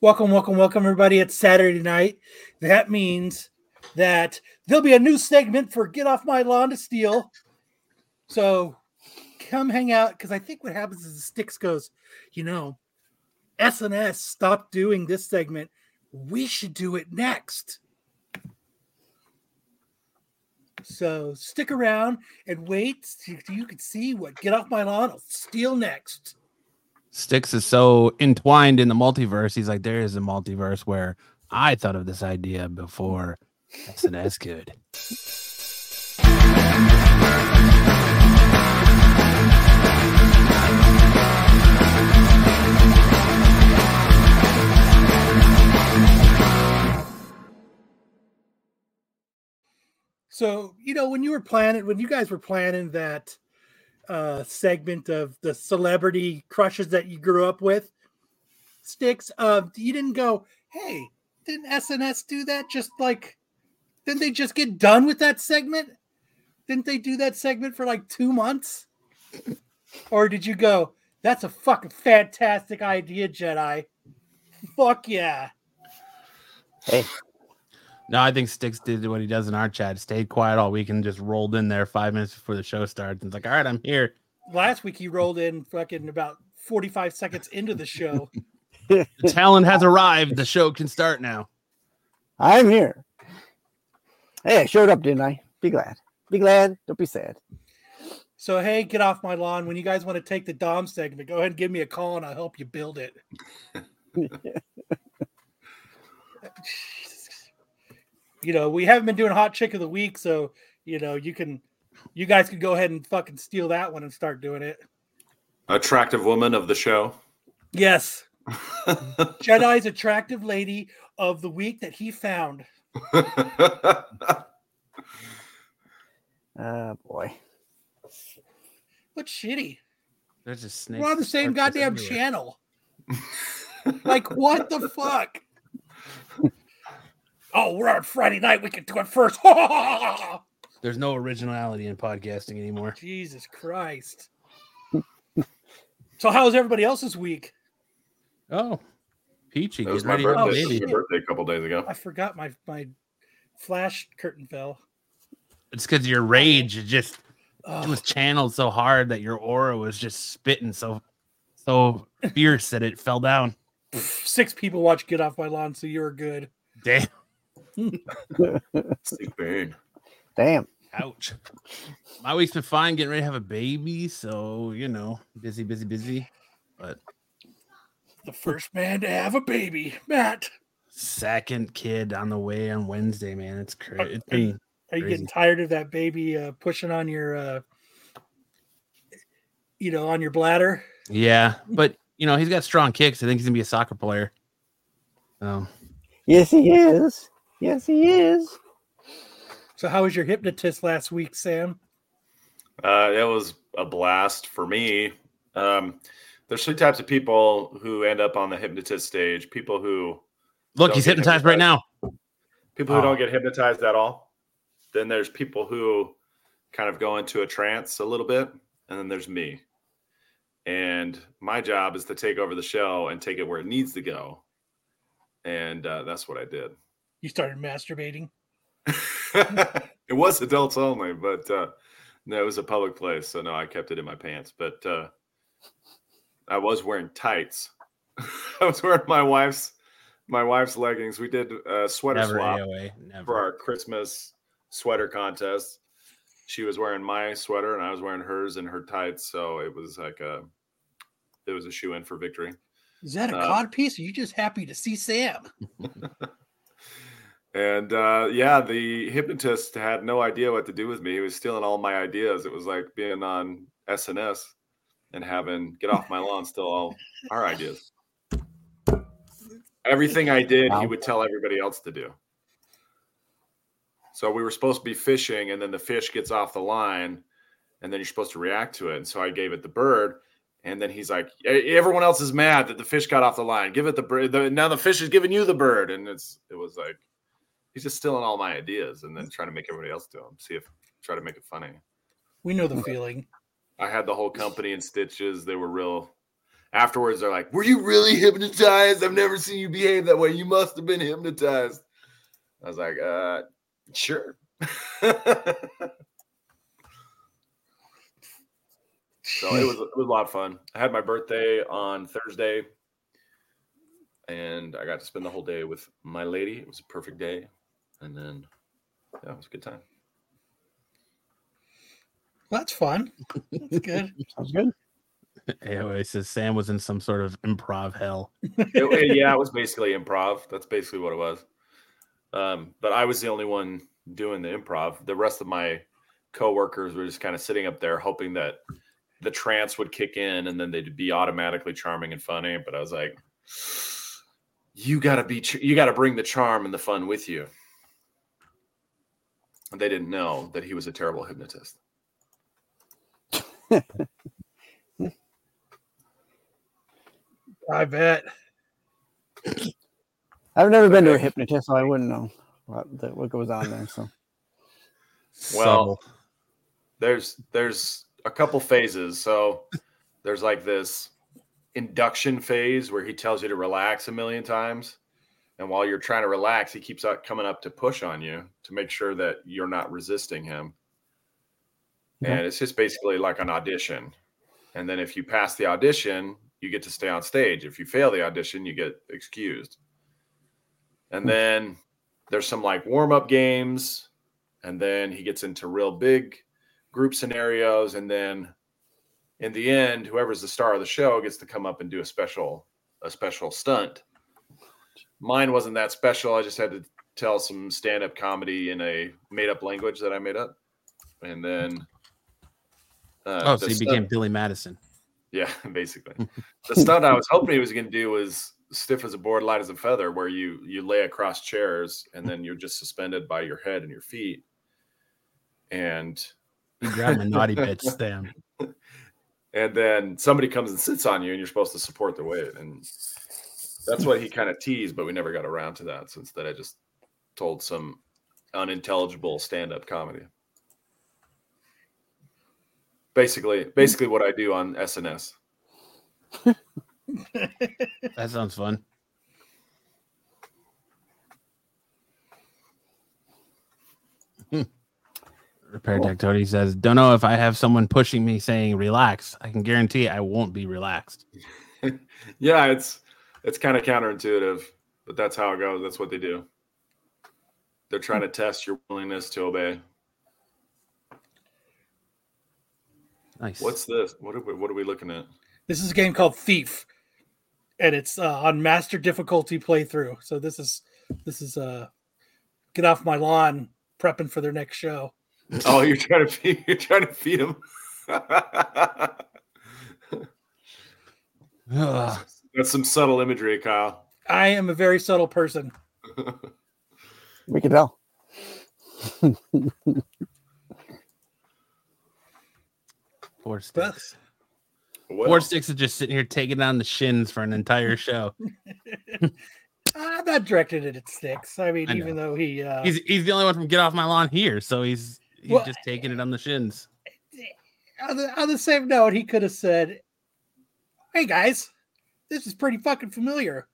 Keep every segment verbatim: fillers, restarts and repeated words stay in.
Welcome, welcome, welcome, everybody. It's Saturday night. That means that there'll be a new segment for Get Off My Lawn to Steal. So come hang out, because I think what happens is the Styx goes, you know, S and S stopped doing this segment. We should do it next. So stick around and wait so you can see what Get Off My Lawn will steal next. Styx is so entwined in the multiverse. He's like, there is a multiverse where I thought of this idea before S and S could. So, you know, when you were planning, when you guys were planning that Uh, segment of the celebrity crushes that you grew up with, Styx, uh, you didn't go, hey, didn't S N S do that? Just like, didn't they just get done with that segment? Didn't they do that segment for like two months? Or did you go, that's a fucking fantastic idea, Jedi? Fuck yeah. Hey. No, I think Styx did what he does in our chat. Stayed quiet all week and just rolled in there five minutes before the show starts. And it's like, all right, I'm here. Last week, he rolled in fucking about forty-five seconds into the show. The talent has arrived. The show can start now. I'm here. Hey, I showed up, didn't I? Be glad. Be glad. Don't be sad. So, hey, Get Off My Lawn. When you guys want to take the Dom segment, go ahead and give me a call, and I'll help you build it. You know, we haven't been doing Hot Chick of the Week, so, you know, you can, you guys can go ahead and fucking steal that one and start doing it. Attractive woman of the show. Yes. Jedi's attractive lady of the week that he found. Oh, boy. What's shitty? There's a snake. We're on the same goddamn everywhere. Channel. Like, what the fuck? Oh, we're on Friday night. We can do it first. There's no originality in podcasting anymore. Jesus Christ. So how was everybody else's week? Oh, Peachy. It was my birthday. Oh, it was my birthday a couple days ago. I forgot my, my flash curtain fell. It's because your rage it just oh. it was channeled so hard that your aura was just spitting so, so fierce that it fell down. Six people watched Get Off My Lawn, so you're good. Damn. Sick burn. Damn. Ouch. My week's been fine, getting ready to have a baby, so you know, busy, busy, busy. But the first man to have a baby, Matt. Second kid on the way on Wednesday, man. It's cra- it's crazy. Are you getting tired of that baby uh, pushing on your, uh, you know, on your bladder? Yeah, but you know, he's got strong kicks. I think he's gonna be a soccer player. Um. Yes, he is. Yes, he is. So how was your hypnotist last week, Sam? Uh, it was a blast for me. Um, there's three types of people who end up on the hypnotist stage. People who... Look, he's hypnotized, hypnotized right now. People who oh. don't get hypnotized at all. Then there's people who kind of go into a trance a little bit. And then there's me. And my job is to take over the show and take it where it needs to go. And uh, that's what I did. You started masturbating? It was adults only, but uh, no, it was a public place. So no, I kept it in my pants, but uh, I was wearing tights. I was wearing my wife's, my wife's leggings. We did a sweater Never swap Never. for our Christmas sweater contest. She was wearing my sweater and I was wearing hers and her tights. So it was like a, it was a shoe in for victory. Is that a uh, cod piece? Or are you just happy to see Sam? And uh, yeah, the hypnotist had no idea what to do with me. He was stealing all my ideas. It was like being on S N S and having Get Off My Lawn steal all our ideas. Everything I did, wow. he would tell everybody else to do. So we were supposed to be fishing, and then the fish gets off the line, and then you're supposed to react to it. And so I gave it the bird. And then he's like, everyone else is mad that the fish got off the line. Give it the bird. The, now the fish is giving you the bird. And it's it was like, he's just stealing all my ideas and then trying to make everybody else do them. See if, try to make it funny. We know the feeling. I had the whole company in stitches. They were real. afterwards they're like, were you really hypnotized? I've never seen you behave that way. You must have been hypnotized. I was like, uh, sure. So it was, it was a lot of fun. I had my birthday on Thursday, and I got to spend the whole day with my lady. It was a perfect day. And then, yeah, it was a good time. That's fun. That's good. Sounds good. Anyway, says Sam was in some sort of improv hell. It, yeah, it was basically improv. That's basically what it was. Um, but I was the only one doing the improv. The rest of my coworkers were just kind of sitting up there hoping that the trance would kick in and then they'd be automatically charming and funny. But I was like, you gotta be, you gotta bring the charm and the fun with you. And they didn't know that he was a terrible hypnotist. I bet. I've never been to a hypnotist, so I wouldn't know what, what goes on there. So, well, there's there's a couple phases. So there's like this induction phase where he tells you to relax a million times, and while you're trying to relax, he keeps out coming up to push on you to make sure that you're not resisting him. Mm-hmm. And it's just basically like an audition. And then if you pass the audition, you get to stay on stage. If you fail the audition, you get excused. And then there's some like warm-up games. And then he gets into real big group scenarios. And then in the end, whoever's the star of the show gets to come up and do a special, a special stunt. Mine wasn't that special. I just had to tell some stand-up comedy in a made-up language that I made up. And then uh, oh, so he stunt. became Billy Madison. Yeah, basically. The stunt I was hoping he was going to do was stiff as a board, light as a feather, where you you lay across chairs and then you're just suspended by your head and your feet. And you grab a naughty bitch, Stan. And then somebody comes and sits on you, and you're supposed to support the weight. And that's what he kind of teased, but we never got around to that. So instead, I just told some unintelligible stand-up comedy. Basically, basically what I do on S N S. That sounds fun. Repair Tech Tony says, don't know if I have someone pushing me saying relax. I can guarantee I won't be relaxed. Yeah, it's it's kind of counterintuitive, but that's how it goes. That's what they do. They're trying to test your willingness to obey. Nice. What's this? What are we, what are we looking at? This is a game called Thief, and it's uh, on master difficulty playthrough. So this is this is uh, get off my lawn, prepping for their next show. Oh, you're trying to feed, you're trying to feed them. that's, that's some subtle imagery, Kyle. I am a very subtle person. We can tell. Poor Styx. Well. Poor Styx is just sitting here taking down the shins for an entire show. I'm not directed it at Styx. I mean, I even though he... Uh... He's he's the only one from Get Off My Lawn here, so he's he's well, just taking it on the shins. On the, on the same note, he could have said, hey, guys, this is pretty fucking familiar.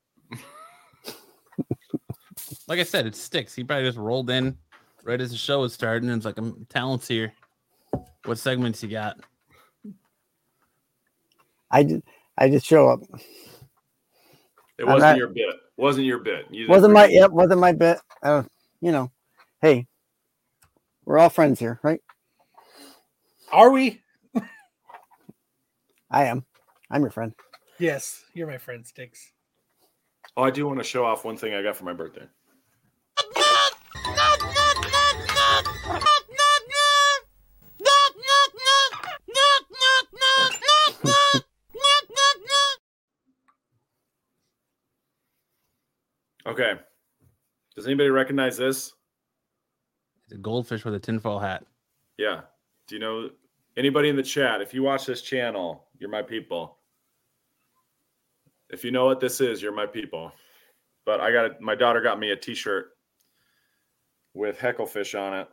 Like I said, it's Styx. He probably just rolled in right as the show was starting, and it's like, I'm talents here. What segments you got? I just, I just show up. It wasn't not, your bit. Wasn't your bit. You wasn't my. Yep. Yeah, wasn't my bit. Uh, you know. Hey, we're all friends here, right? Are we? I am. I'm your friend. Yes, you're my friend, Styx. Oh, I do want to show off one thing I got for my birthday. Okay. Does anybody recognize this? It's a goldfish with a tinfoil hat. Yeah. Do you know anybody in the chat? If you watch this channel, you're my people. If you know what this is, you're my people. But I got a, my daughter got me a t-shirt with Hecklefish on it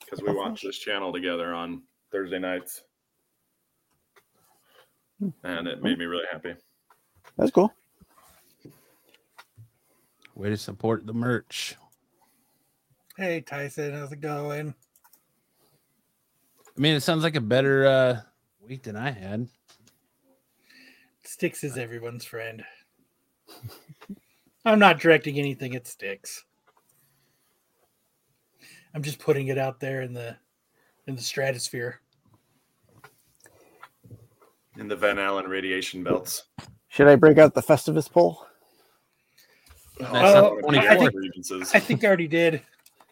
because we watch this channel together on Thursday nights. and it made me really happy. That's cool. Way to support the merch. Hey, Tyson, how's it going? I mean, it sounds like a better uh, week than I had. Styx is everyone's friend. I'm not directing anything at Styx. I'm just putting it out there in the in the stratosphere. In the Van Allen radiation belts. Should I break out the Festivus poll? That's oh, not I, think, I think I already did.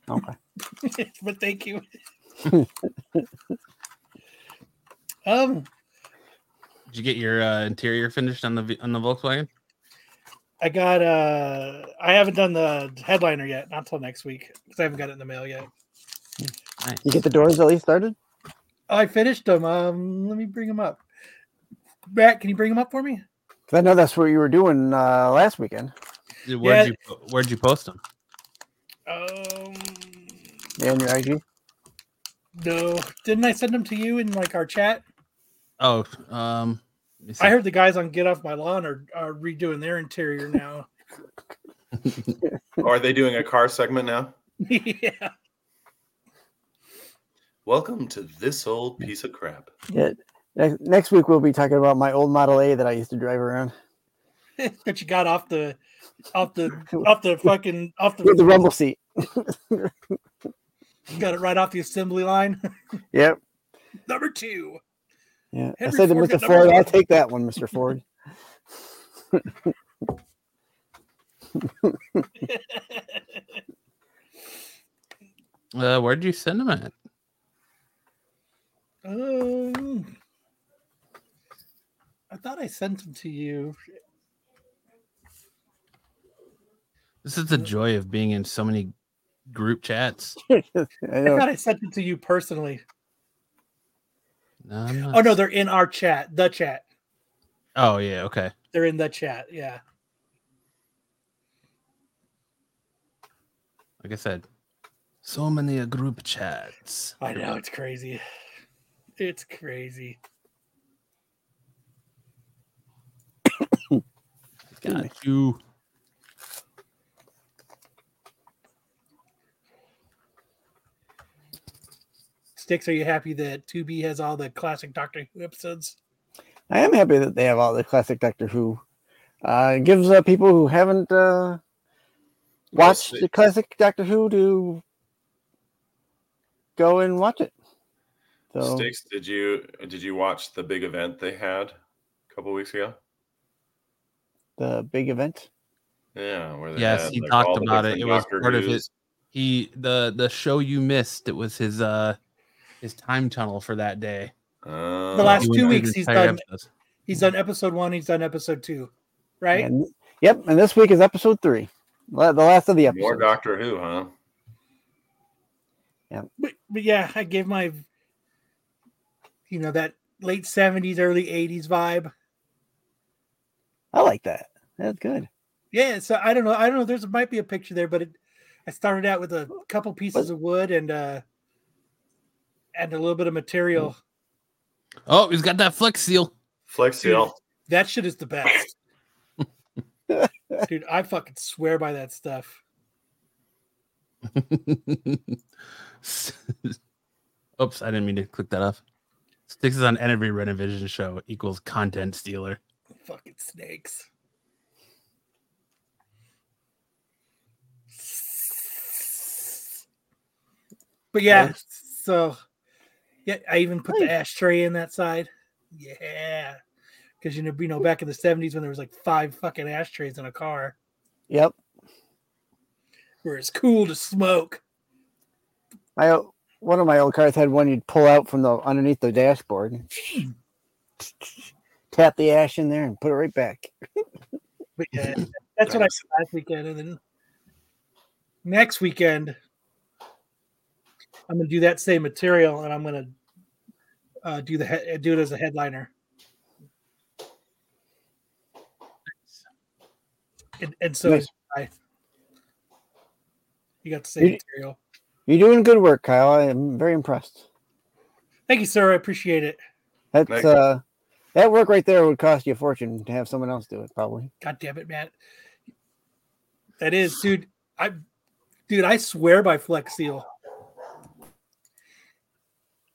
Okay. But thank you. um Did you get your uh, interior finished on the on the Volkswagen? I got uh I haven't done the headliner yet, not till next week, because I haven't got it in the mail yet. Nice. You get the doors at least started? I finished them. Um let me bring them up. Matt, can you bring them up for me? I know that's what you were doing uh, last weekend. Where'd, yeah. you, where'd you post them? Um, yeah, on your I G? No. Didn't I send them to you in like our chat? Oh. Um, I heard the guys on Get Off My Lawn are, are redoing their interior now. Are they doing a car segment now? Yeah. Welcome to this old piece of crap. Yeah. Next week, we'll be talking about my old Model A that I used to drive around. That you got off the, off the, off the fucking, off the, the rumble seat. Got it right off the assembly line. Yep. Number two. Yeah. Henry I said to Ford Mister Ford, I'll take that one, Mister Ford. uh, where'd you send him at? Um. I thought I sent them to you. This is the joy of being in so many group chats. I, I thought I sent them to you personally. No, oh, no, they're in our chat, the chat. Oh, yeah, okay. They're in the chat, yeah. Like I said, so many group chats. I know, it's crazy. It's crazy. Got you. Styx, are you happy that two B has all the classic Doctor Who episodes? I am happy that they have all the classic Doctor Who. Uh, it gives uh, people who haven't uh, watched yes, the classic Doctor Who to go and watch it. So, Styx, did you did you watch the big event they had a couple weeks ago? The big event, yeah. Where they yes, had, he like, talked about it. It was part of his. He the the show you missed. It was his uh his time tunnel for that day. Uh, the last two weeks he's done. Episodes. He's done episode one. He's done episode two, right? And, yep. And this week is episode three. The last of the episode. More Doctor Who, huh? Yeah. But, but yeah, I gave my, you know, that late seventies, early eighties vibe. I like that. That's good. Yeah. So I don't know. I don't know. There's might be a picture there, but it, I started out with a couple pieces what? of wood and uh, and a little bit of material. Oh, he's got that Flex Seal. Flex Seal. Dude, that shit is the best. Dude, I fucking swear by that stuff. Oops, I didn't mean to click that off. Styx is on every Renovision show equals content stealer. Fucking snakes. But yeah, so yeah, I even put the ashtray in that side. Yeah. Because you know, you know, back in the seventies when there was like five fucking ashtrays in a car. Yep. Where it's cool to smoke. I one of my old cars had one you'd pull out from the underneath the dashboard. Tap the ash in there and put it right back. But yeah, that's what I did last weekend. And then next weekend, I'm going to do that same material and I'm going to uh, do the he- do it as a headliner. And, and so nice. I, you got the same you're, material. You're doing good work, Kyle. I am very impressed. Thank you, sir. I appreciate it. That's, uh, That work right there would cost you a fortune to have someone else do it, probably. God damn it, man. That is, dude. I, dude, I swear by Flex Seal.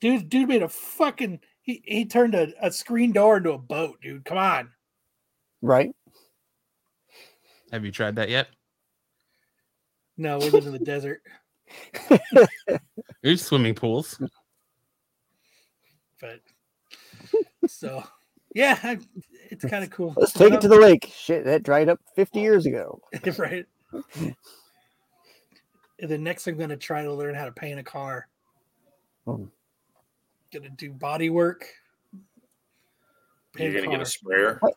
Dude, dude made a fucking. He he turned a, a screen door into a boat, dude. Come on. Right. Have you tried that yet? No, we live in the desert. There's swimming pools. But so yeah, I, it's kind of cool. Let's take it to the lake. Shit, that dried up fifty years ago. Right. And then next I'm gonna try to learn how to paint a car. Oh. Gonna do body work. You're gonna car. Get a sprayer. What?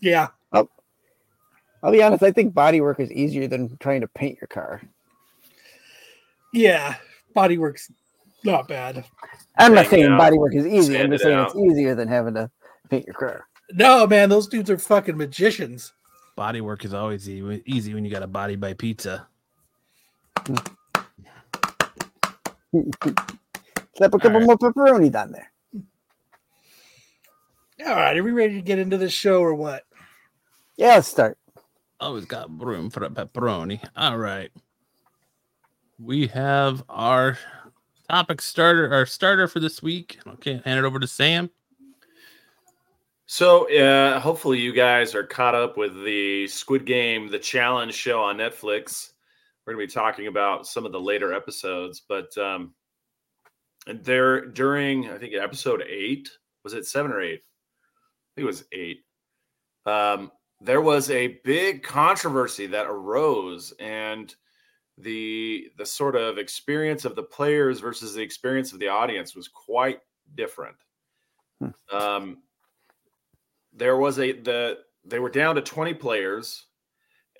Yeah. I'll, I'll be honest, I think body work is easier than trying to paint your car. Yeah, body work's not bad. I'm not saying body work is easy. I'm just saying it's easier than having to paint your car. No, man, those dudes are fucking magicians. Body work is always easy when you got a body by pizza. Slap a couple more pepperoni down there. All right, are we ready to get into this show or what? Yeah, let's start. Always got room for a pepperoni. All right. We have our topic starter, our starter for this week. Okay, hand it over to Sam. So, uh, hopefully you guys are caught up with the Squid Game: The Challenge show on Netflix. We're going to be talking about some of the later episodes, but um, there during, I think, episode eight, was it seven or eight? I think it was eight. Um, there was a big controversy that arose, and the the sort of experience of the players versus the experience of the audience was quite different. Hmm. Um, there was a the they were down to twenty players,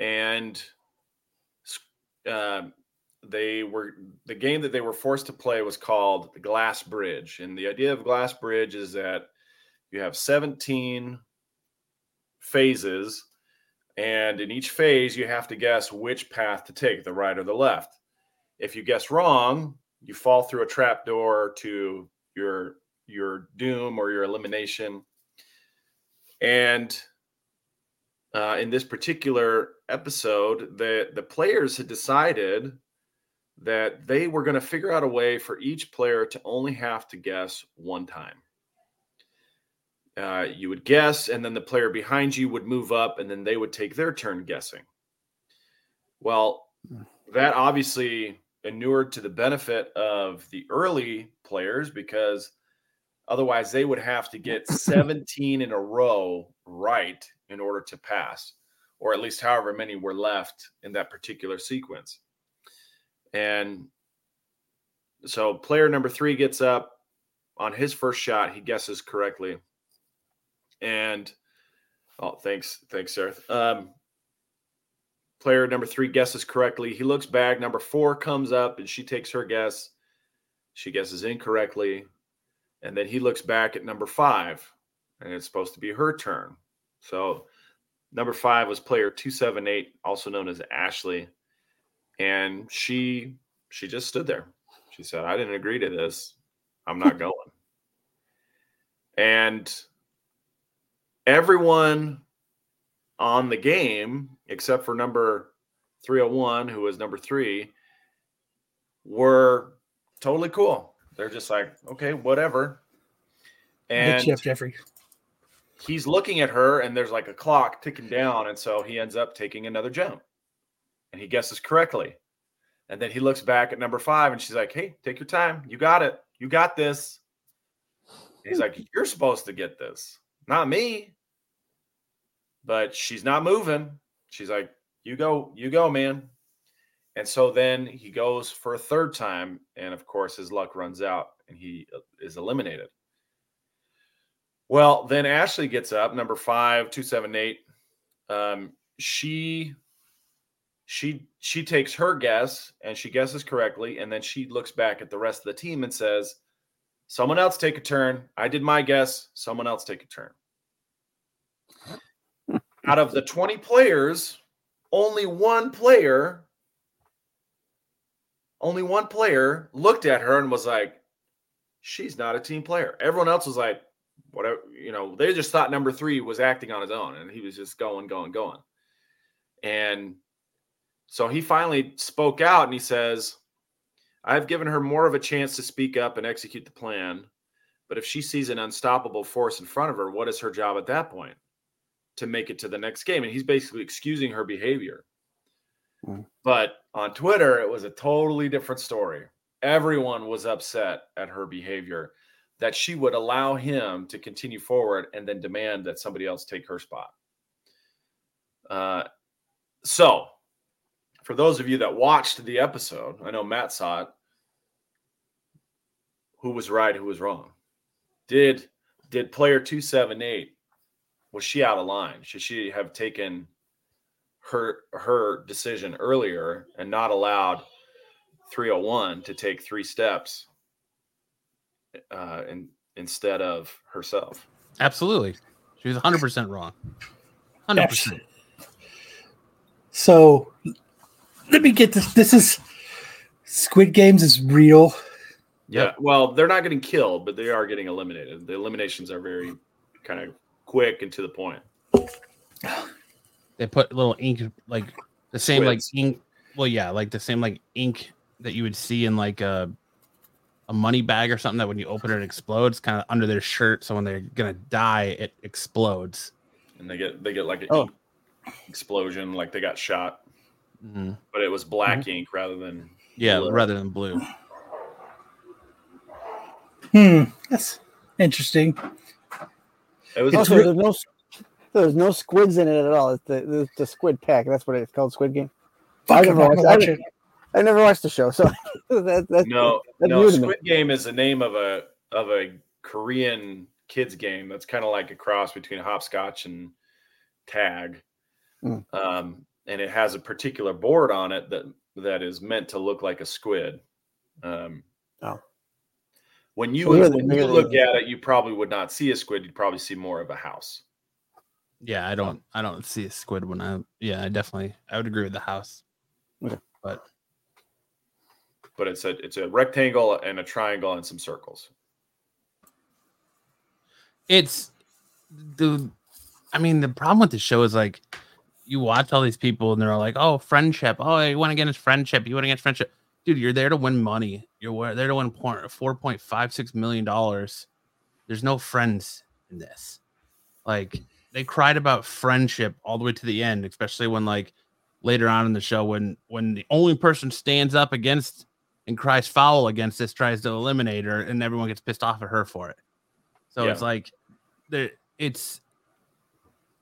and uh, they were the game that they were forced to play was called Glass Bridge, and the idea of Glass Bridge is that you have seventeen phases. And in each phase, you have to guess which path to take, the right or the left. If you guess wrong, you fall through a trapdoor to your your doom or your elimination. And uh, in this particular episode, the, the players had decided that they were going to figure out a way for each player to only have to guess one time. Uh, you would guess, and then the player behind you would move up, and then they would take their turn guessing. Well, that obviously inured to the benefit of the early players, because otherwise they would have to get seventeen in a row right in order to pass, or at least however many were left in that particular sequence. And so player number three gets up on his first shot. He guesses correctly. And oh, thanks, thanks, Sarah. Um, player number three guesses correctly. He looks back. Number four comes up, and she takes her guess. She guesses incorrectly, and then he looks back at number five, and it's supposed to be her turn. So, number five was player two seven eight, also known as Ashley, and she she just stood there. She said, "I didn't agree to this. I'm not going." And everyone on the game, except for number three oh one, who was number three, were totally cool. They're just like, okay, whatever. And Jeff Jeffrey, he's looking at her, and there's like a clock ticking down, and so he ends up taking another jump, and he guesses correctly. And then he looks back at number five, and she's like, hey, take your time. You got it. You got this. And he's like, you're supposed to get this, not me. But she's not moving. She's like, you go, you go, man. And so then he goes for a third time. And, of course, his luck runs out, and he is eliminated. Well, then Ashley gets up, number five, two seven eight. Um, she, she, she takes her guess, and she guesses correctly. And then she looks back at the rest of the team and says, someone else take a turn. I did my guess. Someone else take a turn. Out of the twenty players, only one player, only one player looked at her and was like, she's not a team player. Everyone else was like, whatever, you know, they just thought number three was acting on his own, and he was just going, going, going. And so he finally spoke out, and he says, I've given her more of a chance to speak up and execute the plan. But if she sees an unstoppable force in front of her, what is her job at that point? To make it to the next game. And he's basically excusing her behavior. Mm. But on Twitter, it was a totally different story. Everyone was upset at her behavior, that she would allow him to continue forward and then demand that somebody else take her spot. Uh, so for those of you that watched the episode, I know Matt saw it. Who was right? Who was wrong? Did did player two seventy-eight, was she out of line? Should she have taken her her decision earlier and not allowed three oh one to take three steps uh, in, instead of herself? Absolutely. She was one hundred percent wrong. one hundred percent. So let me get this. This is Squid Games is real. Yeah, well, they're not getting killed, but they are getting eliminated. The eliminations are very kind of quick and to the point. They put little ink, like the same Squids. like ink. Well, yeah, like the same like ink that you would see in like a a money bag or something that when you open it, it explodes. Kind of under their shirt, so when they're gonna die, it explodes. And they get they get like an oh. explosion, like they got shot, mm-hmm. but it was black mm-hmm. ink rather than yeah, blue. rather than blue. Hmm, that's interesting. It was also, there's no there's no squids in it at all. It's the, the, the squid pack. That's what it's called, Squid Game. I never watched, watch I, it. I never watched the show, so that, that's no, that's no. Squid Game is the name of a of a Korean kids game. That's kind of like a cross between hopscotch and tag, mm. um, and it has a particular board on it that that is meant to look like a squid. Um, oh. When you, really, when you really, look at it, you probably would not see a squid. You'd probably see more of a house. Yeah, I don't. I don't see a squid when I. Yeah, I definitely. I would agree with the house. Okay. But but it's a it's a rectangle and a triangle and some circles. It's the. I mean, the problem with the show is like, you watch all these people and they're all like, "Oh, friendship. Oh, you want to get into friendship. You want to get into friendship." Dude, you're there to win money. You're there to win four point five six million dollars. There's no friends in this. Like, they cried about friendship all the way to the end, especially when, like, later on in the show, when, when the only person stands up against and cries foul against this, tries to eliminate her, and everyone gets pissed off at her for it. So yeah. It's like, there, it's,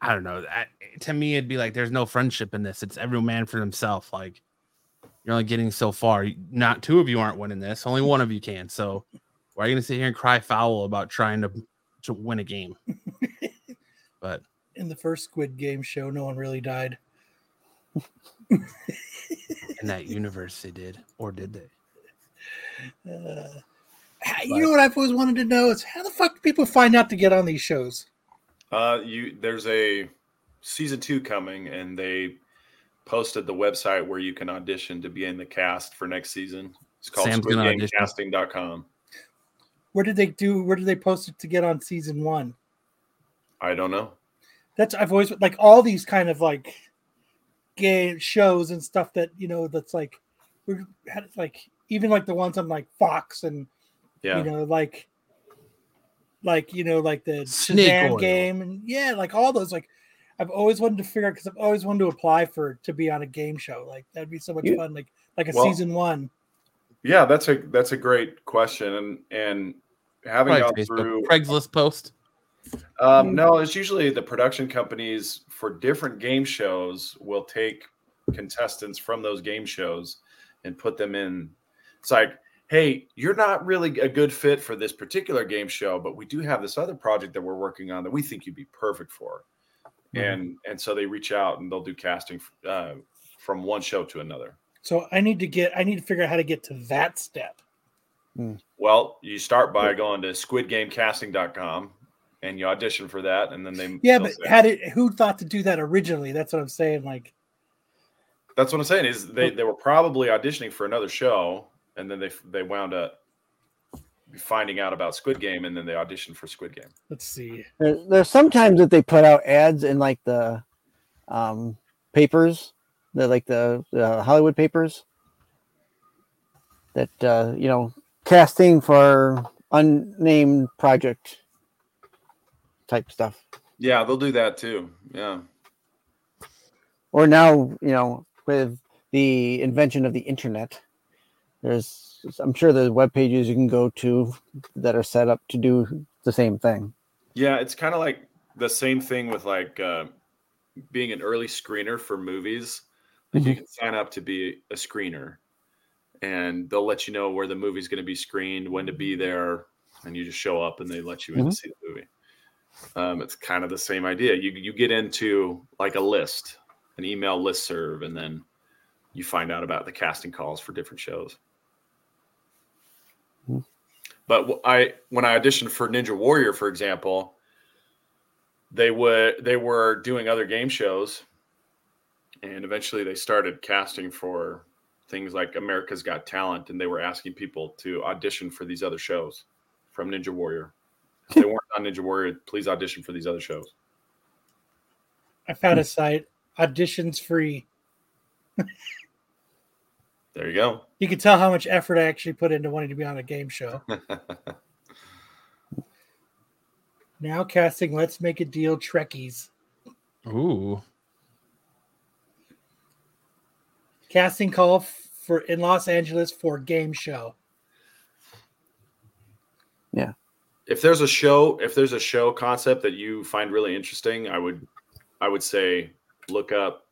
I don't know. I, to me, it'd be like, there's no friendship in this. It's every man for himself. Like, you're only getting so far. Not two of you aren't winning this. Only one of you can. So why are you going to sit here and cry foul about trying to, to win a game? But in the first Squid Game show, no one really died. In that universe, they did. Or did they? Uh, you but, know what I've always wanted to know is how the fuck do people find out to get on these shows? Uh, you There's a season two coming, and they posted the website where you can audition to be in the cast for next season. It's called squid game casting dot com. Where did they do where did they post it to get on season one? I don't know. That's I've always like all these kind of like game shows and stuff that, you know, that's like we're like even like the ones on like Fox and yeah. you know like like you know like the Shazam game and yeah, like all those like I've always wanted to figure out because I've always wanted to apply for to be on a game show. Like that'd be so much yeah. fun. Like like a well, season one. Yeah, that's a that's a great question. And and having Probably gone Facebook. through Craigslist post. Um, no, it's usually the production companies for different game shows will take contestants from those game shows and put them in. It's like, hey, you're not really a good fit for this particular game show, but we do have this other project that we're working on that we think you'd be perfect for. And and so they reach out and they'll do casting uh, from one show to another. So I need to get I need to figure out how to get to that step. Mm. Well, you start by going to squid game casting dot com and you audition for that, and then they yeah. But say, how did who thought to do that originally? That's what I'm saying. Like that's what I'm saying is they, they were probably auditioning for another show, and then they they wound up finding out about Squid Game, and then they auditioned for Squid Game. Let's see. There, there's sometimes that they put out ads in like the um, papers, the like the uh, Hollywood papers, that uh, you know, casting for unnamed project type stuff. Yeah, they'll do that too. Yeah. Or now, you know, with the invention of the internet, there's, I'm sure there's web pages you can go to that are set up to do the same thing. Yeah, it's kind of like the same thing with like uh, being an early screener for movies. Like mm-hmm. You can sign up to be a screener, and they'll let you know where the movie's going to be screened, when to be there, and you just show up and they let you in mm-hmm. to see the movie. Um, it's kind of the same idea. You you get into like a list, an email listserv, and then you find out about the casting calls for different shows. Mm-hmm. But I when I auditioned for Ninja Warrior, for example, they would they were doing other game shows, and eventually they started casting for things like America's Got Talent, and they were asking people to audition for these other shows from Ninja Warrior. If they weren't on Ninja Warrior, please audition for these other shows. I found a site. Auditions free. There you go. You can tell how much effort I actually put into wanting to be on a game show. Now casting Let's Make a Deal Trekkies. Ooh. Casting call for in Los Angeles for game show. Yeah. If there's a show, if there's a show concept that you find really interesting, I would, I would say look up,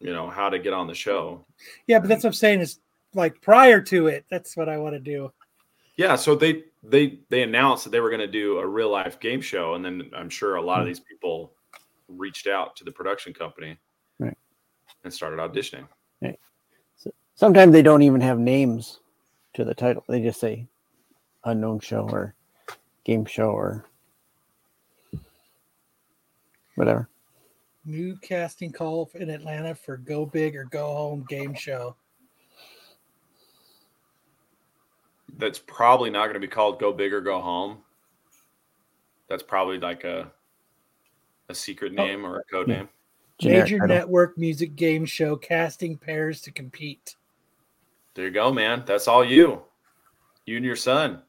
you know, how to get on the show. Yeah, but that's what I'm saying is like prior to it. That's what I want to do. Yeah, so they they they announced that they were going to do a real life game show, and then I'm sure a lot of these people reached out to the production company, right, and started auditioning. Right. So sometimes they don't even have names to the title; they just say unknown show or game show or whatever. New casting call in Atlanta for Go Big or Go Home game show. That's probably not going to be called Go Big or Go Home. That's probably like a a secret name oh. or a code name. Generic Major title. Network music game show casting pairs to compete. There you go, man. That's all you. You and your son.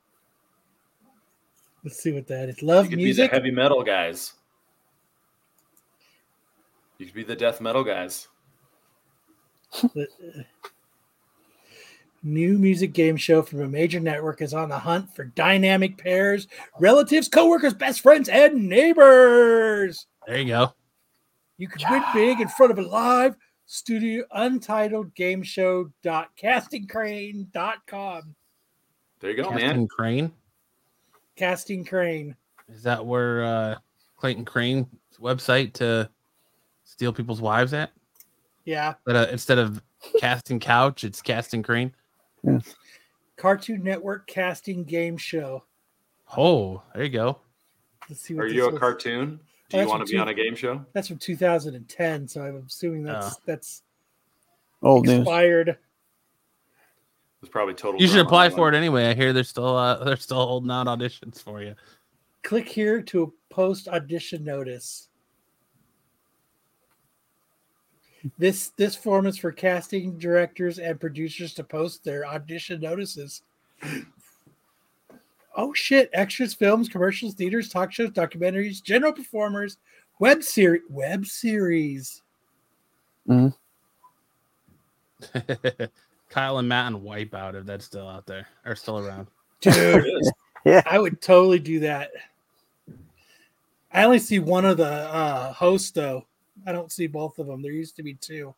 Let's see what that is. Love you could music. Be the heavy metal guys. You could be the death metal guys. New music game show from a major network is on the hunt for dynamic pairs, relatives, coworkers, best friends, and neighbors. There you go. You could yeah. win big in front of a live studio untitled game show dot casting crane dot com. There you go, Casting man. Crane. Casting Crane. Is that where uh, Clayton Crane's website to steal people's wives at? Yeah. But uh, instead of Casting Couch, it's Casting Crane. Yeah. Cartoon Network casting game show. Oh, there you go. Let's see what Are you a cartoon? Do oh, you want to be two, on a game show? That's from two thousand ten, so I'm assuming that's uh, that's old expired. News. It's probably total. You should apply for it anyway. I hear they're still uh, they're still holding out auditions for you. Click here to post audition notice. This this form is for casting directors and producers to post their audition notices. Oh shit! Extras, films, commercials, theaters, talk shows, documentaries, general performers, web series, web series. Mm. Kyle and Matt and Wipeout, if that's still out there, are still around. Dude, yeah. I would totally do that. I only see one of the uh, hosts, though. I don't see both of them. There used to be two.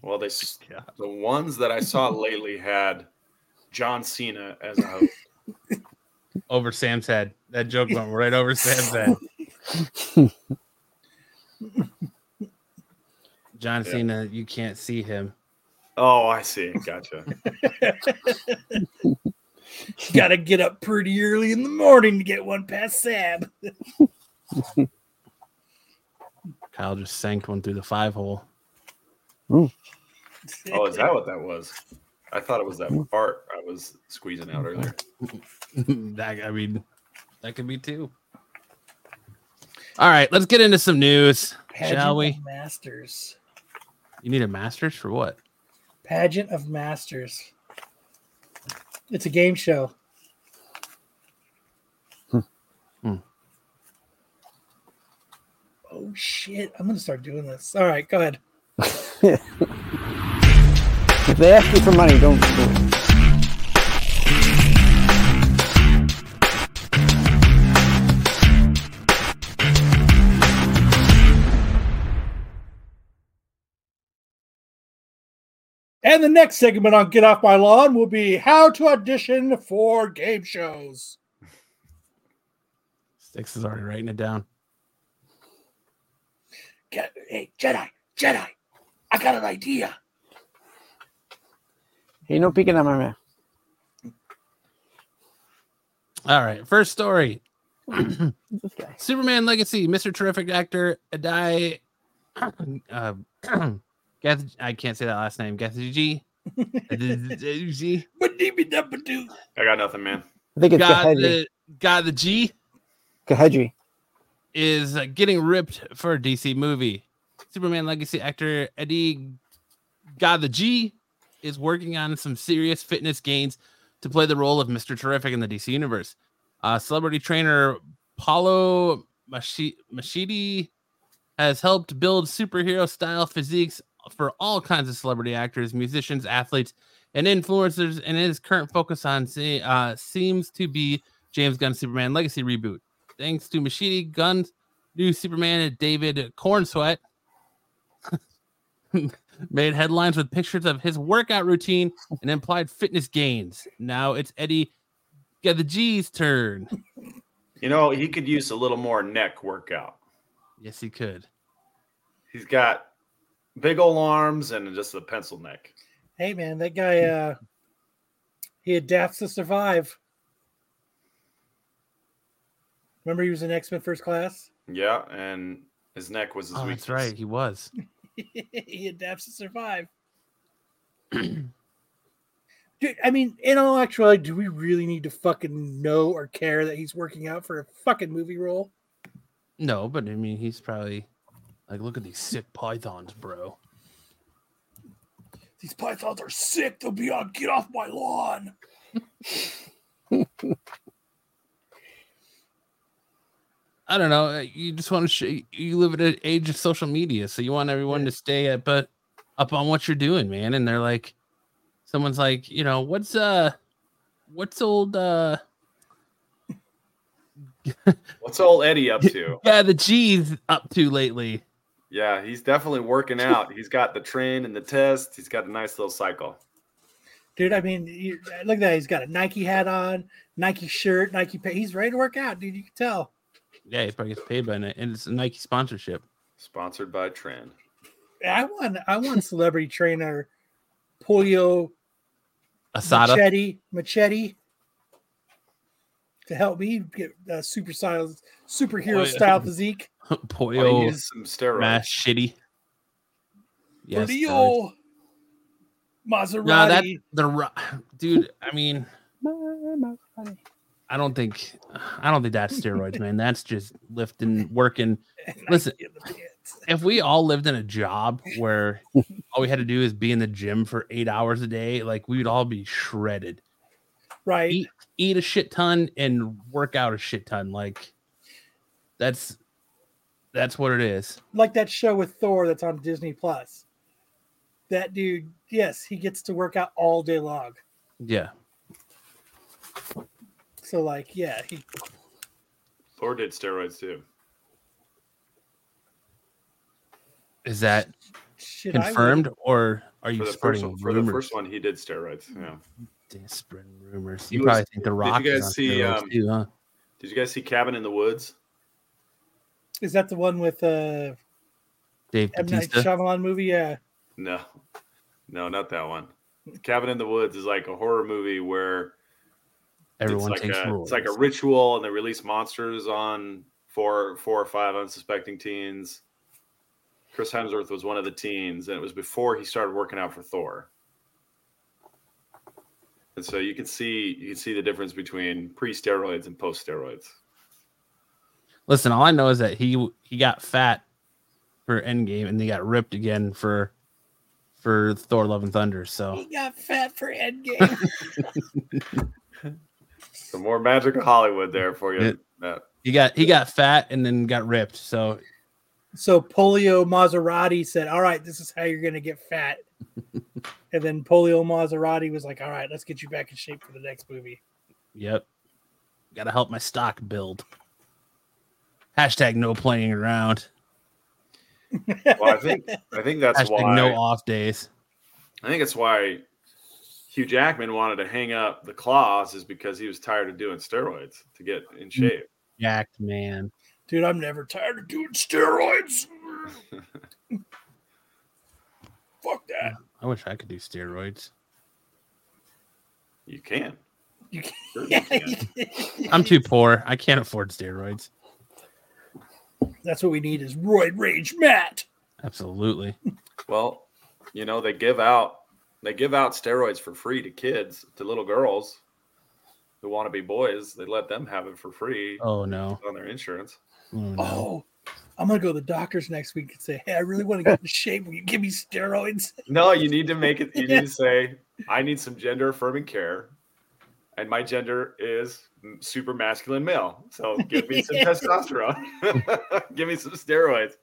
Well, they yeah. the ones that I saw lately had John Cena as a host. Over Sam's head. That joke went right over Sam's head. John yeah. Cena, you can't see him. Oh, I see. Gotcha. Got to get up pretty early in the morning to get one past Sam. Kyle just sank one through the five hole. Ooh. Oh, is that what that was? I thought it was that fart I was squeezing out earlier. that I mean, that could be too. All right, let's get into some news, Pageant shall we? Of Masters. You need a Masters for what? Pageant of Masters. It's a game show. Hmm. Hmm. Oh shit! I'm gonna start doing this. All right, go ahead. If they ask you for money, don't do it. And the next segment on Get Off My Lawn will be how to audition for game shows. Styx is already writing it down. Get, hey, Jedi, Jedi, I got an idea. Hey, no peeking at my man. All right, first story. This guy. Superman Legacy, Mister Terrific actor Edi uh, I can't say that last name. Gathegi. I got nothing, man. I think it's God the, God the G. Gathegi is getting ripped for a D C movie. Superman Legacy actor Edi Gathegi is working on some serious fitness gains to play the role of Mister Terrific in the D C universe. Uh, celebrity trainer Paulo Machidi has helped build superhero-style physiques for all kinds of celebrity actors, musicians, athletes, and influencers, and his current focus on uh, seems to be James Gunn's Superman Legacy reboot. Thanks to Machete, Gunn's new Superman David Cornsweet made headlines with pictures of his workout routine and implied fitness gains. Now it's Edi Gathegi's turn. You know, he could use a little more neck workout. Yes, he could. He's got big old arms and just a pencil neck. Hey, man, that guy, uh, he adapts to survive. Remember he was in X-Men First Class? Yeah, and his neck was his oh, weakness. That's right, he was. He adapts to survive. Dude, I mean, in all actuality, do we really need to fucking know or care that he's working out for a fucking movie role? No, but I mean, he's probably... Like, look at these sick pythons, bro. These pythons are sick. They'll be on Get Off My Lawn. I don't know. You just want to sh- you live at an age of social media, so you want everyone yeah. to stay at, but up on what you're doing, man. And they're like, someone's like, you know, what's uh, what's old uh. What's old Eddie up to? Yeah, the G's up to lately. Yeah, he's definitely working out. He's got the train and the test. He's got a nice little cycle. Dude, I mean, you, look at that. He's got a Nike hat on, Nike shirt, Nike pay. He's ready to work out, dude. You can tell. Yeah, he probably gets paid by it. And it's a Nike sponsorship. Sponsored by Tran. I want I want celebrity trainer Polio Asada. Machete. Machete. To help me get uh, super style, superhero Boy, style physique. Polio, some steroids. Mass shitty. Yes, Polio, Maserati. No, that, the, dude, I mean, I don't think, I don't think that's steroids, man. That's just lifting, working. Listen, if we all lived in a job where all we had to do is be in the gym for eight hours a day, like we would all be shredded. Right. Eat, eat a shit ton and work out a shit ton. Like that's that's what it is. Like that show with Thor that's on Disney Plus. That dude, yes, he gets to work out all day long. Yeah. So like, yeah, he Thor did steroids too. Is that Should confirmed or are you spreading for the first one he did steroids? Yeah. Spreading rumors. You was, probably think the Rock. Did you guys see? Um, too, huh? Did you guys see Cabin in the Woods? Is that the one with uh, Dave M. Batista? Night Shyamalan movie? Yeah. No, no, not that one. Cabin in the Woods is like a horror movie where everyone it's like takes a, it's like a ritual, and they release monsters on four, four or five unsuspecting teens. Chris Hemsworth was one of the teens, and it was before he started working out for Thor. And so you can see you can see the difference between pre-steroids and post-steroids. Listen, all I know is that he he got fat for Endgame, and he got ripped again for for Thor: Love and Thunder. So he got fat for Endgame. Some more magic of Hollywood there for you, it, Matt. He got he got fat and then got ripped. So so Polio Maserati said, "All right, this is how you're gonna get fat." And then Polio Maserati was like, "All right, let's get you back in shape for the next movie." Yep, gotta help my stock build. Hashtag no playing around. Well, I think I think that's Hashtag why no off days. I think it's why Hugh Jackman wanted to hang up the claws is because he was tired of doing steroids to get in shape. Jacked man, dude, I'm never tired of doing steroids. Fuck that. I wish I could do steroids. You can. You can. Certainly can. I'm too poor. I can't afford steroids. That's what we need is roid rage, Matt. Absolutely. Well, you know, they give out they give out steroids for free to kids, to little girls who want to be boys. They let them have it for free. Oh no. On their insurance. Oh, no. oh I'm gonna go to the doctors next week and say, "Hey, I really want to get in shape. Will you give me steroids?" No, you need to make it you need to say, "I need some gender affirming care. And my gender is super masculine male. So give me some testosterone. Give me some steroids."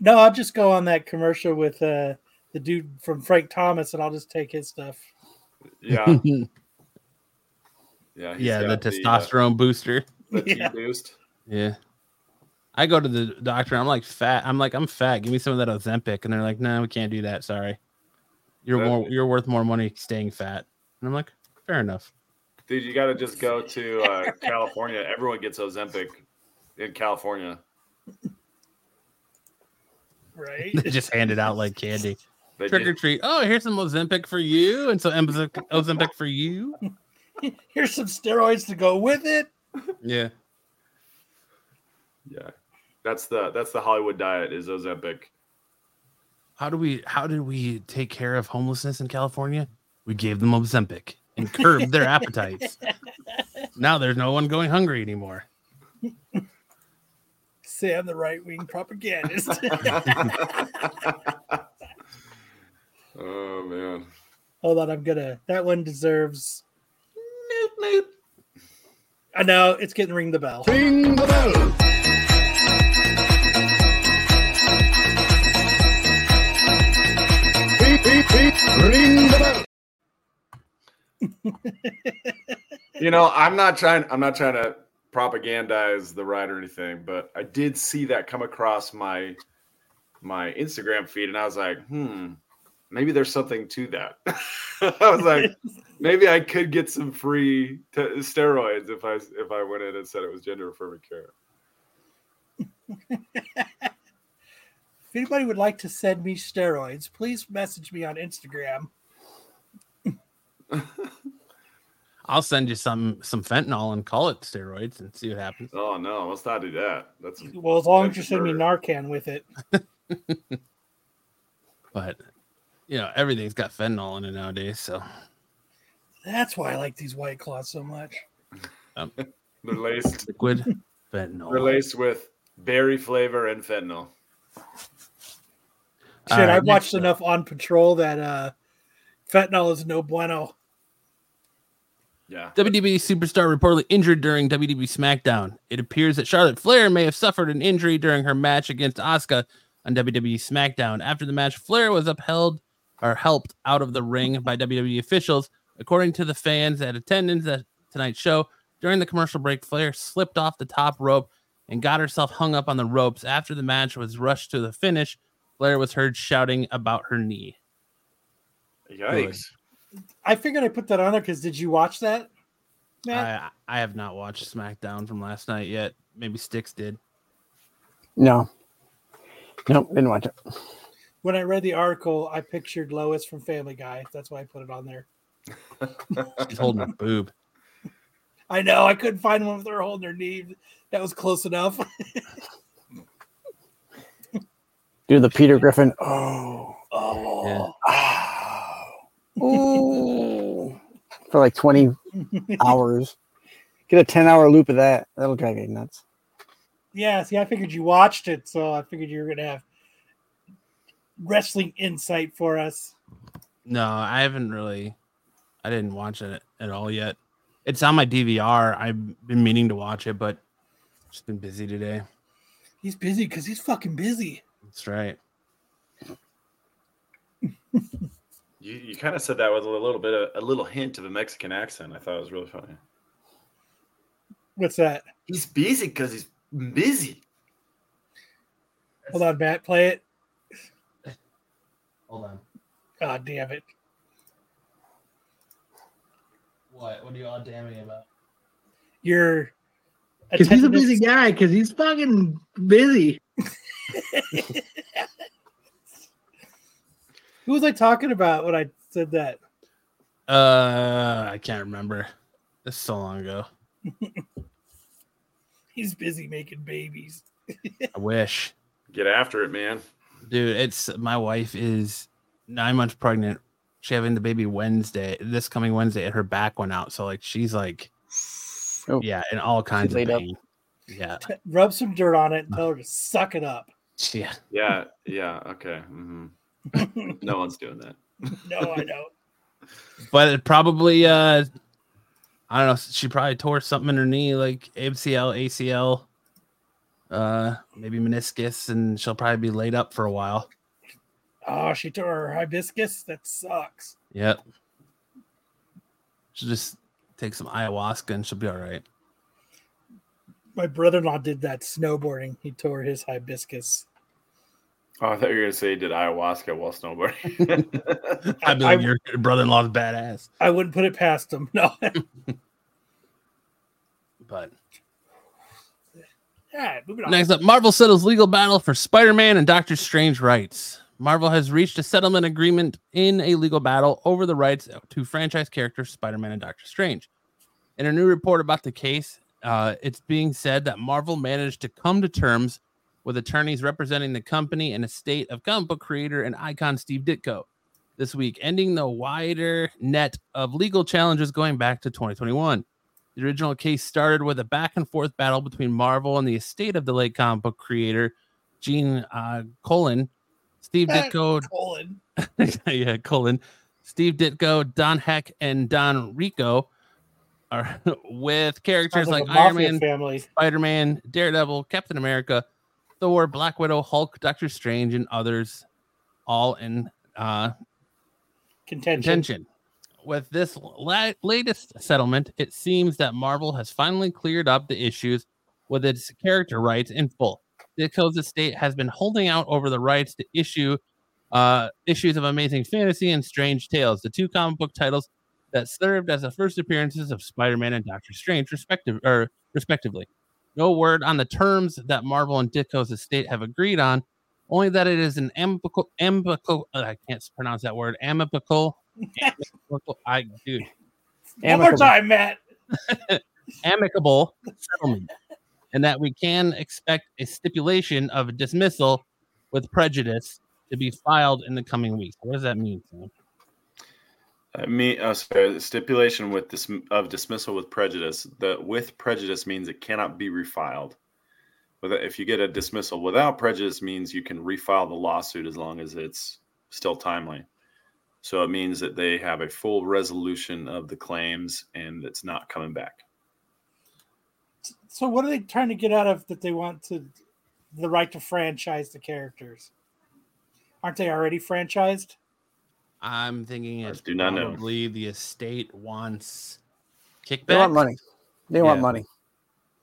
No, I'll just go on that commercial with uh, the dude from Frank Thomas and I'll just take his stuff. Yeah. Yeah, yeah the testosterone the, uh, booster. The yeah. T-boost. Yeah. I go to the doctor. I'm like fat. I'm like, I'm fat. Give me some of that Ozempic. And they're like, "No, nah, we can't do that. Sorry. You're that, more. You're worth more money staying fat." And I'm like, fair enough. Dude, you got to just go to uh, California. Everyone gets Ozempic in California. Right? They just hand it out like candy. They Trick did. or treat. Oh, here's some Ozempic for you. And some Ozempic for you. Here's some steroids to go with it. Yeah. Yeah. That's the that's the Hollywood diet is Ozempic. How do we how did we take care of homelessness in California? We gave them Ozempic and curbed their appetites. Now there's no one going hungry anymore. Sam, the right-wing propagandist. Oh, man. Hold on, I'm going to... That one deserves... Noop, noop. I know, it's getting ring the bell. Ring the bell! Beep, beep, beep. Ring the bell! You know, I'm not trying. I'm not trying to propagandize the ride or anything, but I did see that come across my my Instagram feed, and I was like, "Hmm, maybe there's something to that." I was like, "Maybe I could get some free t- steroids if I if I went in and said it was gender affirming care." If anybody would like to send me steroids, please message me on Instagram. I'll send you some some fentanyl and call it steroids and see what happens. Oh no, let's not do that. That's well, as long as you send me Narcan with it. But you know, everything's got fentanyl in it nowadays, so that's why I like these White Claws so much. Um, They're laced liquid fentanyl. They're laced with berry flavor and fentanyl. Shit, right, I've watched up. enough on Patrol that uh, fentanyl is no bueno. Yeah. W W E superstar reportedly injured during W W E SmackDown. It appears that Charlotte Flair may have suffered an injury during her match against Asuka on W W E SmackDown. After the match, Flair was upheld or helped out of the ring by W W E officials. According to the fans at attendance at tonight's show, during the commercial break, Flair slipped off the top rope and got herself hung up on the ropes. After the match was rushed to the finish, Flair was heard shouting about her knee. Yikes. I figured I put that on there because did you watch that? I, I have not watched SmackDown from last night yet. Maybe Styx did. No. Nope, didn't watch it. When I read the article, I pictured Lois from Family Guy. That's why I put it on there. She's holding a boob. I know. I couldn't find one with her holding her knee. That was close enough. Do the Peter Griffin. Oh. Oh. Yeah. Ah. Oh. for like twenty hours. Get a ten-hour loop of that. That'll drive you nuts. Yeah, see, I figured you watched it, so I figured you were going to have wrestling insight for us. No, I haven't really. I didn't watch it at all yet. It's on my D V R. I've been meaning to watch it, but I've just been busy today. He's busy because he's fucking busy. That's right. you you kind of said that with a little bit of a little hint of a Mexican accent. I thought it was really funny. What's that? He's busy because he's busy. Hold on, Matt. Play it. Hold on. God damn it. What? What are you all damning about? You're. Because he's a busy guy. Because he's fucking busy. Who was I talking about when I said that? Uh, I can't remember. That's so long ago. He's busy making babies. I wish. Get after it, man. Dude, it's my wife is nine months pregnant. She's having the baby Wednesday, this coming Wednesday, and her back went out. So like she's like, oh, yeah, in all kinds of pain. Up. Yeah. Rub some dirt on it and tell her to suck it up. Yeah. Yeah. Yeah. Okay. Mm-hmm. No one's doing that. No, I don't. But it probably, uh, I don't know. She probably tore something in her knee, like M C L, A C L, uh, maybe meniscus, and she'll probably be laid up for a while. Oh, she tore her hibiscus? That sucks. Yep. She'll just take some ayahuasca and she'll be all right. My brother-in-law did that snowboarding. He tore his hibiscus. Oh, I thought you were going to say he did ayahuasca while snowboarding. I'd be like, your brother-in-law's badass. I wouldn't put it past him, no. But... All right, moving on. Next up, Marvel settles legal battle for Spider-Man and Doctor Strange rights. Marvel has reached a settlement agreement in a legal battle over the rights to franchise characters Spider-Man and Doctor Strange. In a new report about the case, uh, it's being said that Marvel managed to come to terms with attorneys representing the company and estate of comic book creator and icon Steve Ditko this week, ending the wider net of legal challenges going back to twenty twenty-one. The original case started with a back-and-forth battle between Marvel and the estate of the late comic book creator Gene uh, Colan, Steve Ditko, Colin. yeah, Colin, Steve Ditko, Don Heck, and Don Rico are with characters like, like Iron Man, family. Spider-Man, Daredevil, Captain America, Thor, Black Widow, Hulk, Doctor Strange, and others, all in uh, contention. contention. With this la- latest settlement, it seems that Marvel has finally cleared up the issues with its character rights in full. Ditko's estate has been holding out over the rights to issue uh, issues of Amazing Fantasy and Strange Tales, the two comic book titles that served as the first appearances of Spider-Man and Doctor Strange, respective, er, respectively. No word on the terms that Marvel and Ditko's estate have agreed on, only that it is an amicable, amicable uh, I can't pronounce that word, amicable, amicable I, dude. One amicable. More time, Matt. amicable settlement. And that we can expect a stipulation of a dismissal with prejudice to be filed in the coming weeks. What does that mean, Sam? I mean, uh, sorry, the stipulation with this of dismissal with prejudice. The with prejudice means it cannot be refiled. If you get a dismissal without prejudice, means you can refile the lawsuit as long as it's still timely. So it means that they have a full resolution of the claims and it's not coming back. So what are they trying to get out of that they want to the right to franchise the characters? Aren't they already franchised? I'm thinking it's do not probably know. The estate wants kickback. They want money. They yeah. want money.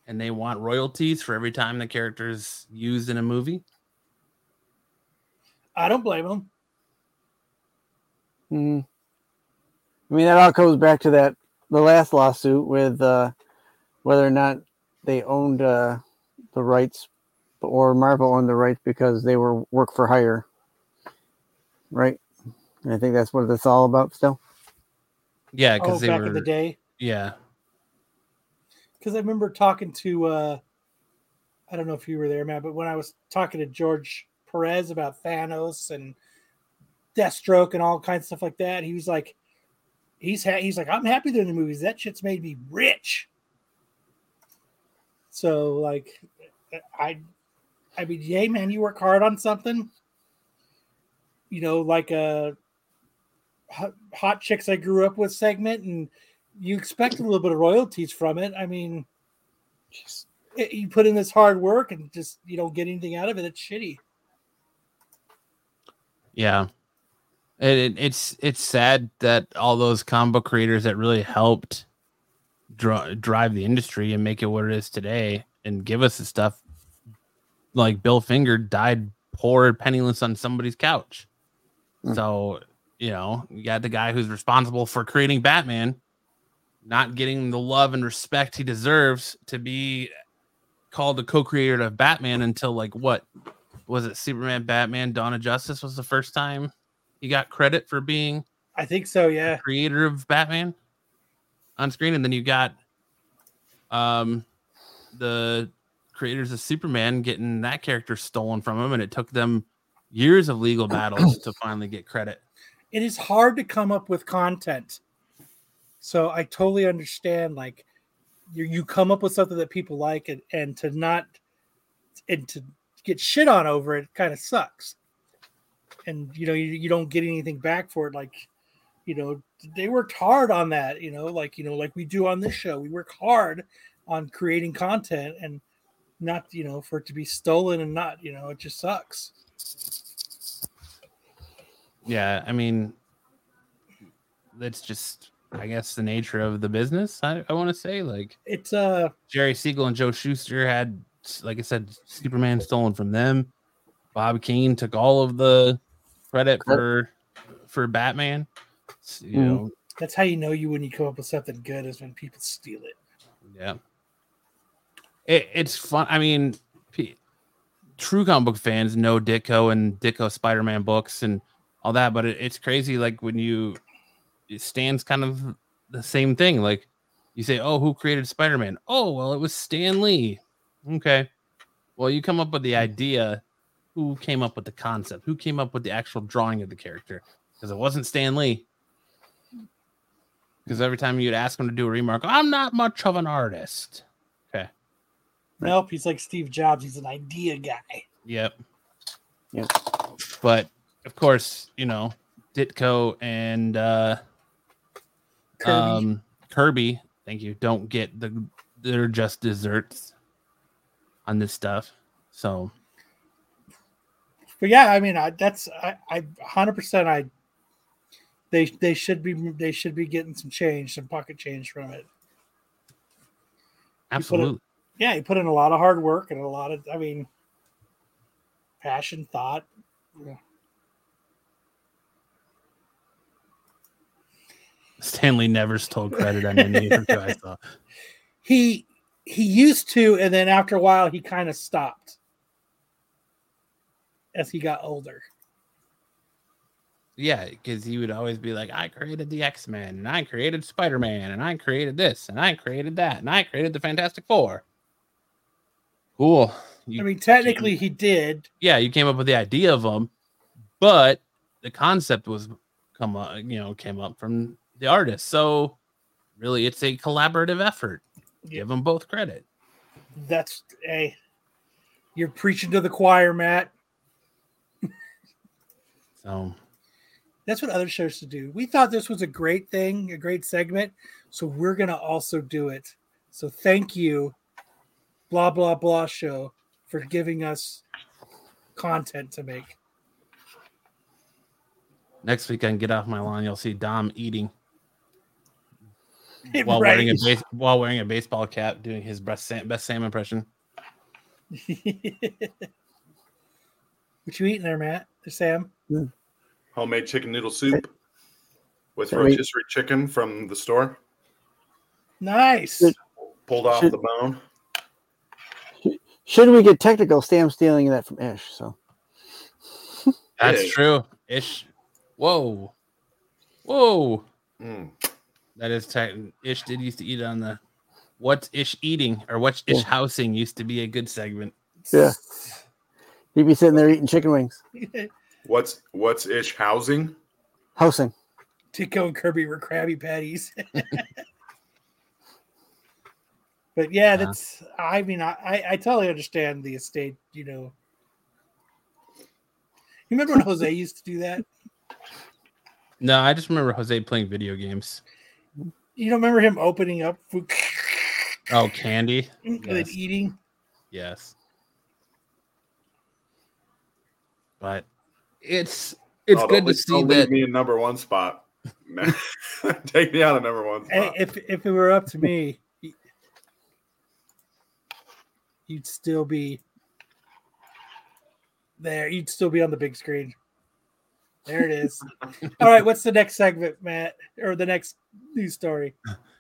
And they want royalties for every time the character's used in a movie. I don't blame them. Mm. I mean, that all goes back to that the last lawsuit with uh, whether or not they owned uh, the rights, or Marvel owned the rights because they were work for hire, right? And I think that's what it's all about still. Yeah, because oh, they back were... in the day. Yeah, because I remember talking to uh, I don't know if you were there, Matt, but when I was talking to George Perez about Thanos and Deathstroke and all kinds of stuff like that, he was like, he's ha- he's like, I'm happy they're in the movies. That shit's made me rich. So like, I, I mean, hey man, you work hard on something. You know, like a hot chicks I grew up with segment, and you expect a little bit of royalties from it. I mean, just, it, you put in this hard work and just you don't get anything out of it. It's shitty. Yeah. It, it, it's it's sad that all those combo creators that really helped draw, drive the industry and make it what it is today and give us the stuff, like Bill Finger died poor and penniless on somebody's couch. Mm. So, you know, you got the guy who's responsible for creating Batman not getting the love and respect he deserves to be called the co-creator of Batman until, like, what? Was it Superman, Batman, Dawn of Justice was the first time he got credit for being, I think so, yeah, the creator of Batman on screen. And then you got um, the creators of Superman getting that character stolen from him, and it took them years of legal battles to finally get credit. It is hard to come up with content, so I totally understand. Like you, you come up with something that people like, and, and to not and to get shit on over it kind of sucks. And, you know, you, you don't get anything back for it. Like, you know, they worked hard on that, you know, like, you know, like we do on this show. We work hard on creating content and not, you know, for it to be stolen and not, you know, it just sucks. Yeah, I mean, that's just, I guess, the nature of the business, I, I want to say. Like, it's uh, Jerry Siegel and Joe Shuster had, like I said, Superman stolen from them. Bob Kane took all of the credit for for Batman. So, you mm. know, that's how you know you when you come up with something good is when people steal it. Yeah, it, it's fun. I mean, p- true comic book fans know Ditko and Ditko Spider-Man books and all that, but it, it's crazy. Like when you, it Stan's kind of the same thing. Like you say, oh, who created Spider-Man? Oh, well, it was Stan Lee. Okay, well, you come up with the idea. Who came up with the concept? Who came up with the actual drawing of the character? Because it wasn't Stan Lee. Because every time you'd ask him to do a remark, I'm not much of an artist. Okay. Nope, he's like Steve Jobs. He's an idea guy. Yep. Yep. But, of course, you know, Ditko and uh, Kirby. Um, Kirby, thank you, don't get the, they're just desserts on this stuff. So... But yeah, I mean, I, that's I, I one hundred percent I they they should be they should be getting some change, some pocket change from it. Absolutely. You in, yeah, you put in a lot of hard work and a lot of, I mean, passion, thought. Yeah. Stanley never stole credit on any of I saw. He he used to, and then after a while, he kind of stopped. As he got older. Yeah, because he would always be like, I created the X-Men, and I created Spider-Man, and I created this, and I created that, and I created the Fantastic Four. Cool. You I mean, technically came, he did. Yeah, you came up with the idea of them, but the concept was come up, you know, came up from the artist. So really it's a collaborative effort. Yeah. Give them both credit. That's a you're preaching to the choir, Matt. Oh. That's what other shows should do. We thought this was a great thing, a great segment, so we're going to also do it. So thank you, blah, blah, blah show, for giving us content to make. Next week on Get Off My Lawn, you'll see Dom eating while, right. wearing, a base, while wearing a baseball cap, doing his best Sam, best Sam impression. What you eating there, Matt? There's Sam? Mm. Homemade chicken noodle soup with Can rotisserie we... chicken from the store. Nice. Should, Pulled off should, the bone. Should, should we get technical? Sam's stealing that from Ish. So that's hey. true. Ish. Whoa. Whoa. Mm. That is tech. Ish did used to eat on the what's Ish eating or what's Ish yeah. housing used to be a good segment. Yeah. He'd be sitting there eating chicken wings. What's what's Ish housing? Housing. Ditko and Kirby were Krabby Patties. But yeah, that's, uh, I mean, I, I totally understand the estate, you know. You remember when Jose used to do that? No, I just remember Jose playing video games. You don't remember him opening up food? Oh, candy? And yes. Eating? Yes. But it's it's oh, good to see that. Leave me in number one spot. Take me out of number one spot. If, if it were up to me, you'd still be there. You'd still be on the big screen. There it is. All right, what's the next segment, Matt? Or the next news story?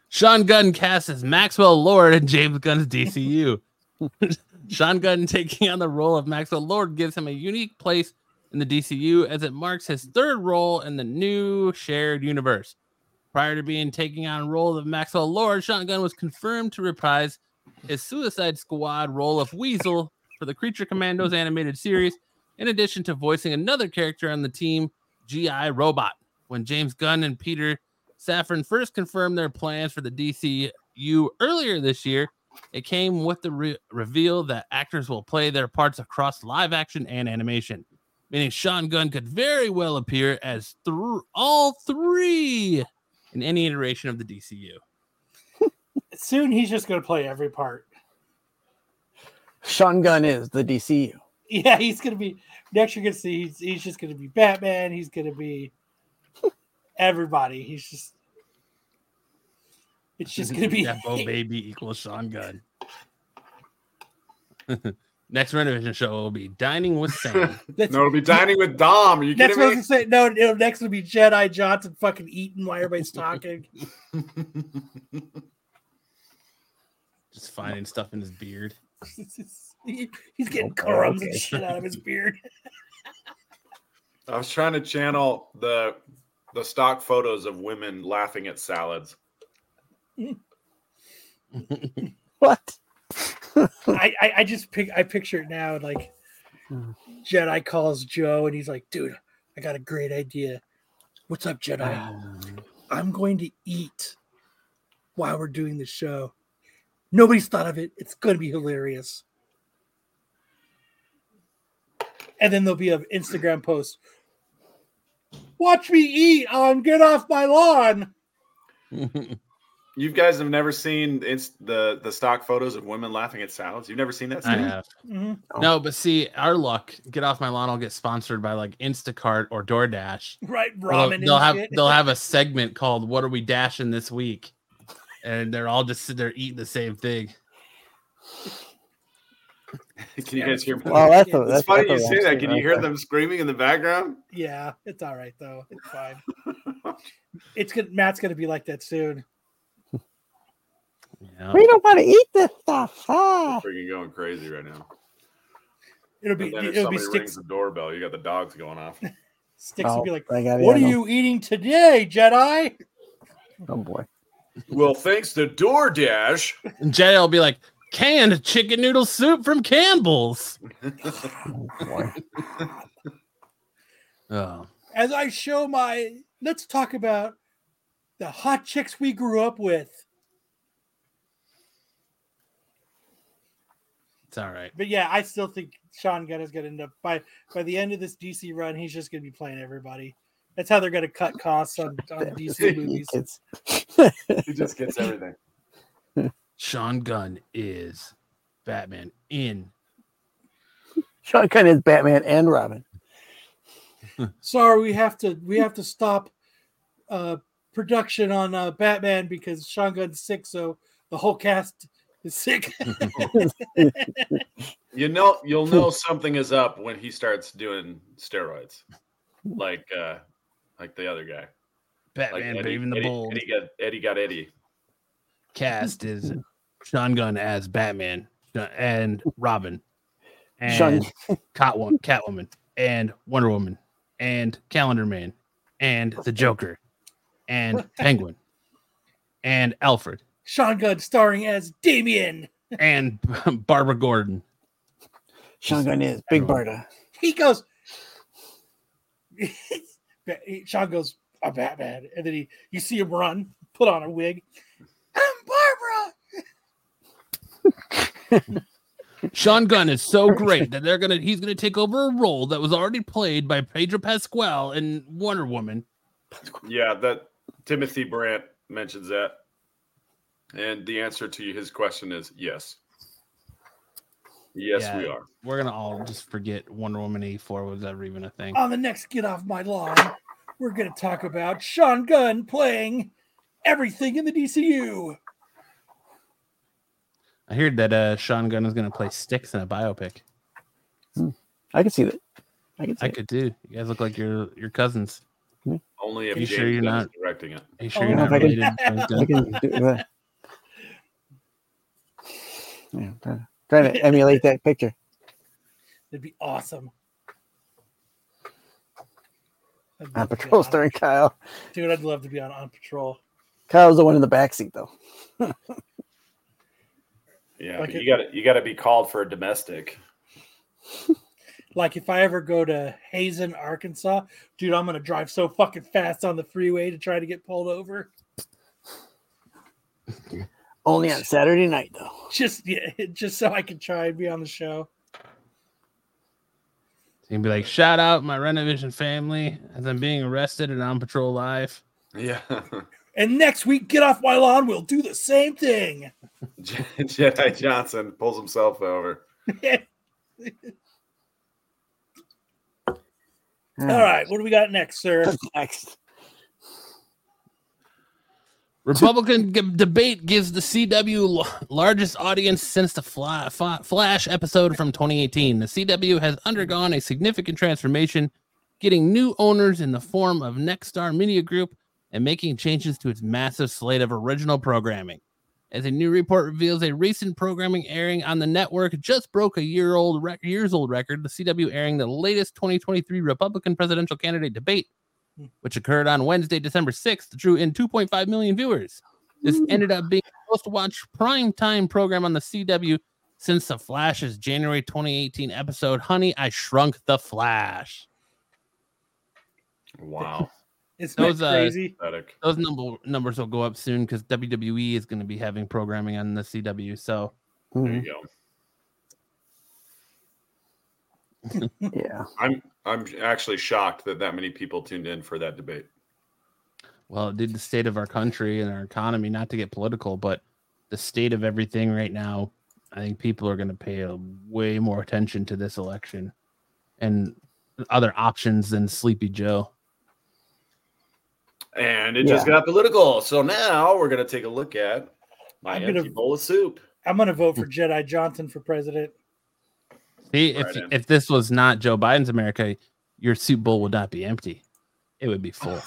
Sean Gunn casts as Maxwell Lord in James Gunn's D C U. Sean Gunn taking on the role of Maxwell Lord gives him a unique place in the D C U as it marks his third role in the new shared universe. Prior to being taking on the role of Maxwell Lord, Sean Gunn was confirmed to reprise his Suicide Squad role of Weasel for the Creature Commandos animated series, in addition to voicing another character on the team, G I Robot. When James Gunn and Peter Safran first confirmed their plans for the D C U earlier this year, it came with the re- reveal that actors will play their parts across live action and animation, meaning Sean Gunn could very well appear as through all three in any iteration of the D C U. Soon he's just going to play every part. Sean Gunn is the D C U. Yeah, he's going to be... Next you're going to see he's, he's just going to be Batman. He's going to be everybody. He's just... It's just going to be... Defo baby equals Sean Gunn. Next Renovision show will be Dining with Sam. No, it'll be Dining with Dom. Are you kidding me? Say, no, no, next will be Jedi Johnson fucking eating while everybody's talking. Just finding stuff in his beard. He's getting crumbs and shit out of his beard. I was trying to channel the the stock photos of women laughing at salads. What? I, I, I just pick I picture it now, like Jedi calls Joe and he's like, dude, I got a great idea. What's up, Jedi? I'm going to eat while we're doing the show. Nobody's thought of it. It's going to be hilarious. And then there'll be an Instagram post. Watch me eat on Get Off My Lawn. You guys have never seen it's the, the stock photos of women laughing at salads? You've never seen that? Scene? I have. Mm-hmm. No, but see, our luck, Get Off My Lawn will get sponsored by like Instacart or DoorDash. Right, ramen. They'll, they'll, have, they'll have a segment called What Are We Dashing This Week? And they're all just sitting there eating the same thing. Can you guys hear me? Wow, that's a, that's it's funny that's you say that. Can you hear right them there. Screaming in the background? Yeah, it's all right, though. It's fine. It's good. Matt's going to be like that soon. Yeah. We don't want to eat this stuff. Huh? We're freaking going crazy right now. It'll be, and then it'll if somebody be Styx rings the doorbell, you got the dogs going off. Styx oh, will be like, what are you eating today, Jedi? Oh, boy. Well, thanks to DoorDash. And Jedi will be like, canned chicken noodle soup from Campbell's. Oh, boy. Oh. As I show my, let's talk about the hot chicks we grew up with. It's all right. But yeah, I still think Sean Gunn is going to end up, by, by the end of this D C run, he's just going to be playing everybody. That's how they're going to cut costs on, on D C movies. He just gets everything. Sean Gunn is Batman in. Sean Gunn is Batman and Robin. Sorry, we have to we have to stop uh, production on uh, Batman because Sean Gunn's sick, so the whole cast is sick. You know, you'll know something is up when he starts doing steroids, like. Uh, Like the other guy. Batman, like Brave and the Bold. Eddie got, Eddie got Eddie. Cast is Sean Gunn as Batman and Robin and Catwoman, Catwoman and Wonder Woman and Calendar Man and the Joker and Penguin and Alfred. Sean Gunn starring as Damien. And Barbara Gordon. Sean Gunn is Big Barda. He goes... Sean goes, a Batman. And then he, you see him run, put on a wig. I'm Barbara. Sean Gunn is so great that they're gonna he's gonna take over a role that was already played by Pedro Pascal in Wonder Woman. Yeah, that Timothy Brandt mentions that. And the answer to his question is yes. Yes, yeah, we are. We're gonna all just forget Wonder Woman eighty-four was ever even a thing. On the next Get Off My Lawn, we're gonna talk about Sean Gunn playing everything in the D C U. I heard that uh, Sean Gunn is going to play Styx in a biopic. Hmm. I could see that. I could. See I it. could too. You guys look like your your cousins. Yeah. Only if you sure you're not directing it. Are you sure oh, you're not related? I can do that. Yeah, trying, trying to emulate that picture. It'd be awesome. Be on Patrol starring Kyle. Dude, I'd love to be on On Patrol. Kyle's the one in the backseat, though. Yeah, like but you got you got to be called for a domestic. Like if I ever go to Hazen, Arkansas, dude, I'm gonna drive so fucking fast on the freeway to try to get pulled over. Only on Saturday night, though. Just yeah, just so I can try and be on the show. So you can be like, shout out my Renovision family as I'm being arrested and on Patrol Live. Yeah. And next week, Get Off My Lawn, we'll do the same thing. Jedi Johnson pulls himself over. All right, what do we got next, sir? Next. Republican g- debate gives the C W l- largest audience since the fly, f- Flash episode from twenty eighteen. The C W has undergone a significant transformation, getting new owners in the form of Nexstar Media Group, and making changes to its massive slate of original programming. As a new report reveals, a recent programming airing on the network just broke a year old rec- years old record, the C W airing the latest twenty twenty-three Republican presidential candidate debate, which occurred on Wednesday, December sixth, drew in two point five million viewers. This ended up being the most-watched primetime program on the C W since The Flash's January twenty eighteen episode, Honey, I Shrunk the Flash. Wow. It's those, crazy. Uh, those number, numbers will go up soon because W W E is going to be having programming on the C W. So there mm-hmm. you go. Yeah, I'm I'm actually shocked that that many people tuned in for that debate. Well, it did the state of our country and our economy. Not to get political, but the state of everything right now, I think people are going to pay a, way more attention to this election and other options than Sleepy Joe. And it yeah. just got political. So now we're going to take a look at my I'm empty gonna, bowl of soup. I'm going to vote for Jedi Johnson for president. See, if, right if this was not Joe Biden's America, your soup bowl would not be empty. It would be full.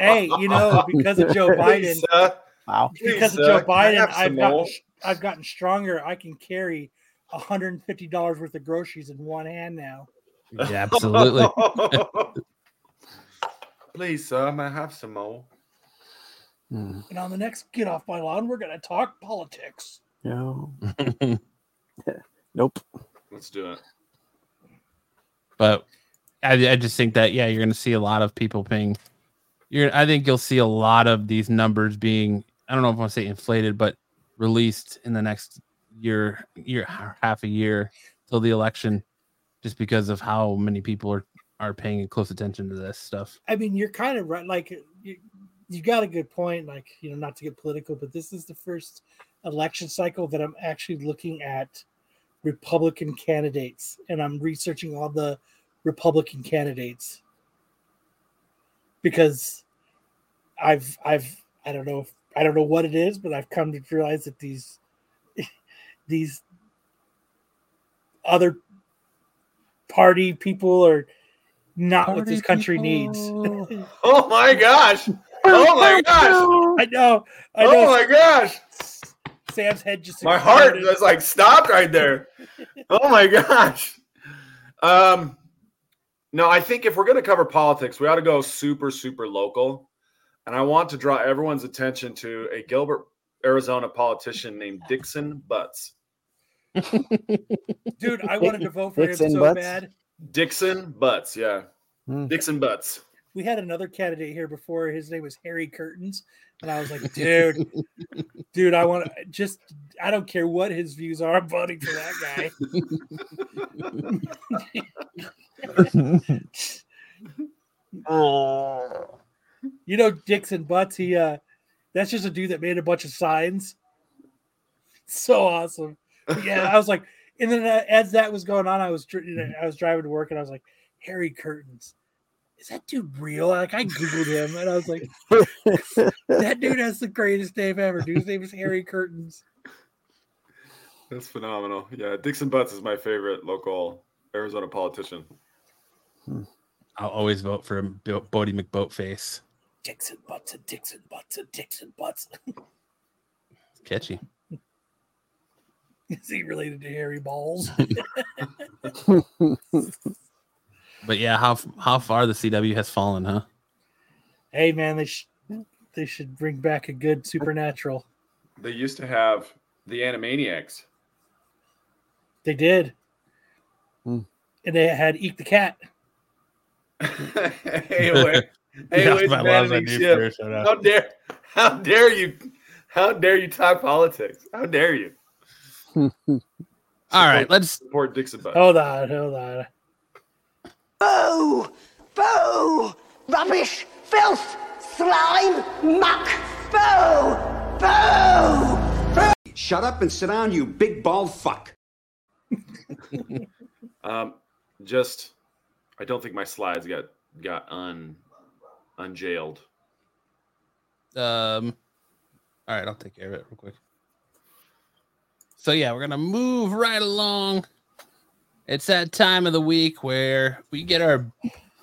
Hey, you know, because of Joe Biden, Lisa, wow. because Lisa, of Joe Biden, I've gotten, I've gotten stronger. I can carry one hundred fifty dollars worth of groceries in one hand now. Yeah, absolutely. Please, sir, I might have some more. Mm. And on the next Get Off My Lawn, we're going to talk politics. No. Nope. Let's do it. But I, I just think that, yeah, you're going to see a lot of people paying. You're, I think you'll see a lot of these numbers being, I don't know if I want to say inflated, but released in the next year, year, half a year till the election, just because of how many people are are paying close attention to this stuff. I mean, you're kind of right. Like you, you got a good point, like, you know, not to get political, but this is the first election cycle that I'm actually looking at Republican candidates and I'm researching all the Republican candidates because I've, I've, I don't know, if, I don't know what it is, but I've come to realize that these, these other party people are not Party what this country people. needs. Oh my gosh. Oh my gosh. I know. I know. Oh my gosh. Sam's head just my heart was like stopped right there. Oh my gosh. Um no, I think if we're gonna cover politics, we ought to go super, super local. And I want to draw everyone's attention to a Gilbert, Arizona politician named Dixon Butts. Dude, I wanted to vote for Dixon him so Butts? bad. Dixon Butts, yeah. Mm. Dixon Butts. we had another candidate here before. His name was Harry Curtains. And I was like, dude, dude, I want to just, I don't care what his views are. I'm voting for that guy. Oh. You know, Dixon Butts, he, uh, that's just a dude that made a bunch of signs. So awesome. But yeah, I was like, and then uh, as that was going on, I was, you know, I was driving to work and I was like, Harry Curtains. Is that dude real? Like, I Googled him and I was like, that dude has the greatest name ever. Dude's name is Harry Curtains. That's phenomenal. Yeah. Dixon Butts is my favorite local Arizona politician. I'll always vote for him. Bodie McBoatface. Dixon Butts, and Dixon Butts, and Dixon Butts. It's catchy. Is he related to Harry Balls? But yeah, how how far the C W has fallen, huh? Hey man, they sh- they should bring back a good Supernatural. They used to have the Animaniacs. They did, mm. and they had Eek the Cat. Anyway, anyways, man, how dare how dare you how dare you talk politics? How dare you? All support, right, let's support Dixon Butts. Hold on, hold on. Boo! Boo! Rubbish! Filth! Slime! Muck! Boo! Boo! Boo! Shut up and sit down, you big bald fuck. um, just, I don't think my slides got got un unjailed. Um, all right, I'll take care of it real quick. So yeah, we're gonna move right along. It's that time of the week where we get our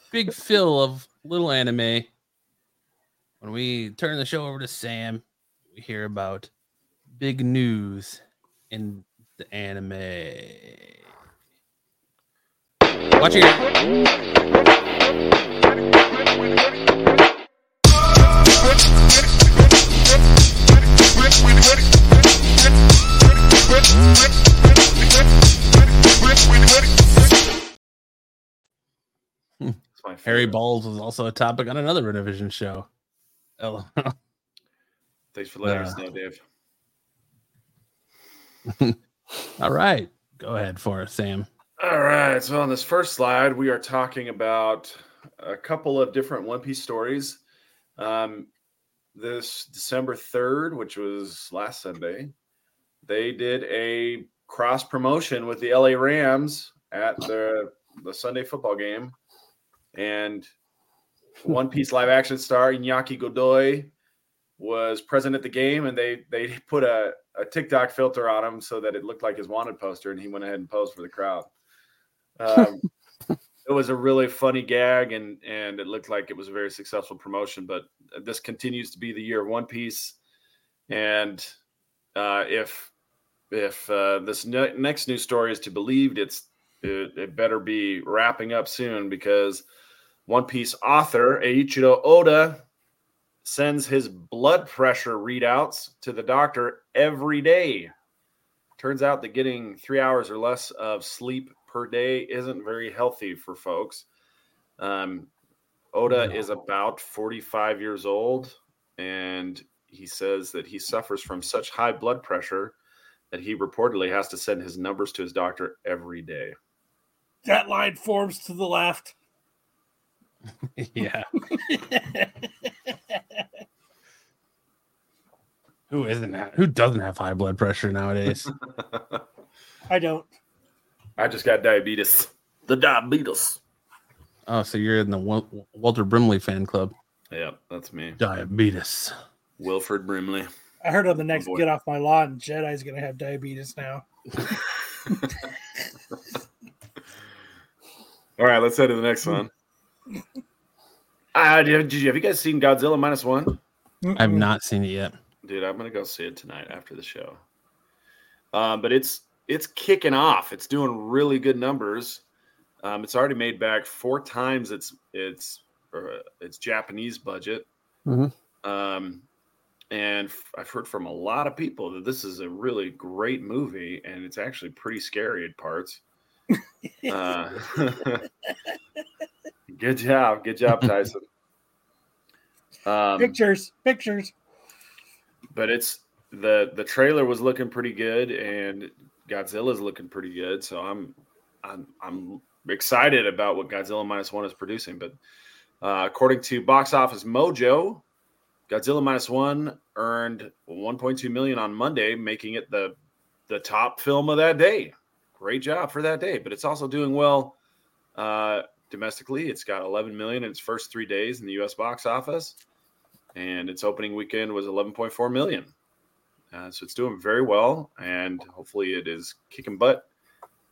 big fill of little anime. When we turn the show over to Sam, we hear about big news in the anime. Watch it. Harry Balls was also a topic on another Renovision show. L O L. Thanks for letting uh, us know, Dave. All right. Go ahead for it, Sam. All right. So on this first slide, we are talking about a couple of different One Piece stories. Um, this December third, which was last Sunday, they did a cross promotion with the L A Rams at the, the Sunday football game. And One Piece live action star Iñaki Godoy was present at the game, and they they put a, a TikTok filter on him so that it looked like his wanted poster, and he went ahead and posed for the crowd. Um, it was a really funny gag, and, and it looked like it was a very successful promotion. But this continues to be the year of One Piece. And uh, if if uh, this ne- next news story is to be believed, it's It, it better be wrapping up soon, because One Piece author Eiichiro Oda sends his blood pressure readouts to the doctor every day. Turns out that getting three hours or less of sleep per day isn't very healthy for folks. Um, Oda no. is about forty-five years old, and he says that he suffers from such high blood pressure that he reportedly has to send his numbers to his doctor every day. That line forms to the left. Yeah. Who isn't that? Who doesn't have high blood pressure nowadays? I don't. I just got diabetes. The diabetes. Oh, so you're in the Walter Brimley fan club. Yeah, that's me. Diabetes. Wilford Brimley. I heard on the next oh Get Off My Lawn, Jedi's going to have diabetes now. All right, let's head to the next one. Uh, did you, have you guys seen Godzilla Minus One? I've not seen it yet. Dude, I'm going to go see it tonight after the show. Um, but it's it's kicking off. It's doing really good numbers. Um, it's already made back four times its its or its Japanese budget. Mm-hmm. Um, and I've heard from a lot of people that this is a really great movie, and it's actually pretty scary at parts. Uh, good job. Good job, Tyson. Um, pictures, pictures. But it's the the trailer was looking pretty good, and Godzilla's looking pretty good. So I'm I'm I'm excited about what Godzilla Minus One is producing. But uh, according to Box Office Mojo, Godzilla Minus One earned one point two million dollars on Monday, making it the the top film of that day. Great job for that day. But it's also doing well uh, domestically. It's got eleven million dollars in its first three days in the U S box office. And its opening weekend was eleven point four million dollars. Uh, so it's doing very well. And hopefully it is kicking butt,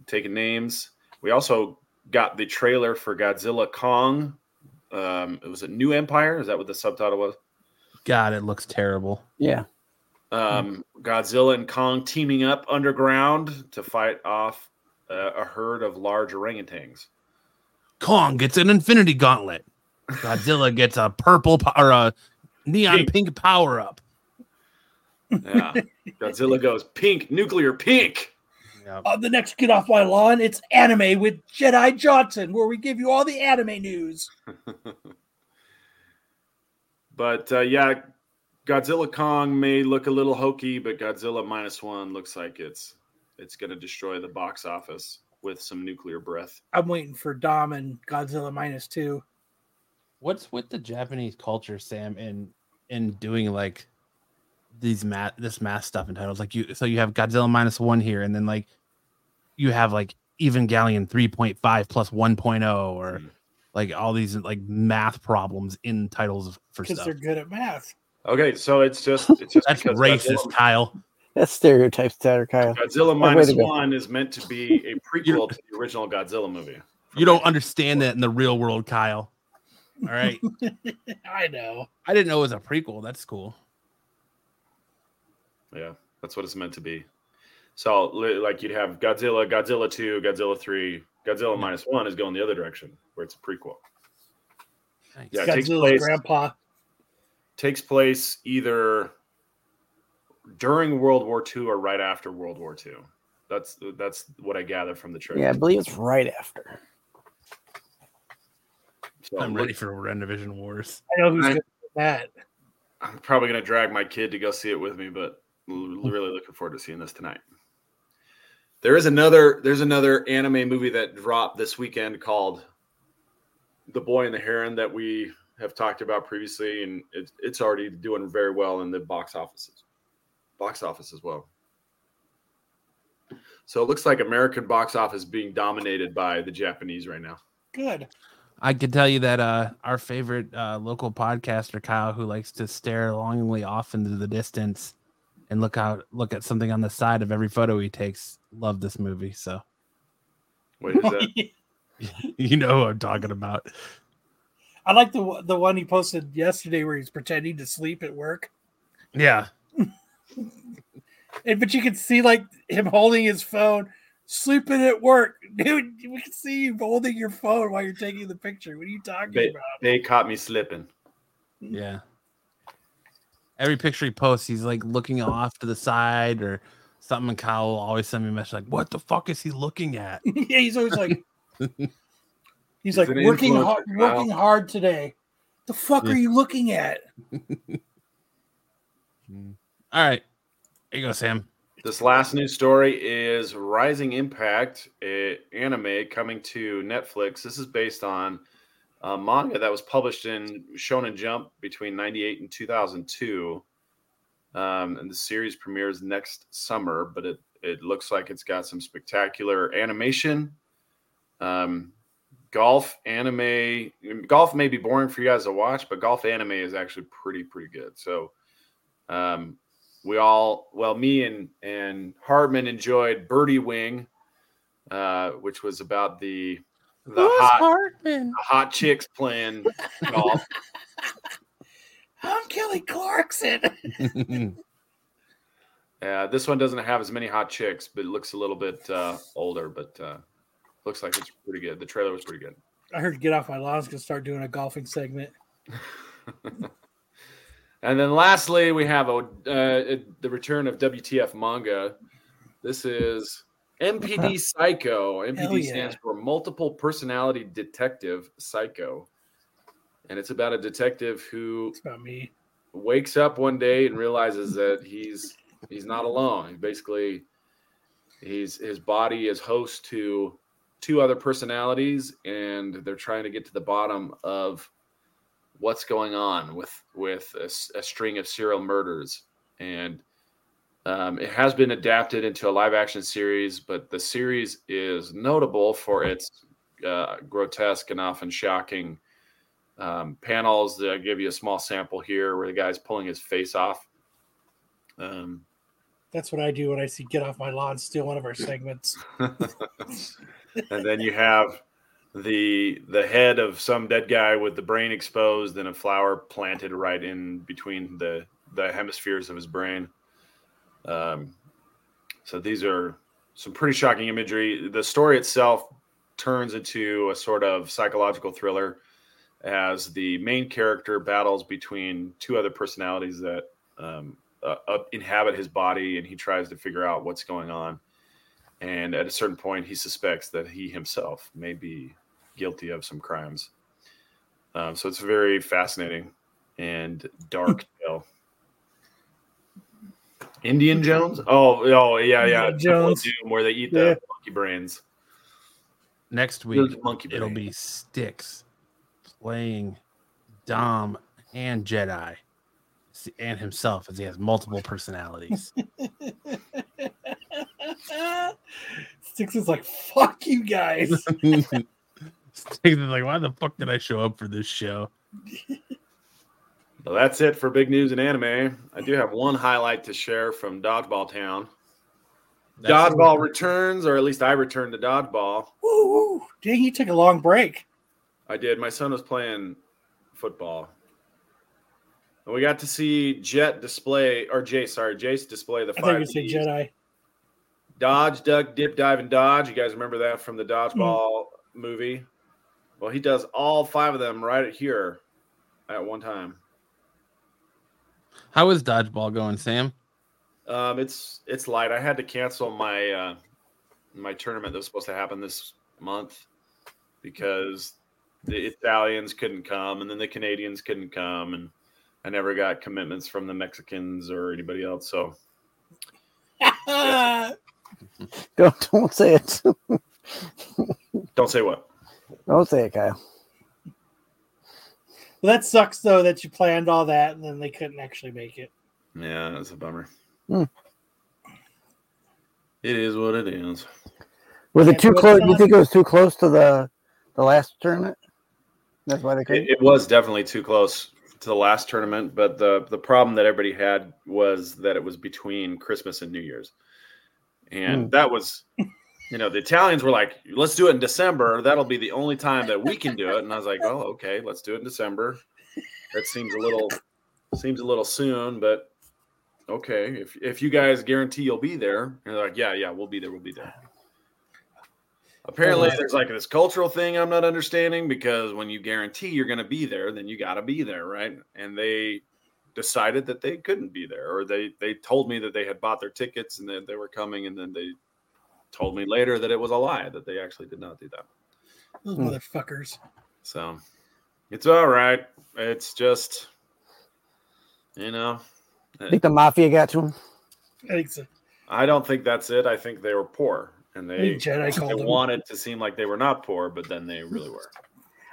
taking names. We also got the trailer for Godzilla Kong. Um, it was a New Empire. Is that what the subtitle was? God, it looks terrible. Yeah. Um, Godzilla and Kong teaming up underground to fight off uh, a herd of large orangutans. Kong gets an infinity gauntlet. Godzilla gets a purple po- or a neon pink, pink power up. Yeah. Godzilla goes pink, nuclear pink. Yep. On the next Get Off My Lawn, it's anime with Jedi Johnson, where we give you all the anime news. But, uh, yeah, Godzilla Kong may look a little hokey, but Godzilla Minus One looks like it's it's going to destroy the box office with some nuclear breath. I'm waiting for Dom and Godzilla Minus Two. What's with the Japanese culture, Sam, in in doing like these ma- this mass stuff in titles? Like you, so you have Godzilla Minus One here, and then like you have like Evangelion three point five plus one point oh or. Mm-hmm. Like all these like math problems in titles for stuff. Because they're good at math. Okay, so it's just it's just that's racist, Godzilla, Kyle. That's stereotypes, Tyler Kyle. Godzilla Minus One is meant to be a prequel to the original Godzilla movie. You don't understand that in the real world, Kyle. All right. I know. I didn't know it was a prequel. That's cool. Yeah, that's what it's meant to be. So like you'd have Godzilla, Godzilla Two, Godzilla Three. Godzilla Minus One is going the other direction, where it's a prequel. Nice. Yeah, it takes place, grandpa. Takes place either during World War Two or right after World War Two. That's that's what I gather from the trailer. Yeah, I believe it's right after. So I'm ready for Rendivision Wars. I know who's I'm, good at that. I'm probably going to drag my kid to go see it with me, but really looking forward to seeing this tonight. There is another. There's another anime movie that dropped this weekend called "The Boy and the Heron" that we have talked about previously, and it, it's already doing very well in the box offices, box office as well. So it looks like American box office being dominated by the Japanese right now. Good. I can tell you that uh, our favorite uh, local podcaster Kyle, who likes to stare longingly off into the distance and look out, look at something on the side of every photo he takes. Love this movie. So, what is that? You know who I'm talking about. I like the the one he posted yesterday where he's pretending to sleep at work. Yeah, and, but you can see like him holding his phone, sleeping at work, dude. We can see you holding your phone while you're taking the picture. What are you talking they, about? They caught me slipping. Yeah. Every picture he posts, he's like looking off to the side or something. And Kyle will always send me a message like, "What the fuck is he looking at?" Yeah, he's always like, he's, he's like working hard, working hard today. The fuck yeah. Are you looking at? All right, there you go, Sam. This last news story is Rising Impact, an anime coming to Netflix. This is based on a manga that was published in Shonen Jump between ninety-eight and two thousand two, um, and the series premieres next summer, but it, it looks like it's got some spectacular animation. Um, golf anime, golf may be boring for you guys to watch, but golf anime is actually pretty, pretty good. So um, we all, well, me and, and Hardman enjoyed Birdie Wing, uh, which was about the... The hot, the hot chicks playing golf. I'm Kelly Clarkson. Yeah, this one doesn't have as many hot chicks, but it looks a little bit uh, older, but uh, looks like it's pretty good. The trailer was pretty good. I heard Get Off My Lawn's going to start doing a golfing segment. And then lastly, we have a, uh, the return of W T F manga. This is... M P D Psycho. M P D yeah. stands for Multiple Personality Detective Psycho. and it's about a detective who it's about me. wakes up one day and realizes that he's he's not alone. Basically, he's his body is host to two other personalities, and they're trying to get to the bottom of what's going on with with a, a string of serial murders. And um, it has been adapted into a live-action series, but the series is notable for its uh, grotesque and often shocking um, panels. That I give you a small sample here, where the guy's pulling his face off. Um, That's what I do when I see "Get Off My Lawn," steal one of our segments. And then you have the the head of some dead guy with the brain exposed and a flower planted right in between the, the hemispheres of his brain. Um, so these are some pretty shocking imagery. The story itself turns into a sort of psychological thriller as the main character battles between two other personalities that um, uh, up, inhabit his body, and he tries to figure out what's going on. And at a certain point, he suspects that he himself may be guilty of some crimes. Um, so it's a very fascinating and dark tale. Indian Jones? Oh, oh, yeah, yeah. Jones. Doom, where they eat the yeah. monkey brains. Next week, monkey brain. It'll be Styx playing Dom and Jedi and himself, as he has multiple personalities. Styx is like, fuck you guys. Styx is like, why the fuck did I show up for this show? Well, that's it for big news and anime. I do have one highlight to share from Dodgeball Town. That's Dodgeball returns, or at least I returned to Dodgeball. Woo, woo. Dang, you took a long break. I did. My son was playing football. And we got to see Jet display, or Jace, sorry, Jace display the five I thought you said Jedi. Dodge, duck, dip, dive, and dodge. You guys remember that from the Dodgeball mm-hmm. movie? Well, he does all five of them right here at one time. How is Dodgeball going, Sam? Um, it's it's light. I had to cancel my uh, my tournament that was supposed to happen this month because the Italians couldn't come, and then the Canadians couldn't come, and I never got commitments from the Mexicans or anybody else. So don't don't say it. Don't say what? Don't say it, Kyle. Well, that sucks, though, that you planned all that and then they couldn't actually make it. Yeah, that's a bummer. Mm. It is what it is. Was it too close? Do you think it was too close to the the last tournament? That's why they couldn't. It, it was definitely too close to the last tournament, but the the problem that everybody had was that it was between Christmas and New Year's, and mm. that was. You know, the Italians were like, let's do it in December. That'll be the only time that we can do it. And I was like, oh, okay, let's do it in December. That seems a little seems a little soon, but okay. If if you guys guarantee you'll be there, and they're like, yeah, yeah, we'll be there, we'll be there. Apparently there's like this cultural thing I'm not understanding, because when you guarantee you're going to be there, then you got to be there, right? And they decided that they couldn't be there, or they, they told me that they had bought their tickets and that they were coming, and then they – told me later that it was a lie, that they actually did not do that. Those motherfuckers. So it's all right. It's just, you know. I think it, the mafia got to them. I think so. I don't think that's it. I think they were poor, and they, Jedi they called wanted them. To seem like they were not poor, but then they really were.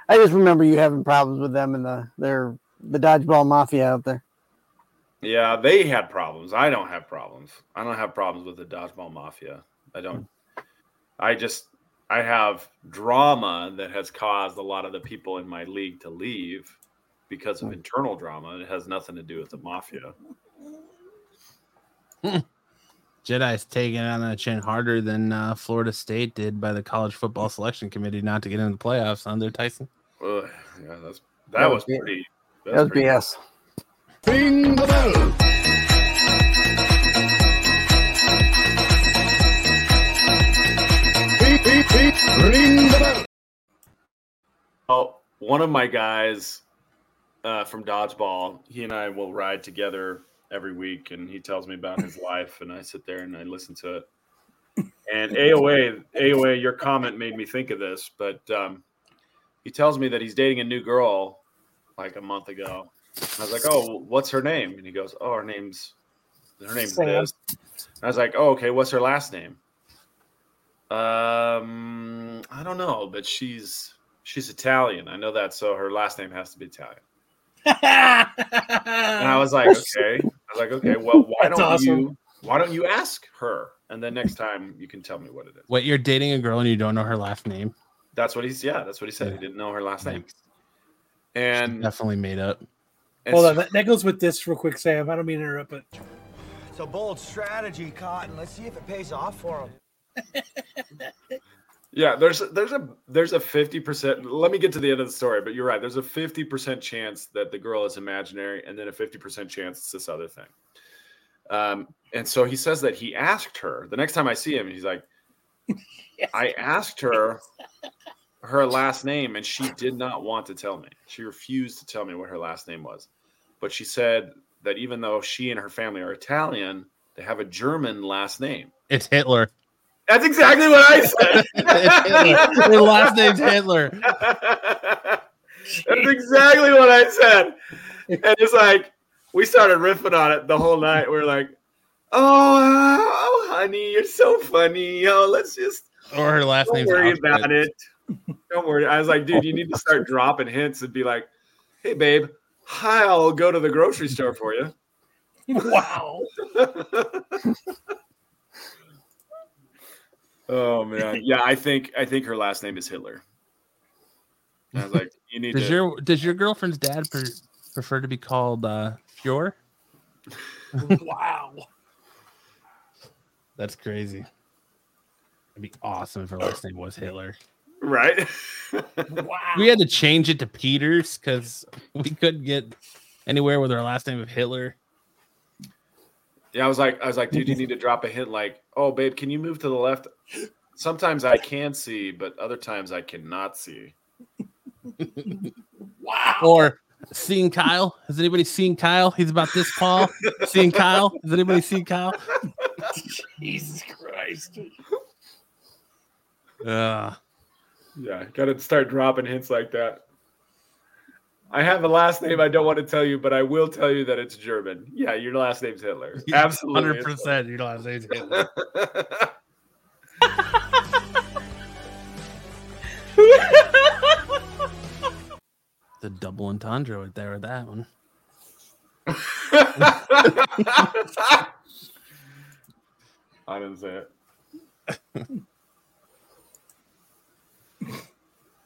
I just remember you having problems with them and the their the Dodgeball mafia out there. Yeah, they had problems. I don't have problems. I don't have problems with the Dodgeball mafia. I don't, I just, I have drama that has caused a lot of the people in my league to leave because of internal drama. It has nothing to do with the mafia. Jedi's taking on the chin harder than uh, Florida State did by the college football selection committee not to get into the playoffs under Tyson. Ugh, yeah, that's, that, that was B- pretty. That, that was pretty B S. Cool. Ring the bell. Oh, one of my guys uh, from Dodgeball, he and I will ride together every week, and he tells me about his life, and I sit there and I listen to it. And A O A, A O A, your comment made me think of this, but um, he tells me that he's dating a new girl like a month ago. I was like, oh, what's her name? And he goes, oh, her name's her name's this. And I was like, oh, okay, what's her last name? Um, I don't know, but she's she's Italian. I know that, so her last name has to be Italian. And I was like, okay. I was like, okay, well, why That's don't awesome. you why don't you ask her? And then next time you can tell me what it is. What, you're dating a girl and you don't know her last name? That's what he's yeah, that's what he said. Yeah. He didn't know her last name. And she definitely made up. Hold on, that, that goes with this real quick, Sam. I don't mean to interrupt, but it's a bold strategy, Cotton. Let's see if it pays off for him. Yeah, there's there's a there's a fifty percent. Let me get to the end of the story, but you're right. There's a fifty percent chance that the girl is imaginary, and then a fifty percent chance it's this other thing. Um, and so he says that he asked her. The next time I see him, he's like, yes. I asked her her last name, and she did not want to tell me. She refused to tell me what her last name was. But she said that even though she and her family are Italian, they have a German last name. It's Hitler. That's exactly what I said. Her last name's Hitler. That's exactly what I said. And it's like, we started riffing on it the whole night. We were like, oh, oh honey, you're so funny. Oh, let's just. Or her last name's Don't worry Alfred. about it. Don't worry. I was like, dude, you need to start dropping hints and be like, hey, babe, hi, I'll go to the grocery store for you. Wow. Oh man, yeah. I think I think her last name is Hitler. I was like, you need. Does to... your does your girlfriend's dad pre- prefer to be called uh, Fjord? Wow, that's crazy. It'd be awesome if her last name was Hitler, right? Wow. We had to change it to Peters because we couldn't get anywhere with her last name of Hitler. Yeah, I was like, I was like, dude, you need to drop a hint. Like, oh, babe, can you move to the left? Sometimes I can see, but other times I cannot see. Wow. Or seeing Kyle. Has anybody seen Kyle? He's about this tall. Seeing Kyle. Has anybody seen Kyle? Jesus Christ. Uh, yeah, gotta start dropping hints like that. I have a last name I don't want to tell you, but I will tell you that it's German. Yeah, your last name's Hitler. Absolutely. one hundred percent your last name's Hitler. The double entendre right there with that one. I didn't say it.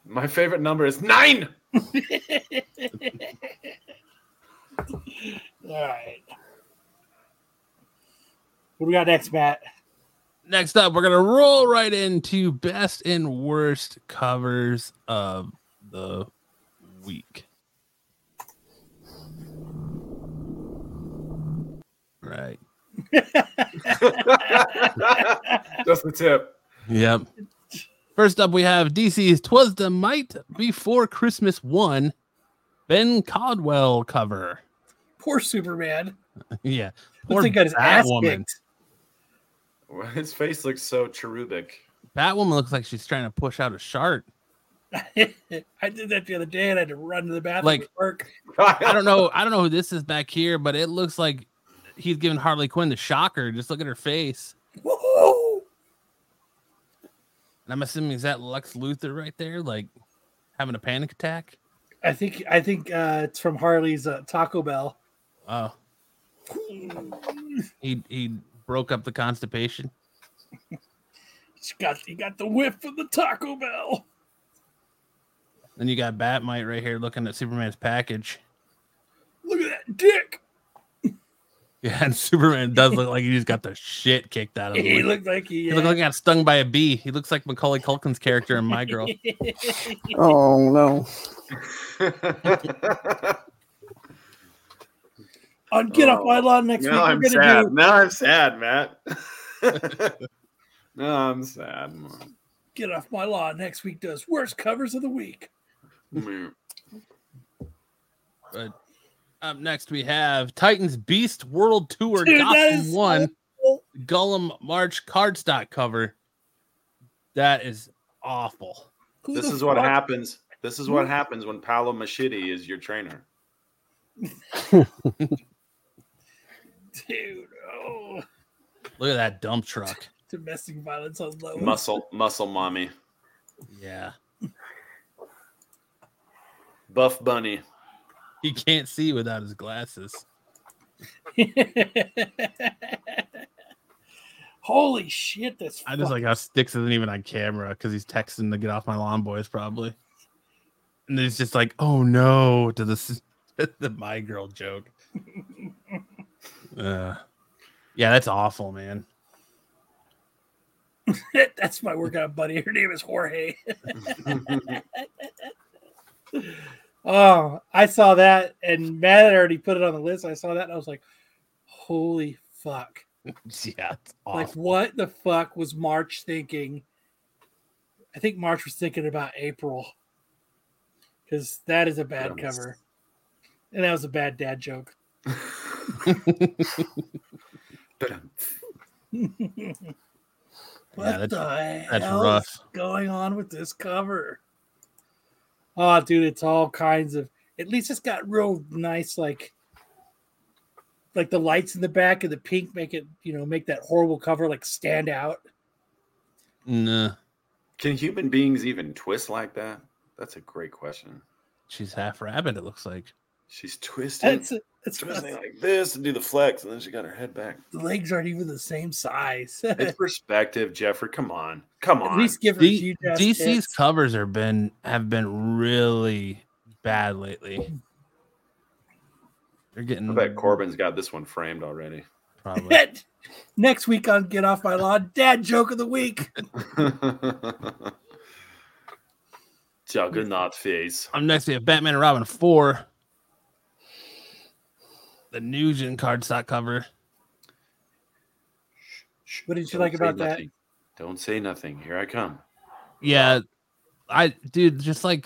My favorite number is nine. All right. What do we got next, Matt? Next up, we're going to roll right into best and worst covers of the week. Right. Just the tip. Yep. First up, we have D C's "Twas the Might Before Christmas One," Ben Caldwell cover. Poor Superman. Yeah, poor Batwoman. Well, his face looks so cherubic. Batwoman looks like she's trying to push out a shark. I did that the other day, and I had to run to the bathroom. Like, to work. I don't know. I don't know who this is back here, but it looks like he's giving Harley Quinn the shocker. Just look at her face. Woo-hoo! And I'm assuming, is that Lex Luthor right there, like having a panic attack? I think I think uh, it's from Harley's uh, Taco Bell. Oh, he he broke up the constipation. He's got he got the whiff of the Taco Bell. Then you got Batmite right here looking at Superman's package. Look at that dick. Yeah, and Superman does look like he just got the shit kicked out of him. He looked like he, yeah. he looked like he got stung by a bee. He looks like Macaulay Culkin's character in My Girl. Oh no! On Get oh. Up Wildlaw next now week. I'm we're sad. Do... Now I'm sad, Matt. No, I'm sad. Man. Get Off My Lawn next week does worst covers of the week. But. Up next, we have Titans Beast World Tour Dude, Gotham One so cool. Gollum March cardstock cover. That is awful. Who this is what fuck? happens This is what happens when Paulo Machidi is your trainer. Dude, oh. Look at that dump truck. Domestic violence on low. Muscle, muscle mommy. Yeah. Buff Bunny. He can't see without his glasses. Holy shit, that's I just fuck. Like how Styx isn't even on camera because he's texting to get off my lawn, boys, probably. And it's just like, oh no, to the, the My Girl joke. uh, yeah, that's awful, man. That's my workout buddy. Her name is Jorge. Oh, I saw that, and Matt had already put it on the list. I saw that, and I was like, holy fuck. Yeah, like what the fuck was March thinking? I think March was thinking about April, because that is a bad Almost. cover, and that was a bad dad joke. What yeah, that's, the that's hell rough. is going on with this cover? Oh, dude, it's all kinds of. At least it's got real nice, like. Like the lights in the back of the pink make it, you know, make that horrible cover like stand out. Nah. Can human beings even twist like that? That's a great question. She's half rabbit, it looks like. She's twisting, that's a, that's twisting like this and do the flex, and then she got her head back. The legs aren't even the same size. It's perspective, Jeffrey. Come on. Come on. At least give her D- huge ass D C's hits. Covers have been have been really bad lately. You're getting. I bet Corbin's got this one framed already. Probably. Next week on Get Off My Lawn, Dad Joke of the Week. Juggernaut face. I'm next to have Batman and Robin four. The new Gen cardstock cover. What did you Don't like about nothing. that? Don't say nothing. Here I come. Yeah, I dude, just like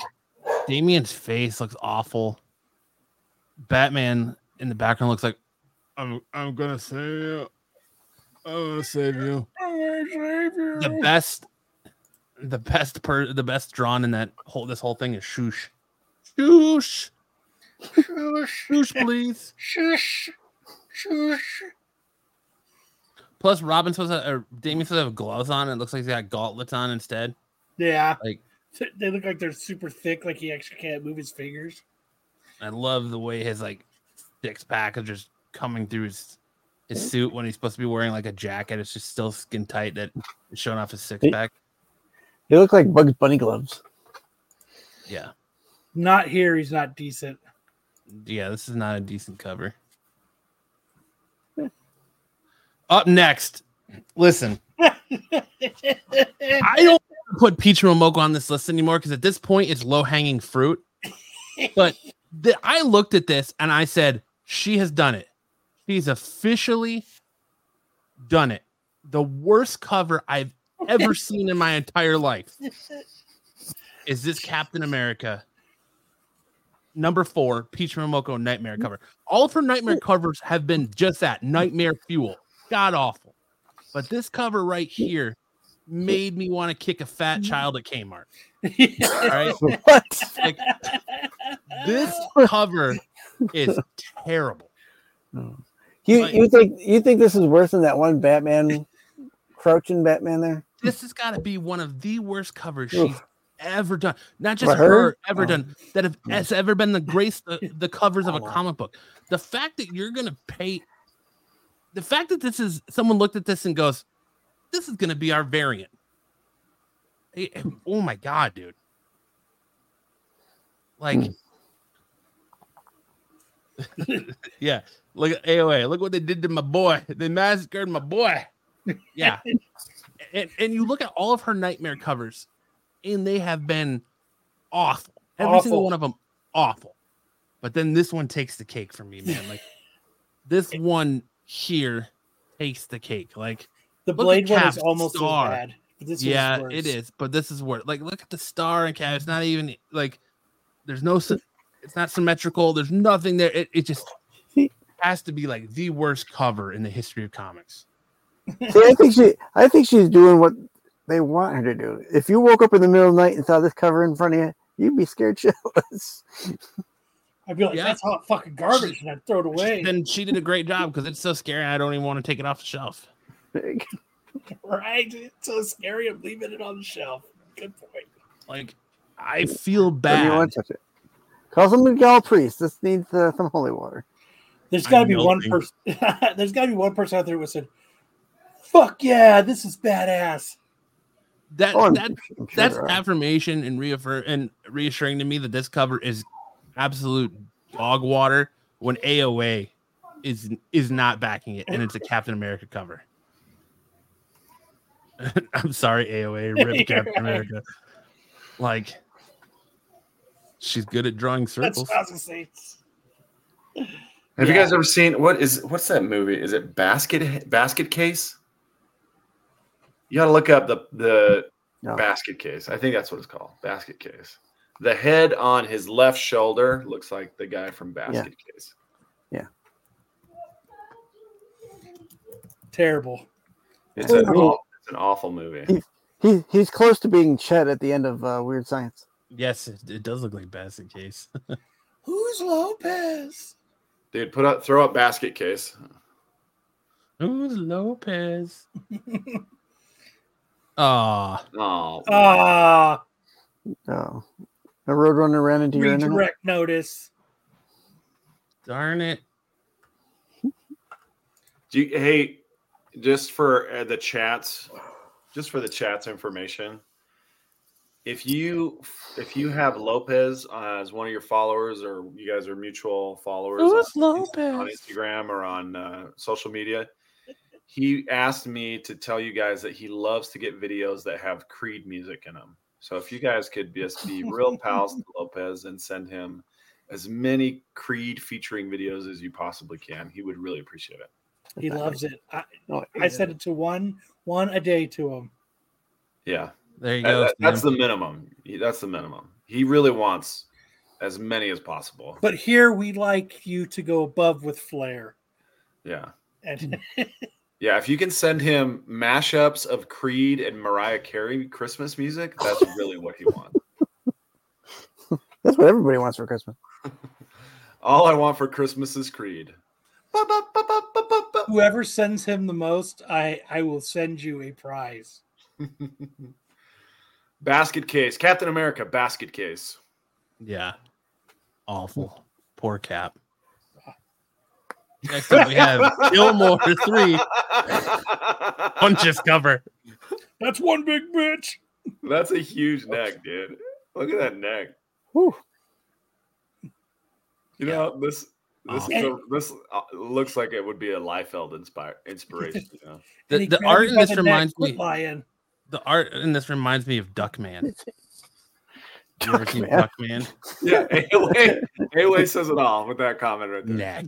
Damian's face looks awful. Batman. In the background looks like I'm I'm gonna save you. I'm gonna save you. I'm gonna save you. The best the best per the best drawn in that whole this whole thing is Shoosh. Shoosh. Shoosh, Shoosh please. Shoosh. Shoosh. Plus Robin's supposed to or Damian's supposed to have gloves on, and it looks like he's got gauntlets on instead. Yeah. Like they look like they're super thick, like he actually can't move his fingers. I love the way his like Styx pack is just coming through his, his suit when he's supposed to be wearing like a jacket. It's just still skin tight that is showing off his six pack. They look like Bugs Bunny gloves. Yeah. Not here. He's not decent. Yeah, this is not a decent cover. Up next, listen. I don't put Peach Momoko on this list anymore because at this point it's low hanging fruit. But the, I looked at this and I said, she has done it. She's officially done it. The worst cover I've ever seen in my entire life is this Captain America number four, Peach Momoko nightmare cover. All of her nightmare covers have been just that, nightmare fuel. God awful. But this cover right here made me want to kick a fat child at Kmart. All right. What? Like, this cover is terrible. You like, you think you think this is worse than that one Batman crouching Batman there? This has got to be one of the worst covers Oof. she's ever done. Not just her? her ever oh. done that have has ever been the grace the, the covers oh, of a wow. comic book. The fact that you're gonna pay the fact that this is someone looked at this and goes, this is gonna be our variant. Oh my god, dude. Like yeah, look A O A, look what they did to my boy. They massacred my boy. Yeah. and and you look at all of her nightmare covers, and they have been awful. Every awful. single one of them awful. But then this one takes the cake for me, man. Like this one here takes the cake. Like the Blade one is almost as bad. This yeah, is it is, but this is worse. Like, look at the star and cat. It's not even like there's no. It's not symmetrical. There's nothing there. It it just has to be like the worst cover in the history of comics. See, I think she. I think she's doing what they want her to do. If you woke up in the middle of the night and saw this cover in front of you, you'd be scared shitless. I'd be like, yeah. that's hot fucking garbage, and I'd throw it away. Then she did a great job because it's so scary, I don't even want to take it off the shelf. Right? It's so scary, I'm leaving it on the shelf. Good point. Like, I feel bad. You want to touch it. Call some Miguel Priest. This needs uh, some holy water. There's got to be one person. There's got to be one person out there who said, "Fuck yeah, this is badass." That oh, that sure that's affirmation and reaffirm and reassuring to me that this cover is absolute dog water when A O A is is not backing it, and it's a Captain America cover. I'm sorry, A O A ripped Captain right. America. Like, she's good at drawing circles. That's Have yeah. you guys ever seen what is what's that movie? Is it Basket Basket Case? You gotta look up the the no. Basket Case. I think that's what it's called. Basket Case. The head on his left shoulder looks like the guy from Basket yeah. Case. Yeah. Terrible. It's, Terrible. An, awful, it's an awful movie. He, he he's close to being Chet at the end of uh, Weird Science. Yes, it, it does look like Basket Case. Who's Lopez? Dude, put up, throw up Basket Case. Who's Lopez? Ah, oh, ah, no. The Roadrunner ran into your direct notice. Darn it! Do you, hey, just for uh, the chats, just for the chats information. If you if you have Lopez uh, as one of your followers, or you guys are mutual followers on, on Instagram or on uh, social media, he asked me to tell you guys that he loves to get videos that have Creed music in them. So if you guys could just be real pals to Lopez and send him as many Creed featuring videos as you possibly can, he would really appreciate it. He loves it. I, no, I send it to one one a day to him. Yeah. There you go. That, that's the minimum. That's the minimum. He really wants as many as possible. But here we like you to go above with Flair. Yeah. And yeah, if you can send him mashups of Creed and Mariah Carey Christmas music, that's really what he wants. That's what everybody wants for Christmas. All I want for Christmas is Creed. Whoever sends him the most, I, I will send you a prize. Basket Case. Captain America, Basket Case. Yeah. Awful. Poor Cap. Next up we have Gilmore three. Punches cover. That's one big bitch. That's a huge neck, dude. Look at that neck. Whew. You know, yeah. this this, is a, this looks like it would be a Liefeld inspire, inspiration. You know? the the art in this reminds me... Lion. The art in this reminds me of Duckman. Duck you ever seen Duckman? Yeah, A O A, A O A says it all with that comment right there. Neck.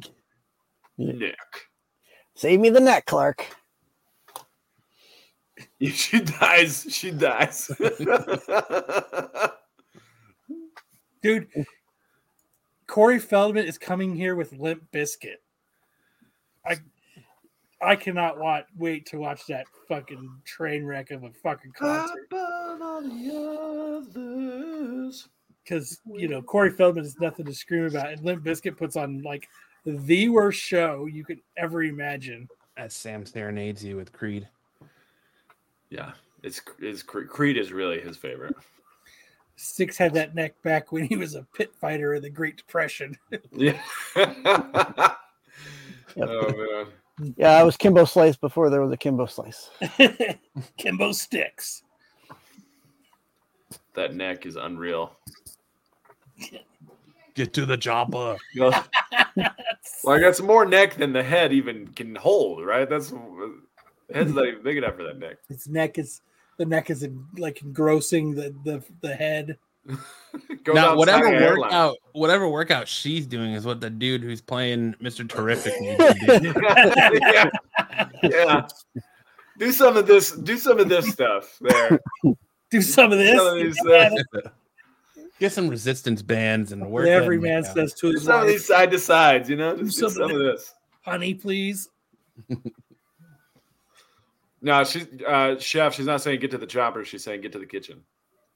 Neck. Save me the neck, Clark. She dies. She dies. Dude, Corey Feldman is coming here with Limp Bizkit. I... I cannot watch, wait to watch that fucking train wreck of a fucking concert. Because, you know, Corey Feldman is nothing to scream about. And Limp Bizkit puts on, like, the worst show you could ever imagine. As Sam serenades you with Creed. Yeah. it's, it's Creed is really his favorite. Styx had that neck back when he was a pit fighter in the Great Depression. Yeah. Oh, man. Yeah, I was Kimbo Slice before there was a Kimbo Slice. Kimbo Sticks. That neck is unreal. Get to the jobber. Well, I got some more neck than the head even can hold, right? That's the head's not even big enough for that neck. Its neck is the neck is in, like engrossing the the, the head. Now whatever workout, whatever workout she's doing is what the dude who's playing Mister Terrific needs to do. Yeah. yeah, do some of this. Do some of this stuff there. Do some of this. Some of these, uh, get some resistance bands and work. Every man workout. Says to his some wife, of these side to sides. You know, just do some, do some of this. this. Honey, please. No, she's uh, chef. She's not saying get to the chopper. She's saying get to the kitchen.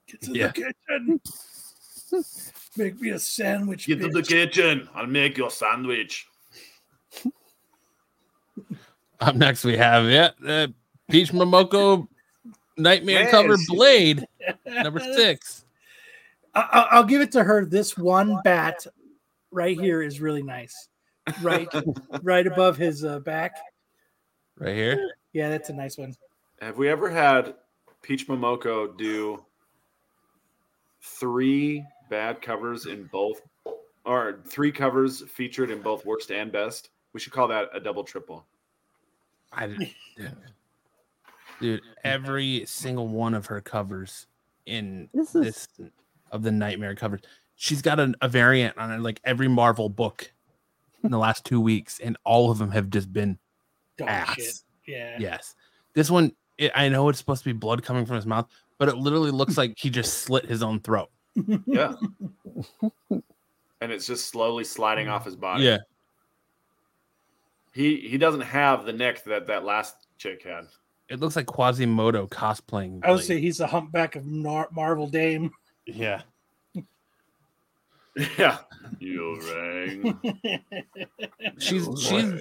Get to yeah. the kitchen. Make me a sandwich. Get bitch. to the kitchen. I'll make your sandwich. Up next, we have yeah, uh, Peach Momoko Nightmare yes. cover Blade number six. I- I'll give it to her. This one bat right here is really nice. Right, right above his uh, back. Right here. Yeah, that's a nice one. Have we ever had Peach Momoko do three bad covers in both, or three covers featured in both worst and best? We should call that a double triple. I didn't, dude. dude, every single one of her covers in this, is... this of the Nightmare covers, she's got a, a variant on it, like every Marvel book in the last two weeks, and all of them have just been Dumb ass. Shit. Yeah. Yes. This one, it, I know it's supposed to be blood coming from his mouth, but it literally looks like he just slit his own throat. Yeah. And it's just slowly sliding off his body. Yeah. He he doesn't have the neck that that last chick had. It looks like Quasimodo cosplaying. I would say he's the humpback of Nar- Marvel Dame. Yeah. Yeah. You rang. She's she's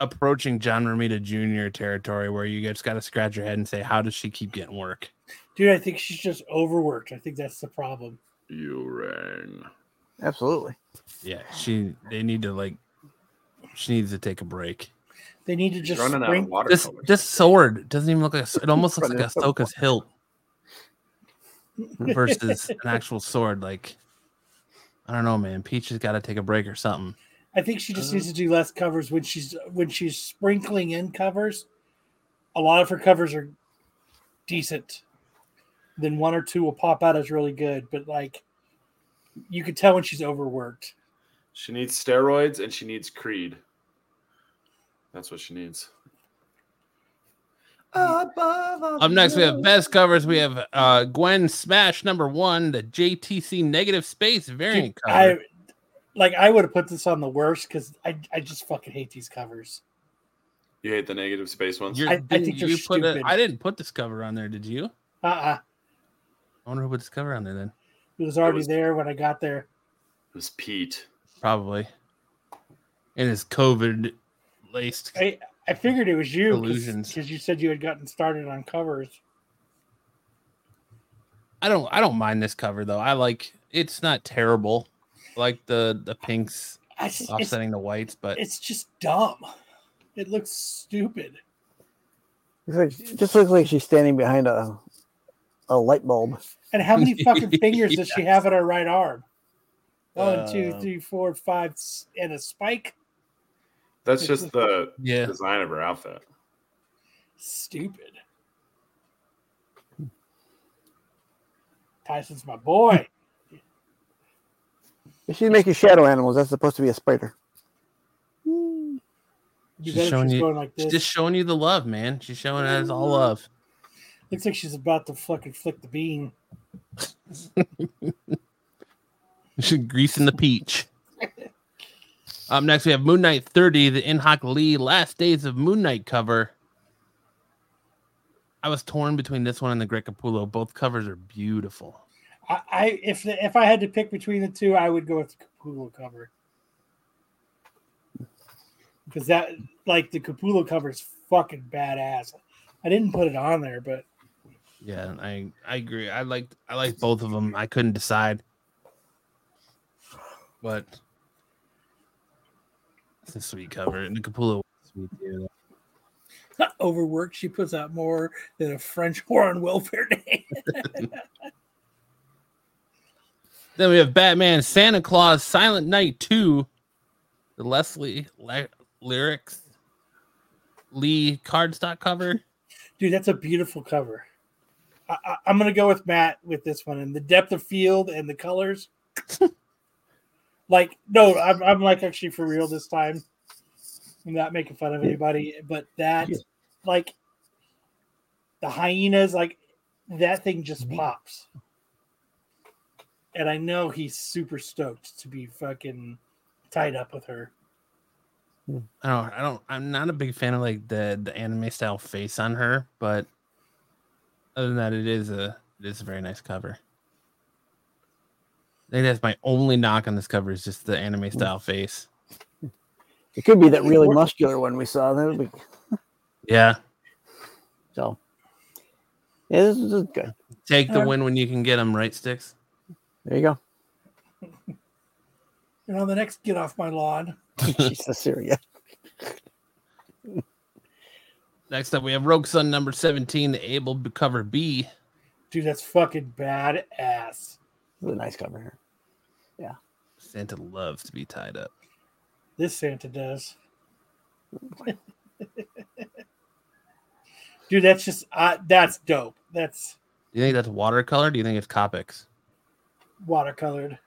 approaching John Romita Junior territory, where you just got to scratch your head and say, how does she keep getting work? Dude, I think she's just overworked. I think that's the problem. You rang. Absolutely. Yeah, she. They need to like. She needs to take a break. They need to just. Spring- this, this sword doesn't even look like a, it almost looks like Ahsoka's hilt versus an actual sword. Like, I don't know, man. Peach has got to take a break or something. I think she just needs to do less covers when she's when she's sprinkling in covers. A lot of her covers are decent. Then one or two will pop out as really good, but like you could tell when she's overworked. She needs steroids and she needs Creed. That's what she needs. Up next, we have best covers. We have uh, Gwen Smash number one, the J T C negative space variant Dude, cover. I, Like, I would have put this on the worst because I, I just fucking hate these covers. You hate the negative space ones? I, I think you put a, I didn't put this cover on there, did you? Uh-uh. I wonder who put this cover on there then. It was already it was, there when I got there. It was Pete. Probably. And his COVID-laced I, I figured it was you because you said you had gotten started on covers. I don't I don't mind this cover, though. I like It's not terrible. Like the the pinks I, offsetting the whites, but it's just dumb. It looks stupid. It's like, it just looks like she's standing behind a a light bulb. And how many fucking fingers yes. does she have in her right arm? One, uh, two, three, four, five, and a spike. That's it's just a, the yeah. design of her outfit. Stupid. Tyson's my boy. She's making shadow animals. That's supposed to be a spider. She's showing she's you, like she's just showing you the love, man. She's showing us mm-hmm. all love. Looks like she's about to fucking flick the bean. She's greasing the peach. Up next, we have Moon Knight thirty, the In-Hawk Lee Last Days of Moon Knight cover. I was torn between this one and the Greg Capullo. Both covers are beautiful. I if the, if I had to pick between the two, I would go with the Capullo cover because that like the Capullo cover is fucking badass. I didn't put it on there, but yeah, I I agree. I liked I liked both of them. I couldn't decide, but it's a sweet cover, and the Capullo sweet too. Not overworked. She puts out more than a French whore on welfare day. Then we have Batman, Santa Claus, Silent Night two, the Leslie Ly- Lyrics Lee cardstock cover. Dude, that's a beautiful cover. I- I- I'm going to go with Matt with this one. And the depth of field and the colors. like, no, I'm, I'm like actually for real this time. I'm not making fun of anybody. But that, like, the hyenas, like, that thing just pops. And I know he's super stoked to be fucking tied up with her. I don't, I don't, I'm not a big fan of like the, the anime style face on her, but other than that, it is a it is a very nice cover. I think that's my only knock on this cover is just the anime style face. It could be that really muscular one we saw. That would be... Yeah. So, yeah, this is good. Take the right. win when you can get them, right, Styx? There you go. You're on the next Get Off My Lawn. Jesus, Syria. Next up, we have Rogue Son number seventeen, the Able cover B. Dude, that's fucking badass. This is a nice cover here. Yeah. Santa loves to be tied up. This Santa does. Dude, that's just, uh, that's dope. That's. Do you think that's watercolor? Do you think it's Copics? Watercolored.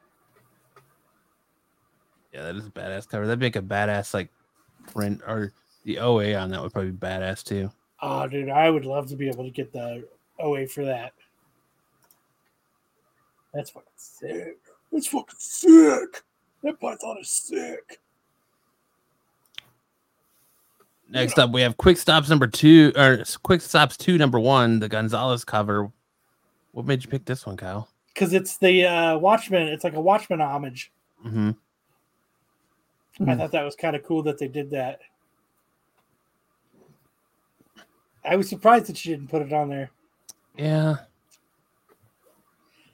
Yeah, that is a badass cover. That'd make a badass, like, print or the O A on that would probably be badass, too. Oh, dude, I would love to be able to get the O A for that. That's fucking sick. That's fucking sick. That Python is sick. Next yeah. up, we have Quick Stops number two, or Quick Stops two number one, the Gonzalez cover. What made you pick this one, Kyle? Because it's the uh, Watchmen. It's like a Watchmen homage. Mm-hmm. I mm-hmm. thought that was kind of cool that they did that. I was surprised that she didn't put it on there. Yeah.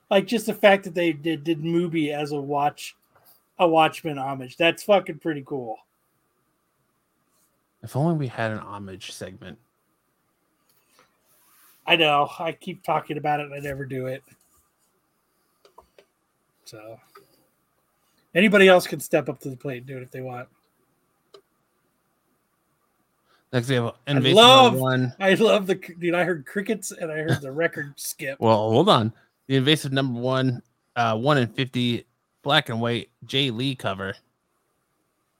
Like, just the fact that they did, did Mubi as a watch, a Watchmen homage. That's fucking pretty cool. If only we had an homage segment. I know. I keep talking about it and I never do it. So, anybody else can step up to the plate and do it if they want. Next, we have Invasion I love, Number One. I love the dude. I heard crickets and I heard the record skip. Well, hold on. The Invasive Number One, uh, one in fifty, black and white, Jay Lee cover.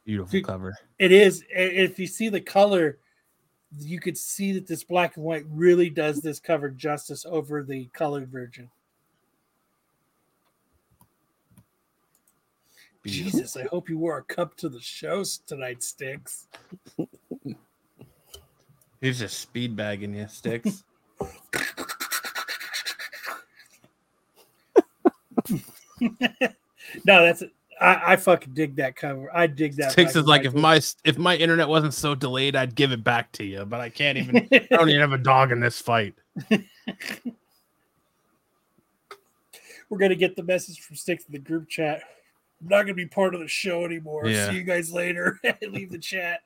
Beautiful dude, cover. It is. If you see the color, you could see that this black and white really does this cover justice over the colored version. Beautiful. Jesus, I hope you wore a cup to the show tonight, Styx. He's just speed bagging you, Styx. No, that's it. I, I fucking dig that cover. I dig that. Six is like if my it. if my internet wasn't so delayed, I'd give it back to you. But I can't even. I don't even have a dog in this fight. We're gonna get the message from Six in the group chat. I'm not gonna be part of the show anymore. Yeah. See you guys later. Leave the chat.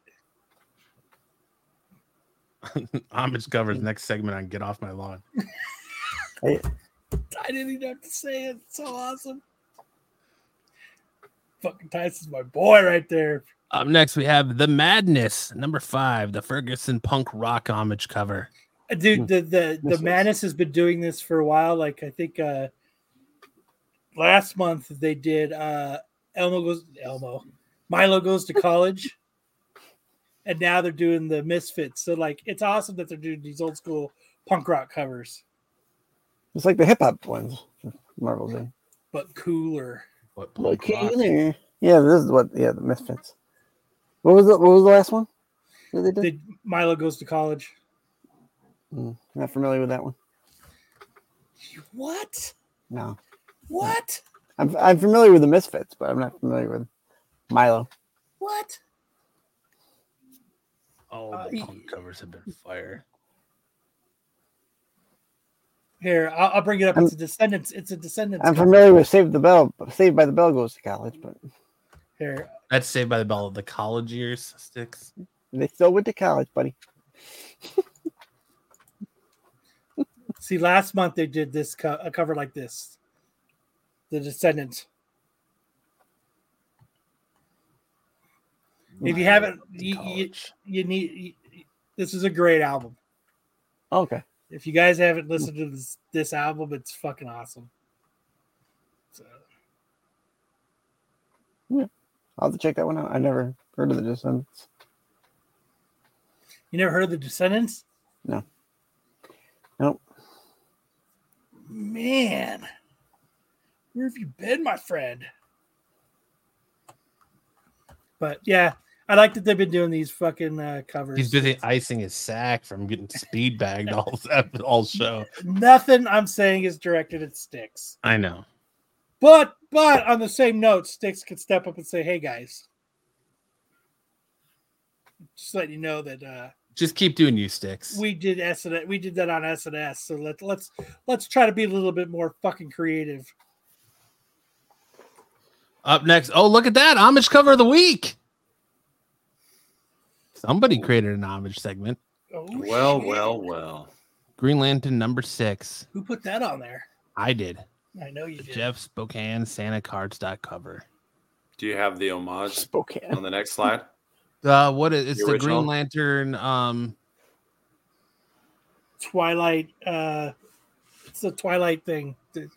Homage covers next segment on Get Off My Lawn. Hey. I didn't even have to say it. It's so awesome. Fucking Tyson's my boy right there. Up next, we have The Madness, number five, the Ferguson punk rock homage cover. Dude, the the, the Madness has been doing this for a while. Like, I think uh, last month they did uh, Elmo goes Elmo, Milo Goes to College, and now they're doing the Misfits. So, like, it's awesome that they're doing these old school punk rock covers. It's like the hip hop ones, Marvel's in, but cooler. But, but cooler. Rock. Yeah, this is what. Yeah, the Misfits. What was the What was the last one? That they did? Did Milo Goes to College? Mm, not familiar with that one. What? No. What? I'm I'm familiar with the Misfits, but I'm not familiar with Milo. What? All uh, the punk covers have been fire. Here, I'll, I'll bring it up. It's I'm, a Descendants. It's a Descendants. I'm familiar cover. with Saved the Bell. Saved by the Bell Goes to College, but here that's Saved by the Bell. The college years, Sticks. They still went to college, buddy. See, last month they did this co- a cover like this, the Descendants. My if you haven't, you, you, you need. You, this is a great album. Oh, okay. If you guys haven't listened to this, this album, it's fucking awesome. So. Yeah, I'll have to check that one out. I never heard of the Descendants. You never heard of the Descendants? No. Nope. Man, where have you been, my friend? But yeah. I like that they've been doing these fucking uh, covers. He's busy icing his sack from getting speed bagged all all show. Nothing I'm saying is directed at Styx. I know. But but on the same note, Styx could step up and say, "Hey guys, just letting you know that." Uh, Just keep doing you, Styx. We did S and we did that on S and S. So let's let's let's try to be a little bit more fucking creative. Up next, oh look at that Amish cover of the week. Somebody Ooh. created an Amish segment. Oh, well, shit. well, well. Green Lantern number six. Who put that on there? I did. I know you the did. Jeff Spokane Santa cardstock cover. Do you have the homage Spokane on the next slide? Uh, what is it's the, the Green Lantern? Um, Twilight. Uh, it's the Twilight thing. The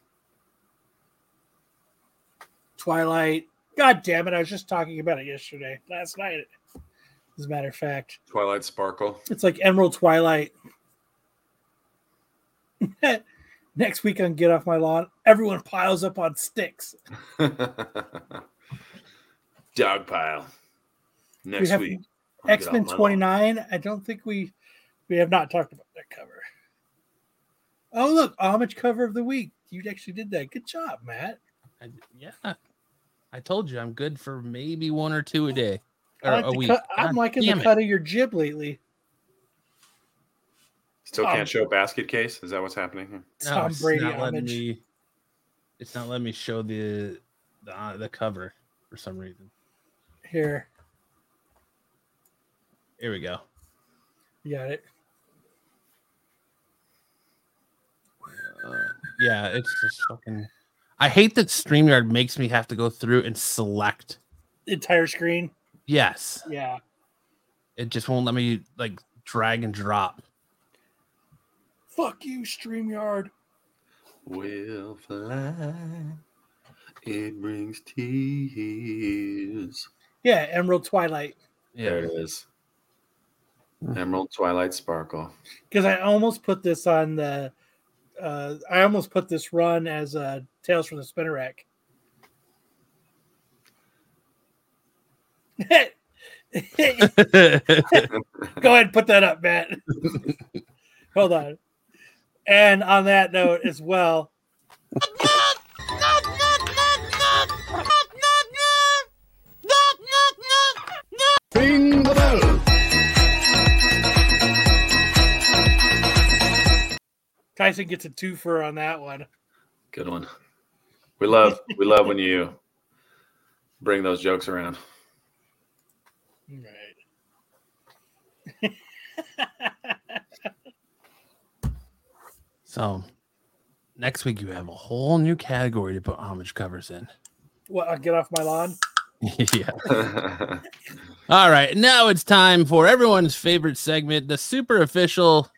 Twilight. God damn it! I was just talking about it yesterday, last night. As a matter of fact, Twilight Sparkle. It's like Emerald Twilight. Next week on Get Off My Lawn, everyone piles up on Styx. Dog pile. Next we week. X-Men twenty-nine. I don't think we we have not talked about that cover. Oh, look. Homage cover of the week. You actually did that. Good job, Matt. I, yeah. I told you I'm good for maybe one or two a day. Or like a week. Cu- I'm liking the it. cut of your jib lately. Still Tom. Can't show basket case? Is that what's happening here? No, Tom it's Brady not letting me, It's not letting me show the the, uh, the cover for some reason. Here. Here we go. You got it. Uh, yeah, it's just fucking. I hate that StreamYard makes me have to go through and select the entire screen. Yes. Yeah. It just won't let me like drag and drop. Fuck you, StreamYard. We'll fly. It brings tears. Yeah, Emerald Twilight. Yeah, there it is. Emerald Twilight Sparkle. Because I almost put this on the, uh, I almost put this run as a uh, Tales from the Spinner Rack. Go ahead and put that up, Matt. Hold on. And on that note as well. Ring the bell. Tyson gets a twofer on that one. Good one. We love we love when you bring those jokes around. Right. So next week you have a whole new category to put homage covers in. What? I'll get off my lawn? Yeah. All right. Now it's time for everyone's favorite segment, the super official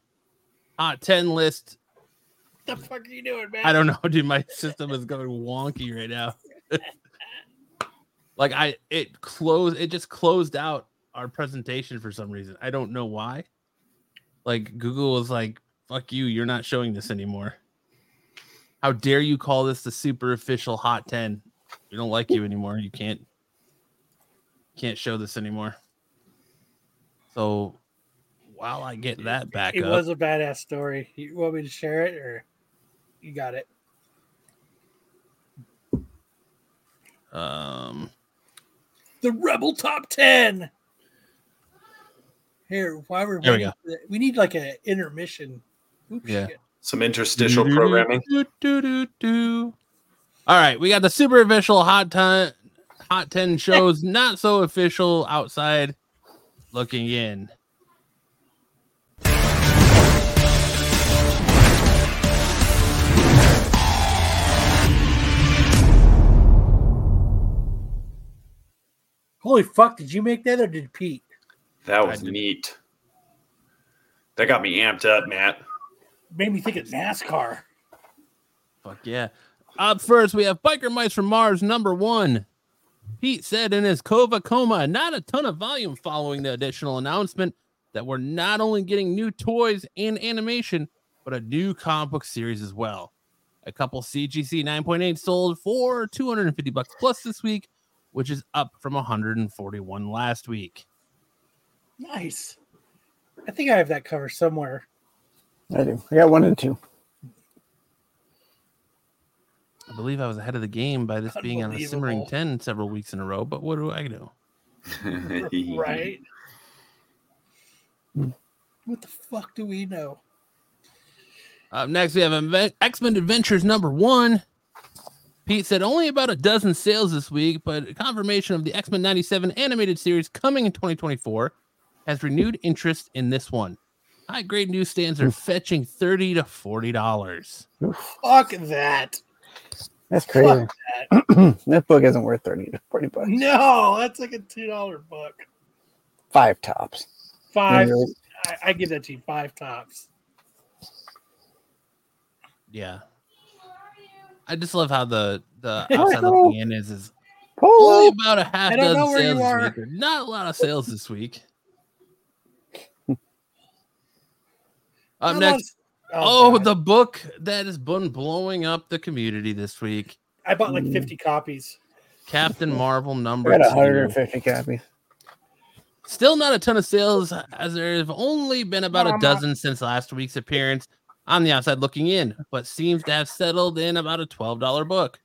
hot ten list. What the fuck are you doing, man? I don't know, dude. My system is going wonky right now. Like I, it closed. It just closed out our presentation for some reason. I don't know why. Like Google was like, "Fuck you! You're not showing this anymore. How dare you call this the super official hot ten? We don't like you anymore. You can't, can't show this anymore." So, while I get that back up, it was a badass story. You want me to share it, or you got it? Um, the Rebel Top Ten. Here, why we're we, we, we need like an intermission. Oops, yeah, shit. Some interstitial do, programming. Do, do, do, do. All right, we got the super official hot ten, hot ten shows, not so official outside, looking in. Holy fuck, did you make that or did Pete? That was neat. That got me amped up, Matt. Made me think of NASCAR. Fuck yeah. Up first, we have Biker Mice from Mars, number one. Pete said in his Kova Coma, not a ton of volume following the additional announcement that we're not only getting new toys and animation, but a new comic book series as well. A couple C G C nine point eight sold for two hundred fifty bucks plus this week, which is up from one hundred forty-one last week. Nice. I think I have that cover somewhere. I do. I got one and two. I believe I was ahead of the game by this being on a simmering ten several weeks in a row, but what do I do? Right? What the fuck do we know? Up next, we have X-Men Adventures number one. Pete said only about a dozen sales this week, but confirmation of the X-Men ninety-seven animated series coming in twenty twenty-four has renewed interest in this one. High-grade newsstands are fetching thirty to forty dollars. Fuck that. That's crazy. Fuck that. That book isn't worth thirty to forty bucks. No, that's like a two dollar book. Five tops. Five. I, I give that to you. Five tops. Yeah. I just love how the, the outside looking in is, is only about a half dozen sales this week. Not a lot of sales this week. Up Not next, oh, oh the book that has been blowing up the community this week. I bought like fifty mm. copies. Captain Marvel number I got one hundred fifty two. Copies. Still not a ton of sales, as there have only been about no, a dozen not. since last week's appearance on the outside looking in, but seems to have settled in about a twelve dollar book.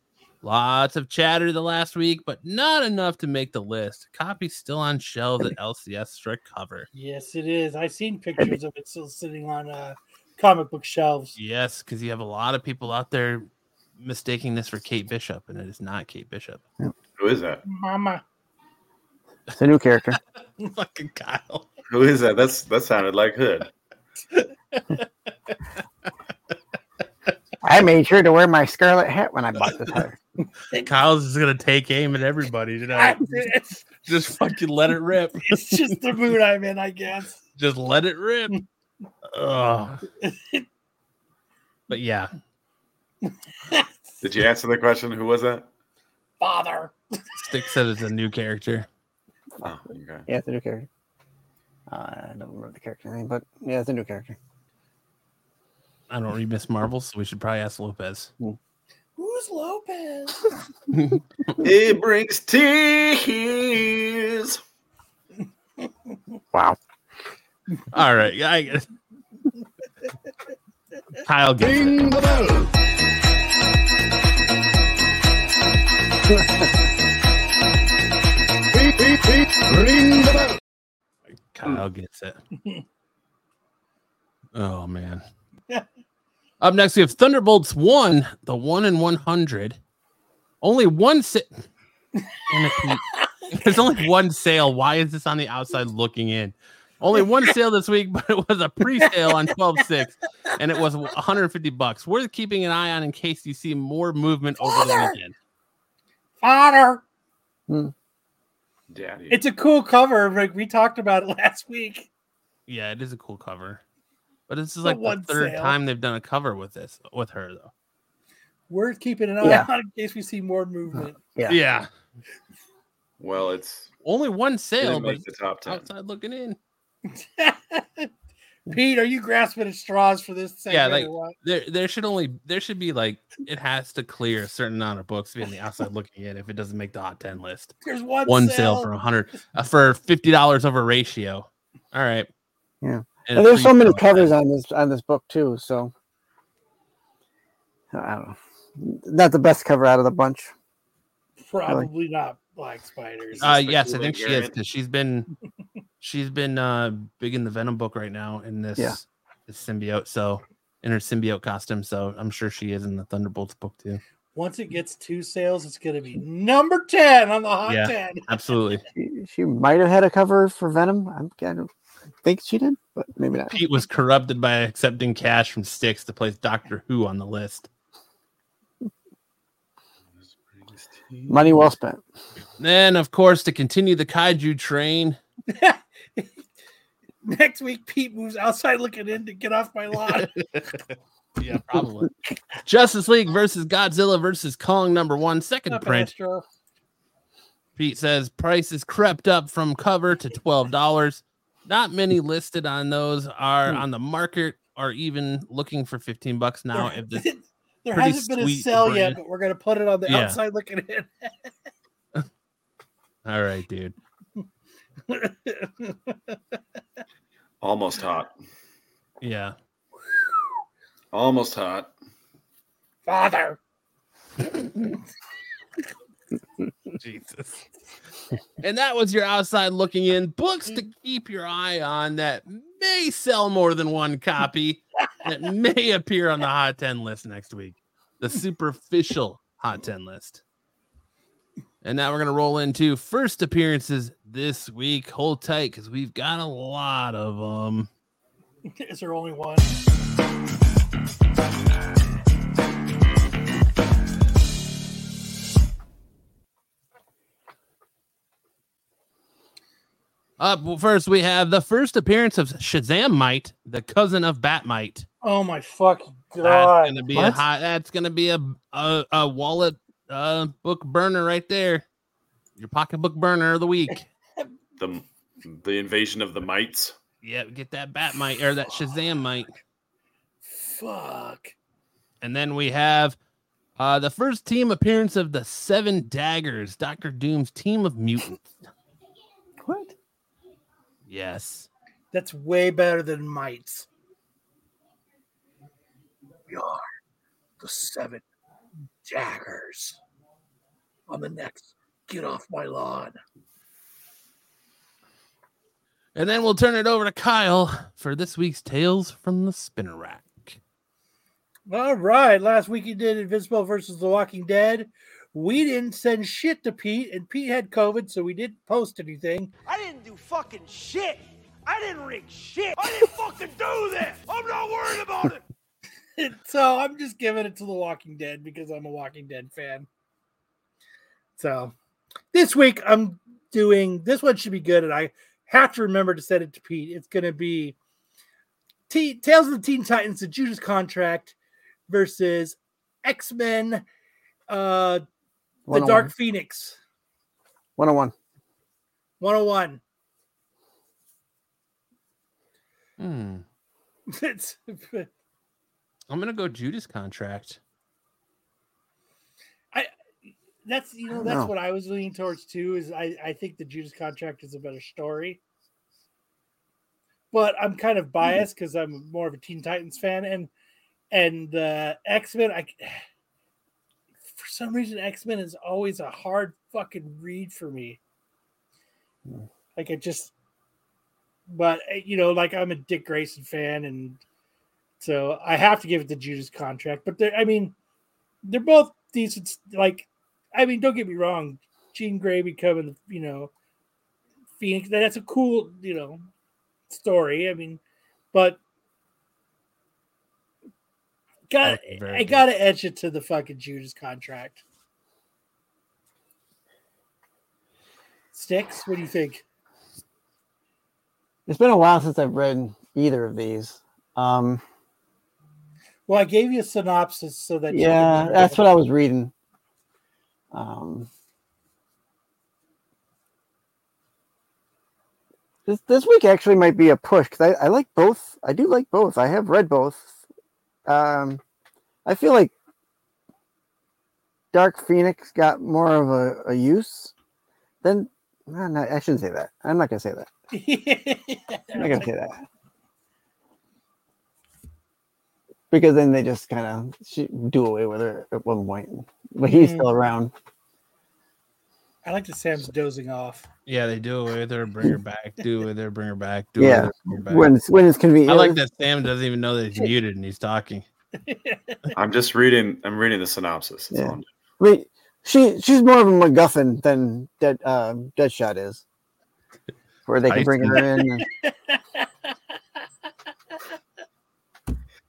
Lots of chatter the last week, but not enough to make the list. Copies still on shelves at L C S for cover. Yes, it is. I've seen pictures of it still sitting on uh, comic book shelves. Yes, because you have a lot of people out there mistaking this for Kate Bishop, and it is not Kate Bishop. Who is that? Mama. It's a new character. Fucking Kyle. Who is that? That's that sounded like Hood. I made sure to wear my scarlet hat when I bought this hat. Kyle's just gonna take aim at everybody tonight. Just, just fucking let it rip. It's just the mood I'm in, I guess. Just let it rip. Oh. But yeah. Did you answer the question? Who was that? Father. Stick said it's a new character. Oh, okay. Yeah, it's a new character. Uh, I don't remember the character name, but yeah, it's a new character. I don't read Miss Marvel, so we should probably ask Lopez. Who's Lopez? It brings tears. Wow. All right. I guess. Kyle gets Ring it. The bell. Ring the bell. Kyle gets it. Oh, man. Up next, we have Thunderbolts one, the one in one hundred. Only one sa- There's only one sale. Why is this on the outside looking in? Only one sale this week, but it was a pre-sale on twelve six, and it was one hundred fifty bucks. Worth keeping an eye on in case you see more movement over Father! the weekend. Father! Hmm. Daddy. It's a cool cover. Like we talked about it last week. Yeah, it is a cool cover. But this is like the, the third sale. time they've done a cover with this with her though. We're keeping an eye yeah. on in case we see more movement. Yeah. yeah. Well, it's only one sale, but it's the top ten. Outside looking in. Pete, are you grasping at straws for this? Yeah, like there, there should only there should be like it has to clear a certain amount of books to be on the outside looking in if it doesn't make the hot ten list. There's one, one sale. sale for a hundred uh, for fifty dollars over ratio. All right. Yeah. And, and there's so many covers on this on this book too, so I don't know. Not the best cover out of the bunch. Probably not Black Spiders. Uh, yes, I think she is because she's been she's been uh, big in the Venom book right now in this, yeah. this symbiote. So in her symbiote costume, so I'm sure she is in the Thunderbolts book too. Once it gets two sales, it's going to be number ten on the hot yeah, ten. Absolutely. She, she might have had a cover for Venom. I'm kind of. I think she did, but maybe not. Pete was corrupted by accepting cash from Styx to place Doctor Who on the list. Money well spent. Then, of course, to continue the kaiju train. Next week, Pete moves outside looking in to get off my lot. Yeah, probably. Justice League versus Godzilla versus Kong number one, second Not print. Sure. Pete says prices crept up from cover to twelve dollars. Not many listed on those are hmm. on the market or even looking for fifteen bucks now. There, if this there hasn't been a sale brand. yet, but we're going to put it on the yeah. outside looking in. All right, dude. Almost hot. Yeah. Almost hot. Father. Jesus. And that was your Outside Looking In. Books to keep your eye on that may sell more than one copy, that may appear on the Hot ten list next week. The superficial Hot ten list. And now we're going to roll into first appearances this week. Hold tight, because we've got a lot of them. Is there only one? Up first, we have the first appearance of Shazamite, the cousin of Batmite. Oh my fucking god! That's gonna be what? a hot, that's gonna be a a, a wallet uh, book burner right there. Your pocketbook burner of the week. the the invasion of the mites. Yeah, get that Batmite or that Shazamite. Fuck. And then we have uh, the first team appearance of the Seven Daggers, Doctor Doom's team of mutants. What? Yes. That's way better than mites. We are the Seven Daggers. On the next Get Off My Lawn. And then we'll turn it over to Kyle for this week's Tales from the Spinner Rack. All right. Last week you did Invincible versus The Walking Dead. We didn't send shit to Pete, and Pete had COVID, so we didn't post anything. I didn't do fucking shit. I didn't rig shit. I didn't fucking do this. I'm not worried about it. So I'm just giving it to The Walking Dead because I'm a Walking Dead fan. So this week I'm doing, this one should be good, and I have to remember to send it to Pete. It's going to be T- Tales of the Teen Titans, The Judas Contract versus X-Men, uh, The Dark Phoenix. one oh one. one oh one. Hmm. It's, I'm going to go Judas Contract. I that's you know I that's know. what I was leaning towards too is I, I think the Judas Contract is a better story. But I'm kind of biased because mm-hmm. I'm more of a Teen Titans fan and and the uh, X-Men I For some reason, X-Men is always a hard fucking read for me. Like, I just... But, you know, like, I'm a Dick Grayson fan, and so I have to give it to Judas Contract. But, I mean, they're both decent. Like, I mean, don't get me wrong. Jean Grey becoming, you know, Phoenix. That's a cool, you know, story. I mean, but... Got, oh, I got to edge it to the fucking Judas Contract. Styx, what do you think? It's been a while since I've read either of these. Um, well, I gave you a synopsis so that... Yeah, you that's what I was reading. Um, this, this week actually might be a push, because I, I like both. I do like both. I have read both. Um, I feel like Dark Phoenix got more of a, a use than no, no, I shouldn't say that. I'm not gonna say that. I'm not gonna say that because then they just kind of do away with her at one point, but he's mm. still around. I like that Sam's dozing off. Yeah, they do away with her, bring her back, do away with her, bring her back, do yeah. away with her, back. When it's, when it's convenient. I like that Sam doesn't even know that he's muted and he's talking. I'm just reading. I'm reading the synopsis. That's yeah. all I'm doing. I mean, she she's more of a MacGuffin than Dead uh, Deadshot is, where they can I bring see. her in. And...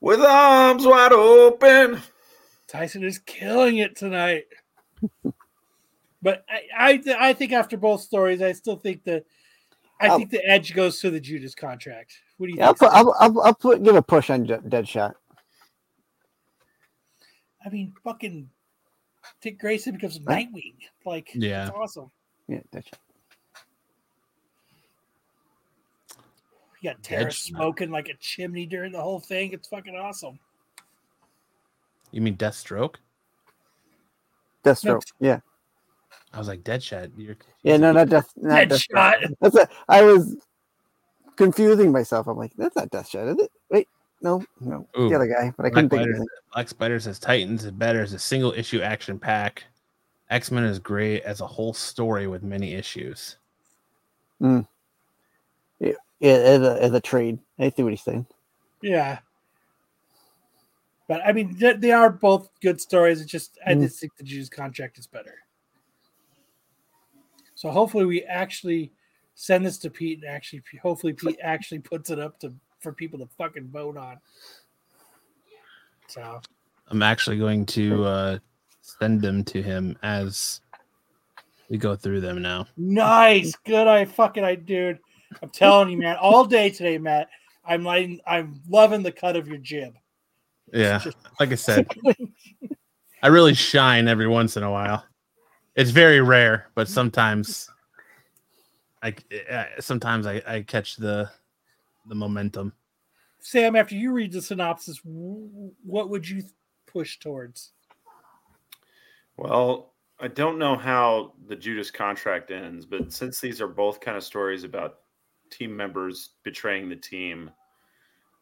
With arms wide open, Tyson is killing it tonight. But I, I I think after both stories, I still think the I I'll, think the edge goes to the Judas Contract. What do you yeah, think? I'll, put, I'll, I'll, I'll put, give a push on Deadshot. I mean, fucking Dick Grayson becomes right? Nightwing. Like, yeah. That's awesome. Yeah, Deadshot. You got Tara Deadshot. Smoking like a chimney during the whole thing. It's fucking awesome. You mean Deathstroke? Deathstroke, no, yeah. I was like, Deadshot. You're yeah, no, not Death. Not Deadshot. Deathshot. That's a, I was confusing myself. I'm like, that's not Deathshot, is it? Wait, No, no. Ooh, the other guy, but I couldn't think of anything. Black Spider says Titans is better as a single issue action pack. X-Men is great as a whole story with many issues. Mm. Yeah, yeah, as a, as a trade. I see what he's saying. Yeah. But, I mean, they, they are both good stories. It's just, mm. I just think the Jews contract is better. So hopefully we actually send this to Pete, and actually, hopefully Pete actually puts it up to for people to fucking vote on. So I'm actually going to uh, send them to him as we go through them now. Nice, good, I fucking, I dude. I'm telling you, man, all day today, Matt. I'm lighting, I'm loving the cut of your jib. Yeah, just... like I said, I really shine every once in a while. It's very rare, but sometimes, I sometimes I, I catch the. The momentum. Sam, after you read the synopsis, what would you push towards? Well, I don't know how the Judas contract ends, but since these are both kind of stories about team members betraying the team,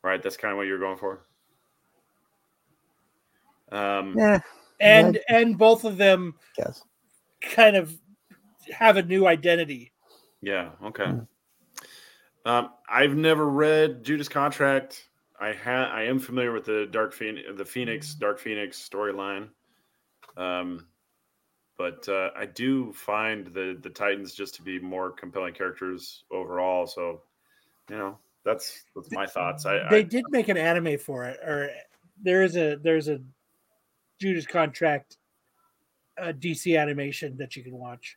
right? That's kind of what you're going for. Um, yeah. And yeah. and both of them yes. kind of have a new identity. Yeah. Okay. Mm-hmm. Um, I've never read Judas Contract. I ha- I am familiar with the Dark Phoenix, the Phoenix, Dark Phoenix storyline, um, but uh, I do find the the Titans just to be more compelling characters overall. So, you know, that's that's my thoughts. I they I, did make an anime for it, or there is a there's a Judas Contract uh, D C animation that you can watch.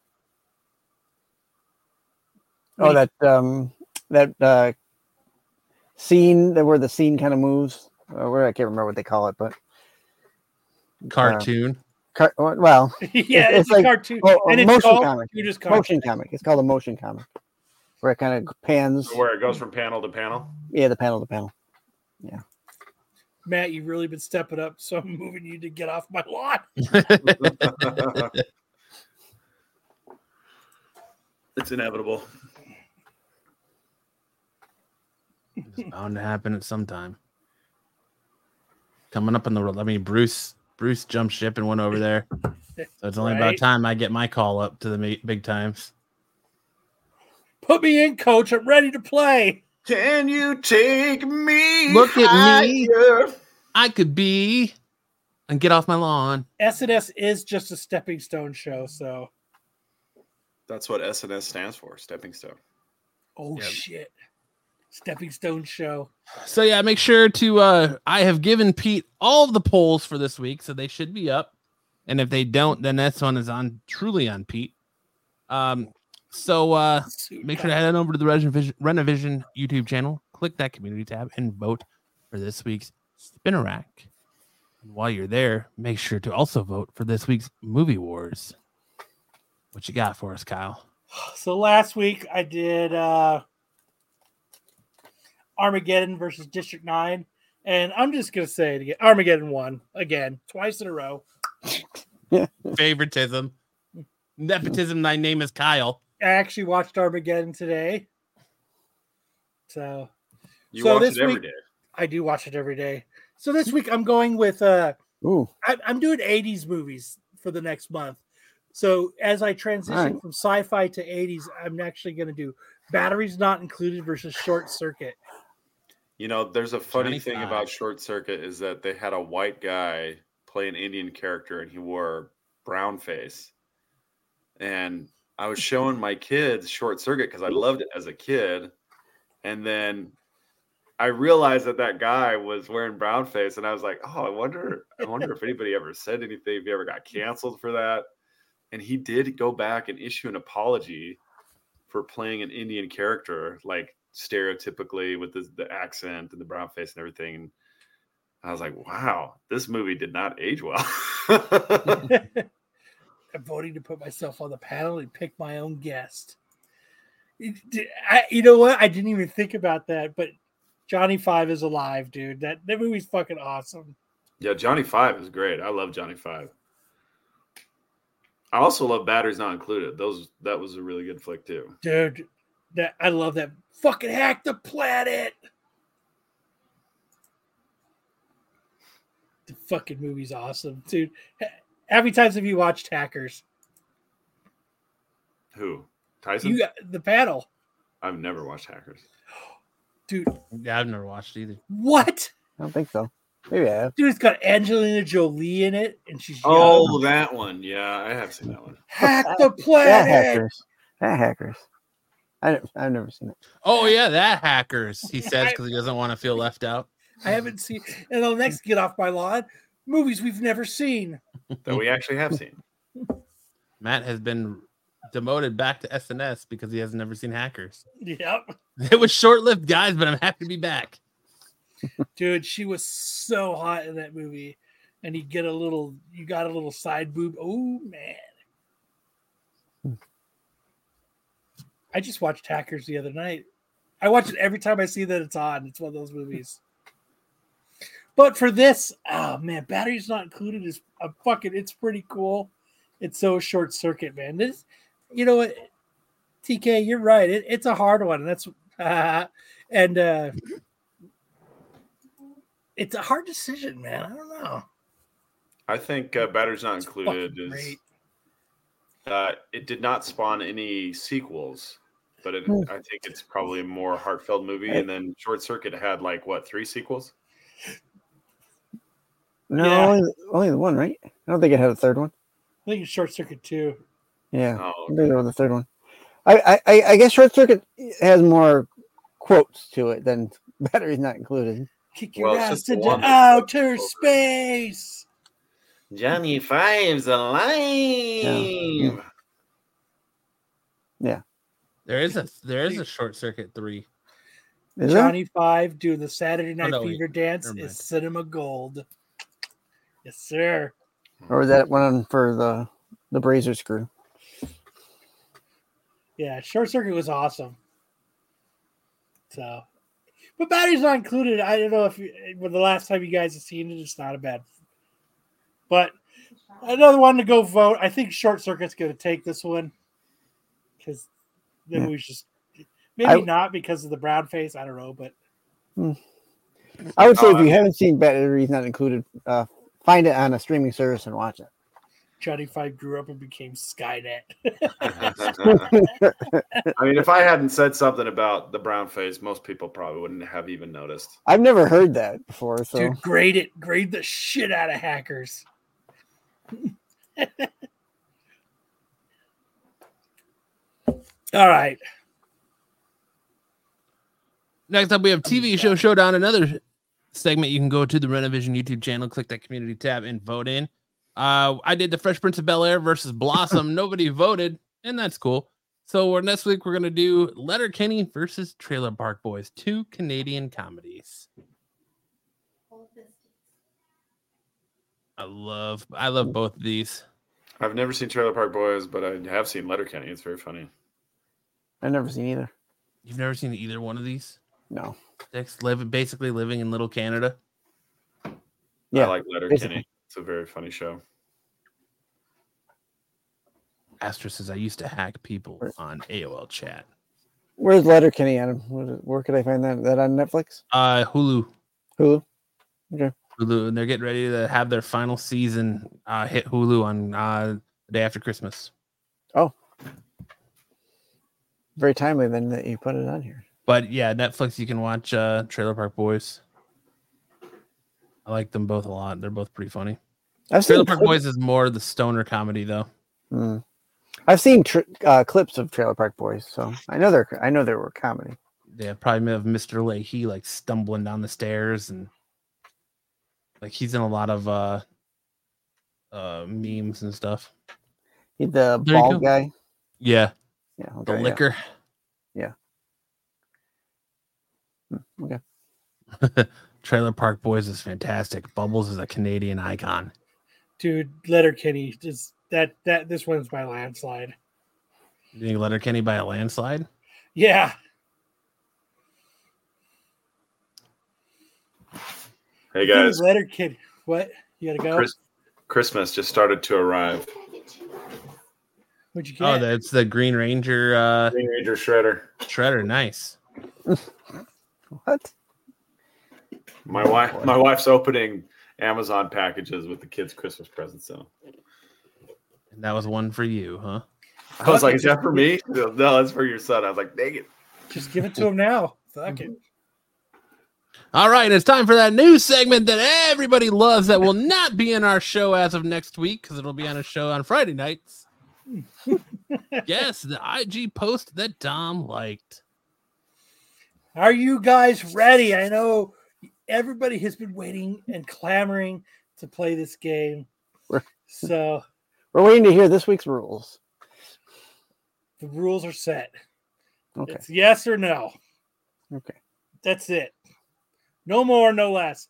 Oh, that. Um... That uh, scene, that where the scene kind of moves, uh, where I can't remember what they call it, but cartoon. Uh, car- well, yeah, it's, it's a like, cartoon, oh, and it's called comic. You just motion comic. It's called a motion comic, where it kind of pans, where it goes from panel to panel. Yeah, the panel to panel. Yeah. Matt, you've really been stepping up, so I'm moving you to get off my lot. It's inevitable. It's bound to happen at some time. Coming up in the world. I mean, Bruce Bruce jumped ship and went over there. So it's only right. about time I get my call up to the big times. Put me in, coach. I'm ready to play. Can you take me? Look at higher? me. I could be and get off my lawn. S and S is just a stepping stone show, so that's what S and S stands for, stepping stone. Oh yep. shit. Stepping Stone Show. So yeah, make sure to uh I have given Pete all the polls for this week, so they should be up. And if they don't, then this one is on truly on Pete. Um so uh make sure to head on over to the Renovision, Renovision YouTube channel, click that community tab, and vote for this week's Spinnerack. And while you're there, make sure to also vote for this week's Movie Wars. What you got for us, Kyle? So last week I did uh Armageddon versus District nine, and I'm just going to say it again. Armageddon won again, twice in a row. Favoritism. Nepotism, my name is Kyle. I actually watched Armageddon today. So You so watch this it every week, day. I do watch it every day. So this week I'm going with, uh, Ooh. I, I'm doing eighties movies for the next month. So as I transition right. from sci-fi to eighties, I'm actually going to do Batteries Not Included versus Short Circuit. You know, there's a funny twenty-five thing about Short Circuit is that they had a white guy play an Indian character and he wore brown face. And I was showing my kids Short Circuit because I loved it as a kid. And then I realized that that guy was wearing brown face. And I was like, oh, I wonder, I wonder if anybody ever said anything, if he ever got canceled for that. And he did go back and issue an apology for playing an Indian character, like, stereotypically with the, the accent and the brown face and everything. And I was like, wow, this movie did not age well. I'm voting to put myself on the panel and pick my own guest. I, you know what? I didn't even think about that, but Johnny Five is alive, dude. That, that movie's fucking awesome. Yeah, Johnny Five is great. I love Johnny Five. I also love Batteries Not Included. Those that was a really good flick too. Dude, that I love that. Fucking hack the planet. The fucking movie's awesome, dude. How many times have you watched Hackers? Who? Tyson? You got the panel. I've never watched Hackers. Dude. Yeah, I've never watched it either. What? I don't think so. Maybe I have. Dude, it's got Angelina Jolie in it, and she's young. Oh, that one. Yeah, I have seen that one. Hack the planet. That Hackers. That Hackers. I I've never seen it. Oh yeah, that Hackers. He says because he doesn't want to feel left out. I haven't seen. And the next get off my lawn, movies we've never seen that we actually have seen. Matt has been demoted back to S N S because he has never seen Hackers. Yep. It was short-lived, guys, but I'm happy to be back. Dude, she was so hot in that movie, and you get a little, you got a little side boob. Oh man. I just watched Hackers the other night. I watch it every time I see that it's on. It's one of those movies. But for this, oh man, Battery's Not Included is a fucking, it's pretty cool. It's so Short Circuit, man. This, you know what, T K, you're right. It, it's a hard one. That's uh, and uh, it's a hard decision, man. I don't know. I think uh, Battery's Not Included is. Uh, it did not spawn any sequels, but it, I think it's probably a more heartfelt movie. And then Short Circuit had like what, three sequels? No, yeah. only, only the one, right? I don't think it had a third one. I think it's Short Circuit two. Yeah, oh, okay. Maybe it was the third one. I, I, I guess Short Circuit has more quotes to it than Battery's Not Included. Kick your well, ass into outer space. Johnny Five's alive. Yeah. yeah. There is a there is a Short Circuit three. Is Johnny there? Five doing the Saturday Night oh, no, Fever wait. dance is cinema gold. Yes, sir. Or was that one on for the the Brazier Screw? Yeah, Short Circuit was awesome. So, but Battery's Not Included. I don't know if you, well, the last time you guys have seen it, it's not a bad. But another one to go vote. I think Short Circuit's going to take this one because then yeah. we just maybe I, not because of the brown face. I don't know, but I would say uh, if you haven't seen Batteries Not Included, uh, find it on a streaming service and watch it. Johnny Five grew up and became Skynet. I mean, if I hadn't said something about the brown face, most people probably wouldn't have even noticed. I've never heard that before. So. Dude, grade it, grade the shit out of Hackers. All right. Next up, we have T V Show Showdown, another segment. You can go to the Renovision YouTube channel, click that community tab, and vote in. Uh, I did the Fresh Prince of Bel-Air versus Blossom. Nobody voted, and that's cool. So we're, next week, we're going to do Letterkenny versus Trailer Park Boys, two Canadian comedies. I love I love both of these. I've never seen Trailer Park Boys, but I have seen Letterkenny. It's very funny. I've never seen either. You've never seen either one of these? No. Six, live, basically living in Little Canada. Yeah, I like Letterkenny. Basically. It's a very funny show. Astra says, I used to hack people on A O L chat. Where's Letterkenny, Adam? Where could I find that? That on Netflix? Uh, Hulu. Hulu? Okay. Hulu, and they're getting ready to have their final season uh, hit Hulu on uh, the day after Christmas. Oh. Very timely then that you put it on here. But yeah, Netflix, you can watch uh, Trailer Park Boys. I like them both a lot. They're both pretty funny. I've Trailer seen Park clips. Boys is more the stoner comedy, though. Mm. I've seen tr- uh, clips of Trailer Park Boys, so I know they're I know they were comedy. Yeah, probably of Mister Leahy like stumbling down the stairs and like he's in a lot of uh, uh, memes and stuff. He's the there bald guy. Yeah. Yeah. Okay, the liquor. Yeah. yeah. Okay. Trailer Park Boys is fantastic. Bubbles is a Canadian icon. Dude, Letterkenny just that that this one's by landslide. You think Letterkenny by a landslide? Yeah. Hey guys. Letterkenny. What? You gotta go? Chris- Christmas just started to arrive. What'd you get? Oh, that's the Green Ranger uh Green Ranger Shredder. Shredder, nice. What? My wife, my wife's opening Amazon packages with the kids' Christmas presents. So, and that was one for you, huh? I was like, "Is that for me?" No, that's for your son. I was like, "Dang it! Just give it to him now." Fuck it. All right, it's time for that new segment that everybody loves that will not be in our show as of next week because it'll be on a show on Friday nights. Yes, the I G post that Dom liked. Are you guys ready? I know everybody has been waiting and clamoring to play this game. We're, so we're waiting to hear this week's rules. The rules are set. Okay. It's yes or no. Okay. That's it. No more, no less.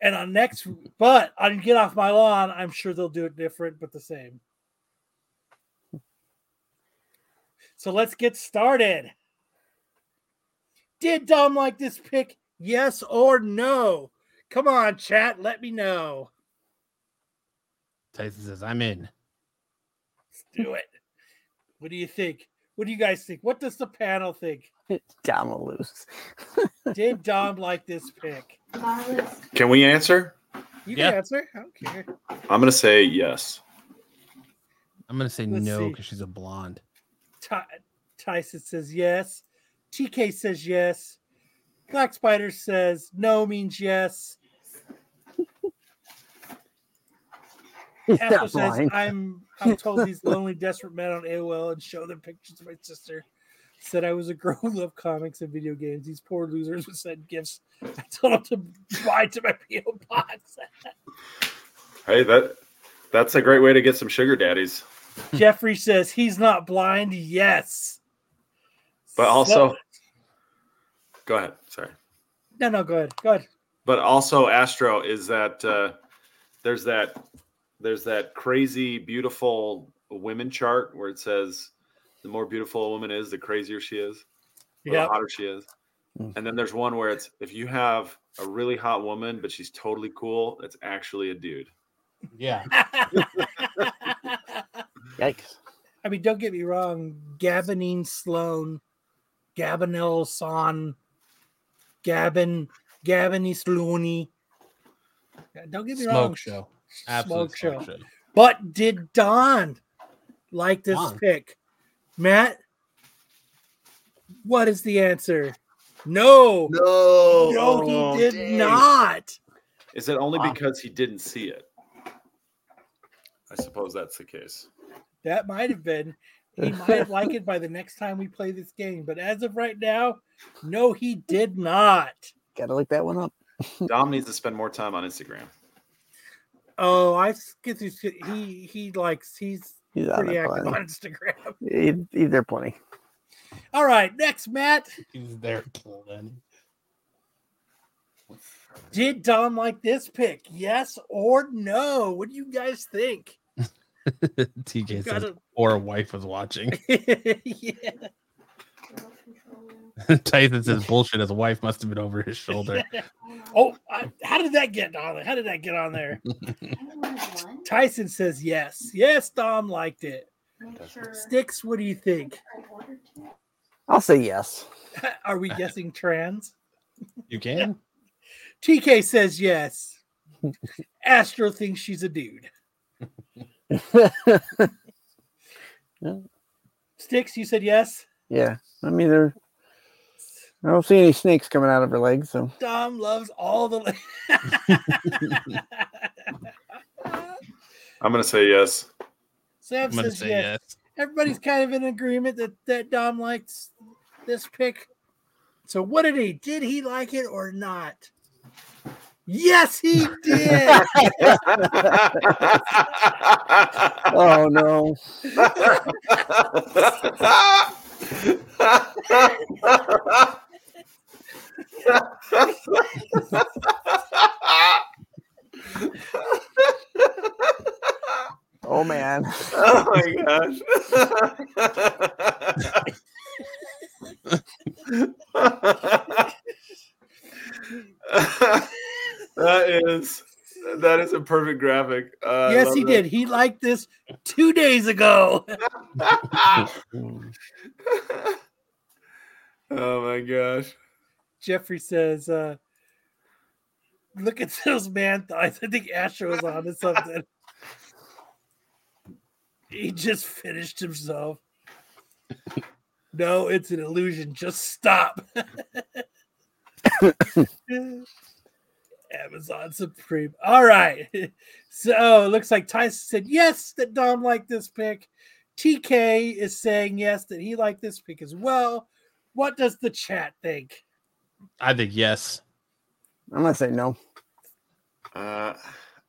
And on next, but on Get Off My Lawn, I'm sure they'll do it different, but the same. So let's get started. Did Dom like this pick? Yes or no? Come on, chat. Let me know. Tyson says, I'm in. Let's do it. What do you think? What do you guys think? What does the panel think? Dom will lose. Did Dom like this pick? Can we answer? You yeah. can answer. I don't care. I'm going to say yes. I'm going to say Let's no because she's a blonde. Ty- Tyson says yes. T K says yes. Black Spider says no means yes. Apple says I'm I'm told these lonely desperate men on A O L and show them pictures of my sister. Said I was a girl who loved comics and video games. These poor losers would send gifts. I told them to buy to my P O box. Hey, that that's a great way to get some sugar daddies. Jeffrey says he's not blind. Yes. But also, so, go ahead. Sorry. No, no, go ahead. Go ahead. But also, Astro, is that uh, there's that there's that crazy beautiful women chart where it says the more beautiful a woman is, the crazier she is, yeah. the hotter she is. And then there's one where it's if you have a really hot woman, but she's totally cool, it's actually a dude. Yeah. Yikes. I mean, don't get me wrong. Gabanine Sloan, Gabinel Son, Gabin, Gabini Slooney. Don't get me smoke wrong. Smoke show. Absolute smoke, smoke show. show. But did Don like this Don. pick? Matt, what is the answer? No. No. No, he oh, did dang. not. Is it only wow. because he didn't see it? I suppose that's the case. That might have been. He might like it by the next time we play this game. But as of right now, no, he did not. Gotta look that one up. Dom needs to spend more time on Instagram. Oh, I get through. He, he likes, he's, he's pretty active on Instagram. He, he's there plenty. All right, next, Matt. He's there plenty. Did Dom like this pick? Yes or no? What do you guys think? T K says, a... or a wife was watching. Yeah. Tyson says, bullshit, his wife must have been over his shoulder. oh, I, how did that get on there? How did that get on there? Tyson says, yes. Yes, Dom liked it. Sure. Styx, what do you think? I'll say yes. Are we guessing trans? You can. T K says yes. Astro thinks she's a dude. Styx, you said yes? Yeah. I mean, there. I don't see any snakes coming out of her legs. So Dom loves all the legs. I'm going to say yes. Sam I'm says say yes. yes. Everybody's kind of in agreement that, that Dom likes this pick. So what did he? Did he like it or not? Yes, he did. Oh, no. Oh, man. Oh, my gosh. That is that is a perfect graphic. Uh, yes, he that. did. He liked this two days ago. Oh my gosh! Jeffrey says, uh, look at those man thighs. I think Asher was on to something. He just finished himself. No, it's an illusion. Just stop. Amazon Supreme. All right. So it looks like Tyson said yes, that Dom liked this pick. T K is saying yes, that he liked this pick as well. What does the chat think? I think yes. I'm going to say no. Uh,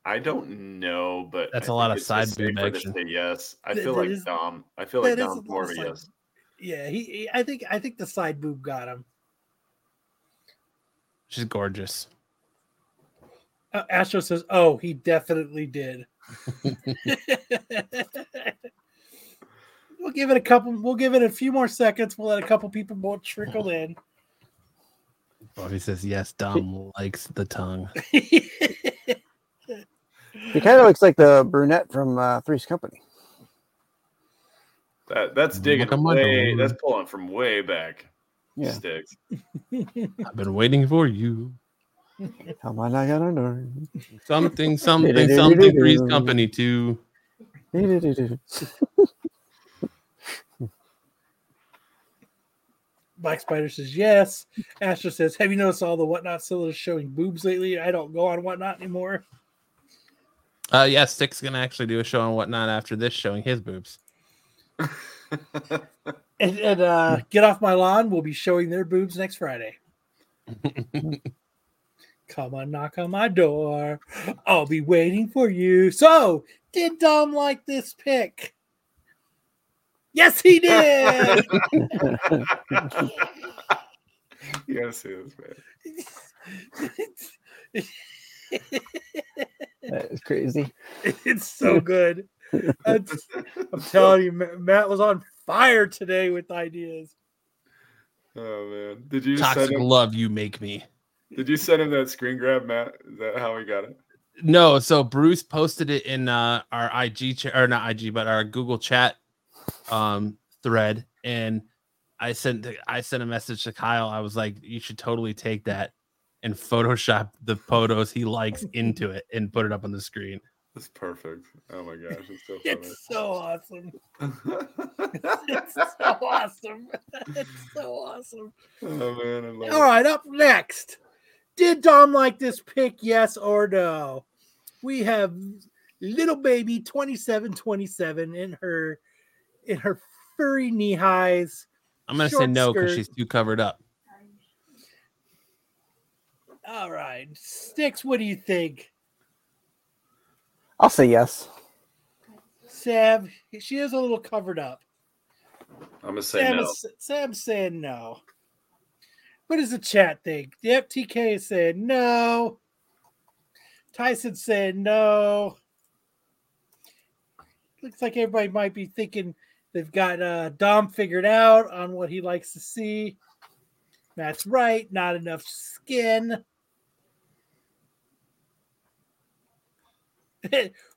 I don't know, but that's I a lot of side boob action. Yes. I feel that, like is, Dom. I feel like Dom's more of a yes. Yeah, he, he. I think. I think the side boob got him. She's gorgeous. Uh, Astro says, "Oh, he definitely did." We'll give it a couple. We'll give it a few more seconds. We'll let a couple people more trickle in. Bobby says, "Yes, Dom likes the tongue." He kind of looks like the brunette from uh, Three's Company. That that's digging way. That's pulling from way back. Yeah. Sticks. I've been waiting for you. Come on, I gotta know. Something, something, something. Three's Company too. Black Spider says yes. Astra says, "Have you noticed all the Whatnot sellers showing boobs lately? I don't go on Whatnot anymore." Uh, yeah, Stick's gonna actually do a show on Whatnot after this, showing his boobs. and and uh, Get Off My Lawn will be showing their boobs next Friday. Come on, knock on my door. I'll be waiting for you. So, did Dom like this pick? Yes, he did. You gotta see this, man. That is crazy. It's so good. I'm, I'm telling you, Matt was on fire today with ideas. Oh man, did you toxic send him, love you make me? Did you send him that screen grab, Matt? Is that how we got it? No, so Bruce posted it in uh, our I G cha- or not I G, but our Google chat um, thread, and I sent I sent a message to Kyle. I was like, you should totally take that and Photoshop the photos he likes into it and put it up on the screen. That's perfect. Oh my gosh, it's so funny. It's so awesome. It's so awesome. It's so awesome. Oh man, I love All it. right, up next. Did Dom like this pick? Yes or no? We have little baby twenty-seven twenty-seven in her in her furry knee highs. I'm gonna say no because she's too covered up. All right, Styx, what do you think? I'll say yes. Sam, she is a little covered up. I'm gonna say Sam no. Is, Sam's saying no. What does the chat think? The F T K is saying no. Tyson said no. Looks like everybody might be thinking they've got uh, Dom figured out on what he likes to see. That's right. Not enough skin.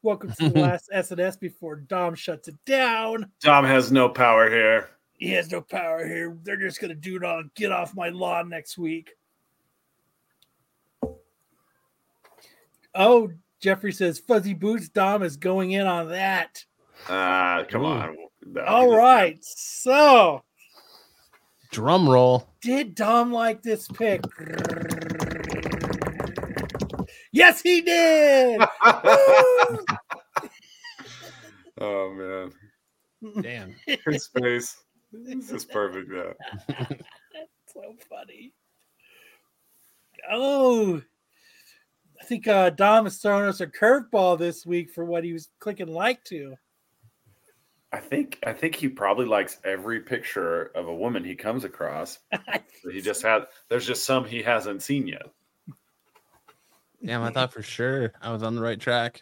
Welcome to the last S and S before Dom shuts it down. Dom has no power here. He has no power here. They're just going to do it on Get Off My Lawn next week. Oh, Jeffrey says, Fuzzy Boots, Dom is going in on that. Ah, uh, come Ooh. on. No, All right. Doesn't... So. Drum roll. Did Dom like this pick? Yes, he did. Oh, man. Damn. Good space. This is perfect, though. So funny. Oh, I think uh, Dom is throwing us a curveball this week for what he was clicking like to. I think I think he probably likes every picture of a woman he comes across. He just had there's just some he hasn't seen yet. Damn, I thought for sure I was on the right track.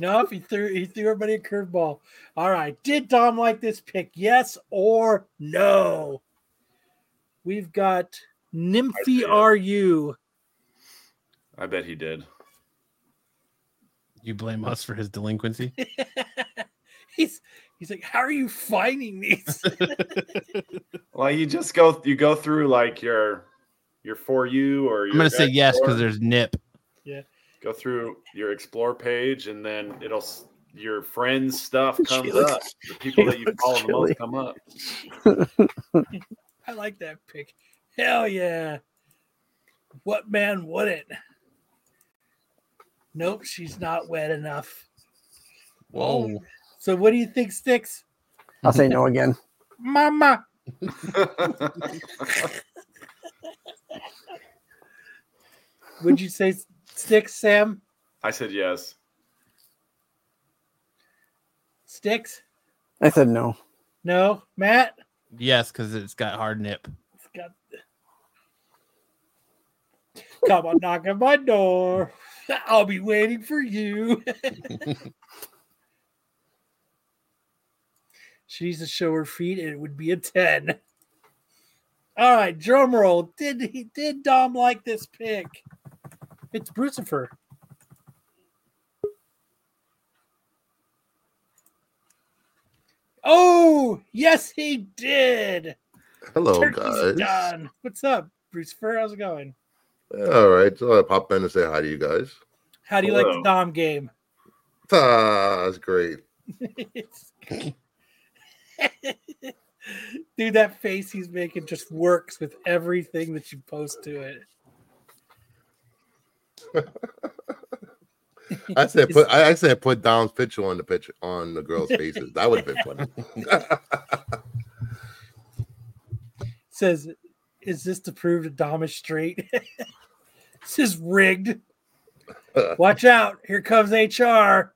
No, he threw he threw everybody a curveball. All right, did Dom like this pick? Yes or no? We've got Nymphy R U. I bet he did. You blame us for his delinquency? He's he's like, how are you finding these? Well, you just go you go through like your your for you or your I'm gonna say yes because there's nip. Go through your explore page, and then it'll your friends' stuff comes looks, up. The people that you follow the most come up. I like that pick. Hell yeah! What man wouldn't? Nope, she's not wet enough. Whoa! So what do you think, Styx? I'll say no again. Mama. Would you say Styx, Sam? I said yes. Styx? I said no. No, Matt? Yes, because it's got hard nip. It's got. Come on, knock on my door. I'll be waiting for you. She's to show her feet, and it would be a ten. All right, drum roll. Did he? Did Dom like this pick? It's Brucifer. Oh, yes, he did. Hello, Turkey's guys. Done. What's up, Brucifer? How's it going? All right, so I pop in and say hi to you guys. How do you Hello. like the Dom game? Ah, that's great. Dude, that face he's making just works with everything that you post to it. I said, put I said, put Dom's picture on the picture on the girls' faces. That would have been funny. Says, is this to prove that Dom is straight? This is rigged. Watch out! Here comes H R.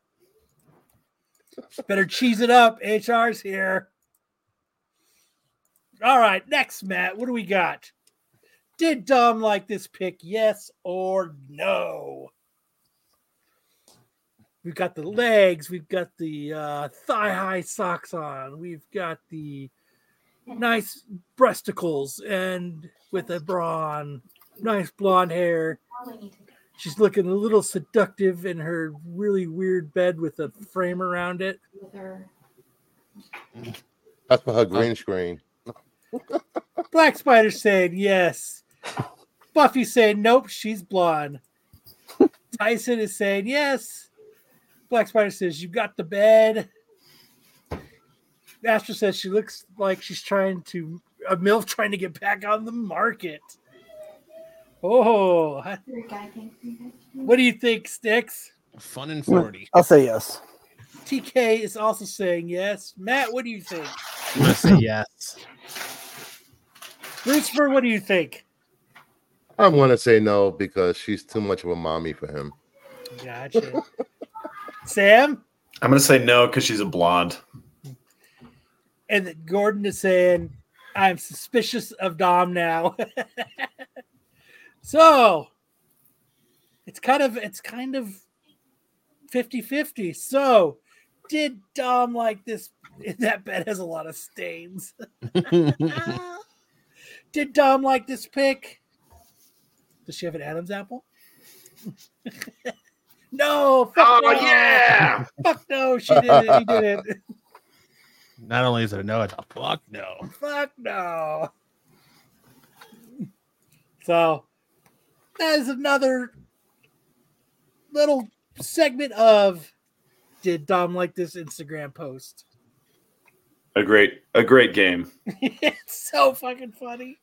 Better cheese it up. H R's here. All right, next, Matt. What do we got? Did Dom like this pick? Yes or no? We've got the legs. We've got the uh, thigh-high socks on. We've got the nice breasticles and with a bra on. Nice blonde hair. She's looking a little seductive in her really weird bed with a frame around it. That's for her green screen. Black Spider saying yes. Buffy saying nope, she's blonde. Tyson is saying yes. Black Spider says you got the bed. Astro says she looks like she's trying to a MILF trying to get back on the market. Oh, what do you think, Styx? Fun and forty. I'll say yes. T K is also saying yes. Matt, what do you think? I say yes. Lucifer, what do you think? I want to say no because she's too much of a mommy for him. Gotcha. Sam? I'm going to say no because she's a blonde. And then Gordon is saying, I'm suspicious of Dom now. So, it's kind of it's kind of fifty-fifty. So, did Dom like this? That bed has a lot of stains. Did Dom like this pick? Does she have an Adam's apple? No. Fuck oh, no. yeah. Fuck no. She didn't. He didn't. Not only is it a no, it's a fuck no. Fuck no. So that is another little segment of Did Dom Like This Instagram Post. A great, a great game. It's so fucking funny.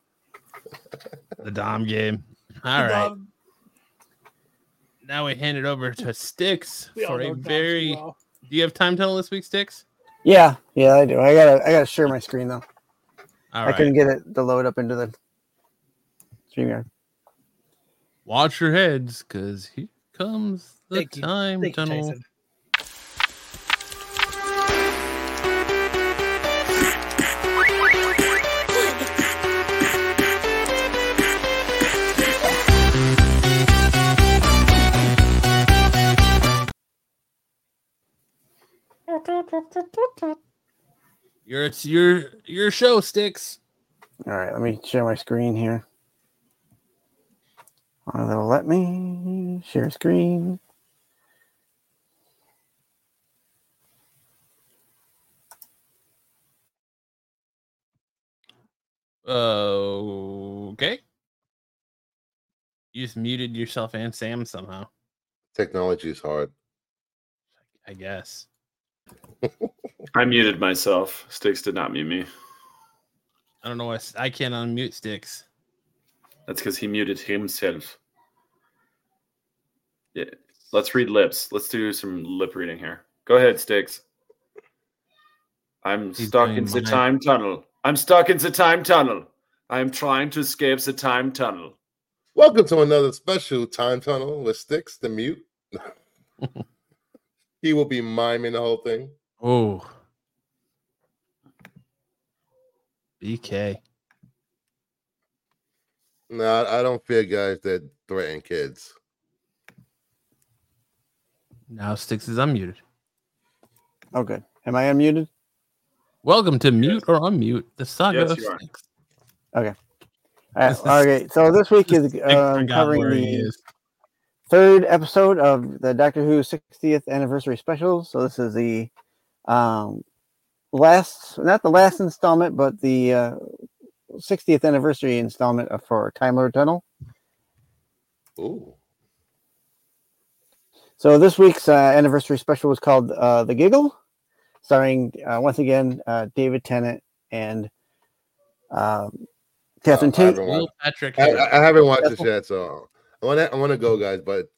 The Dom game. All right. Dom. Now we hand it over to Styx we for a very. Well. Do you have time tunnel this week, Styx? Yeah, yeah, I do. I gotta, I gotta share my screen though. All I right. couldn't get it to load up into the StreamYard. Watch your heads, because here comes the Thank time you. tunnel. You, Your it's your your show, Styx. All right, let me share my screen here. Oh, that'll let me share screen. Uh, okay. You just muted yourself and Sam somehow. Technology is hard. I guess. I muted myself. Styx did not mute me. I don't know why I, I can't unmute Styx. That's because he muted himself. Yeah. Let's read lips. Let's do some lip reading here. Go ahead, Styx. I'm He's stuck in the time tunnel. I'm stuck in the time tunnel. I am trying to escape the time tunnel. Welcome to another special Time Tunnel with Styx the Mute. He will be miming the whole thing. Oh. B K. No, nah, I don't fear guys that threaten kids. Now Styx is unmuted. Okay. Am I unmuted? Welcome to Mute yes. or Unmute, the saga yes, of Styx. Okay. Uh, okay, so this week is uh, covering the third episode of the Doctor Who sixtieth anniversary special. So this is the um, last, not the last installment, but the uh, sixtieth anniversary installment for Time Lord Tunnel. Ooh. So this week's uh, anniversary special was called uh, The Giggle, starring uh, once again uh, David Tennant and... Um, Catherine Tate. Um, I, I, I, I haven't watched this yet, so I want to. I want to go, guys. But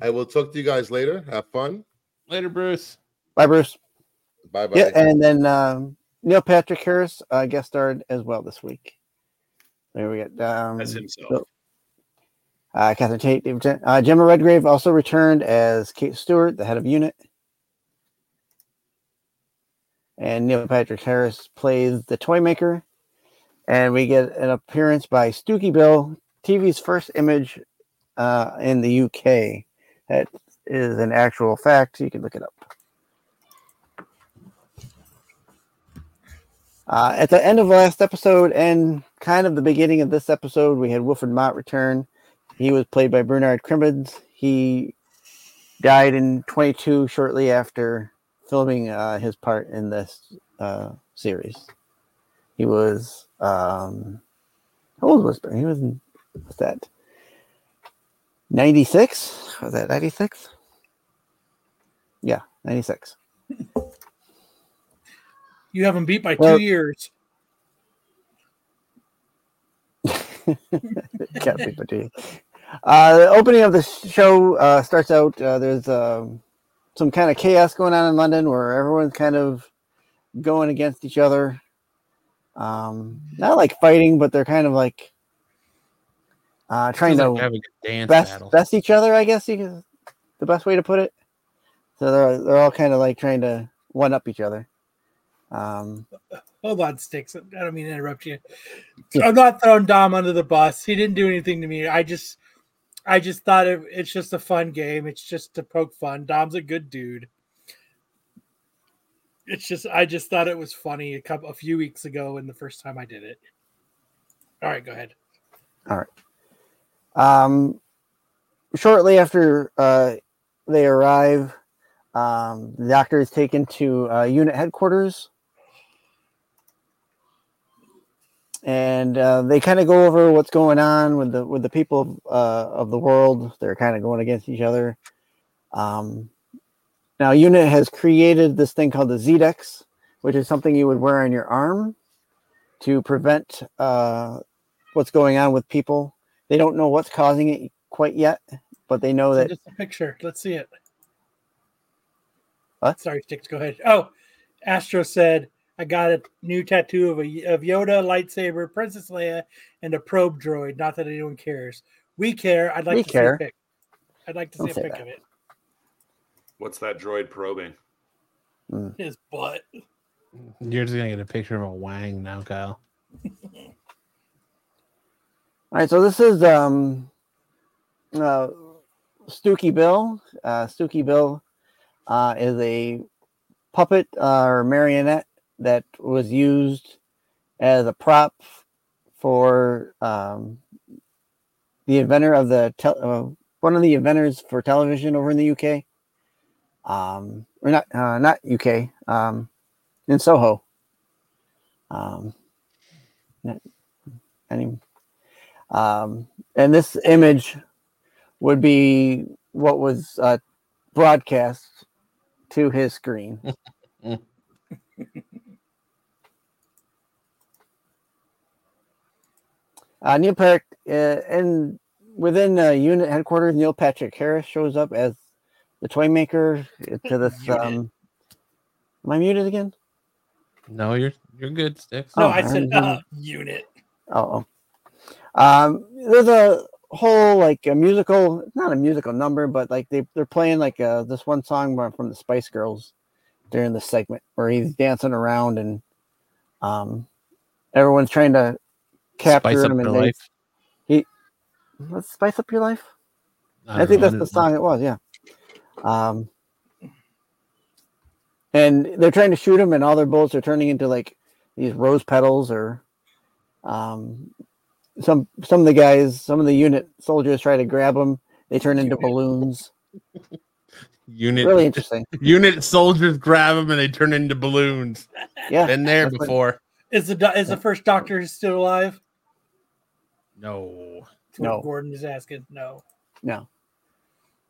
I will talk to you guys later. Have fun. Later, Bruce. Bye, Bruce. Bye, bye. Yeah, and then um, Neil Patrick Harris uh, guest starred as well this week. There we go. Um, as himself. So, uh, Catherine Tate, David, uh, Gemma Redgrave also returned as Kate Stewart, the head of unit. And Neil Patrick Harris plays the toy maker. And we get an appearance by Stooky Bill, T V's first image uh, in the U K. That is an actual fact. You can look it up. Uh, at the end of the last episode and kind of the beginning of this episode, we had Wilfred Mott return. He was played by Bernard Cribbins. He died in twenty-two shortly after filming uh, his part in this uh, series. He was... Um, how old was he? He was what's that? ninety-six? Was that ninety-six? Yeah, ninety-six. You have him beat by well, two years. Can't beat by two years. Uh, the opening of the show uh, starts out. Uh, there's um, some kind of chaos going on in London where everyone's kind of going against each other. Um, not like fighting, but they're kind of like uh, trying to like have a dance best, best each other, I guess is the best way to put it. So they're they're all kind of like trying to one up each other. Um, Hold on, Styx. I don't mean to interrupt you. I'm not throwing Dom under the bus. He didn't do anything to me. I just I just thought it, it's just a fun game. It's just to poke fun. Dom's a good dude. It's just, I just thought it was funny a couple, a few weeks ago and the first time I did it. All right, go ahead. All right. Um, shortly after uh, they arrive, um, the doctor is taken to uh, unit headquarters. And uh, they kind of go over what's going on with the, with the people uh, of the world. They're kind of going against each other. Um, Now, Unit has created this thing called the Z-Dex, which is something you would wear on your arm to prevent uh, what's going on with people. They don't know what's causing it quite yet, but they know that... Just a picture. Let's see it. What? Sorry, Styx. Go ahead. Oh, Astro said, I got a new tattoo of, a, of Yoda, lightsaber, Princess Leia, and a probe droid. Not that anyone cares. We care. I'd like we to care. see a pic. I'd like to don't see a pic that. of it. What's that droid probing? Mm. His butt. You're just going to get a picture of a wang now, Kyle. All right, so this is um, uh, Stooky Bill. Uh, Stooky Bill uh, is a puppet uh, or marionette that was used as a prop for um, the inventor of the te- uh, one of the inventors for television over in the U K. Um, or not, uh, not U K, um, in Soho. Um, not, any, um, and this image would be what was uh, broadcast to his screen. Uh, Neil Patrick, uh, and within uh, unit headquarters, Neil Patrick Harris shows up as the toy maker to this. Um, am I muted again? No, you're you're good, Styx. No, oh, I said uh, unit. Oh, um, there's a whole like a musical, not a musical number, but like they they're playing like uh, this one song from the Spice Girls during the segment where he's dancing around and um, everyone's trying to. Capture spice up him your and life. They, he let's spice up your life. I, I think know, that's I the song know. It was, yeah. Um, and they're trying to shoot him, and all their bullets are turning into like these rose petals, or um, some some of the guys, some of the unit soldiers try to grab them. They turn into unit. balloons. Unit really interesting. Unit soldiers grab them and they turn into balloons. Yeah, been there before. What, Is the is the first Doctor still alive? No. That's what no. Gordon is asking. No. No.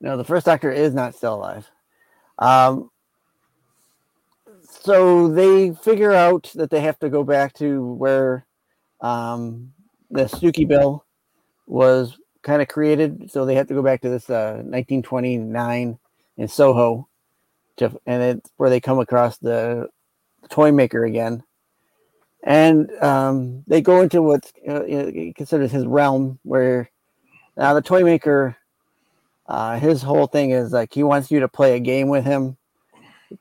No, the first Doctor is not still alive. Um. So they figure out that they have to go back to where um, the Suki Bill was kind of created. So they have to go back to this uh, nineteen twenty-nine in Soho, to, and it's where they come across the, the toy maker again. And um, they go into what's uh, considered his realm, where now the toy maker, uh, his whole thing is like he wants you to play a game with him,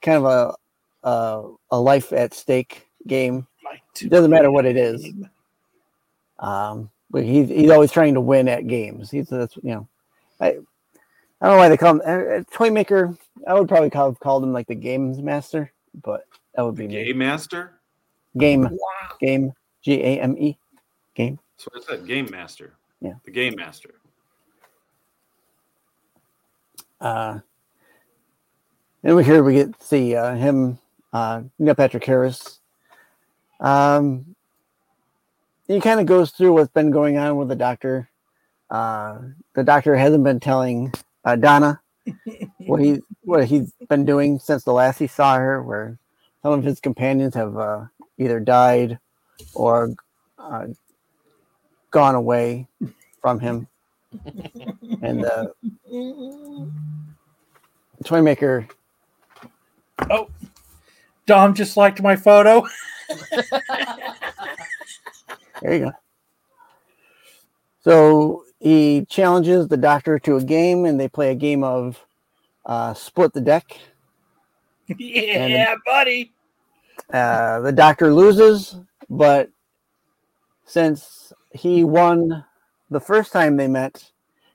kind of a a, a life at stake game. It doesn't matter what it is, um, but he's he's always trying to win at games. He's that's you know, I I don't know why they call him uh, toy maker. I would probably call called him like the games master, but that would be the game master. Game, wow. game, G A M E, game. So what's that? Game master. Yeah, the game master. Uh, and we here we get to see uh, him, uh, Neil Patrick Harris. Um, he kind of goes through what's been going on with the Doctor. Uh, the Doctor hasn't been telling uh, Donna what he what he's been doing since the last he saw her, where some of his companions have. Uh, Either died or uh, gone away from him, and the uh, toy maker. Oh, Dom just liked my photo. There you go. So he challenges the Doctor to a game, and they play a game of uh, split the deck. Yeah, and, buddy. Uh, the Doctor loses, but since he won the first time they met,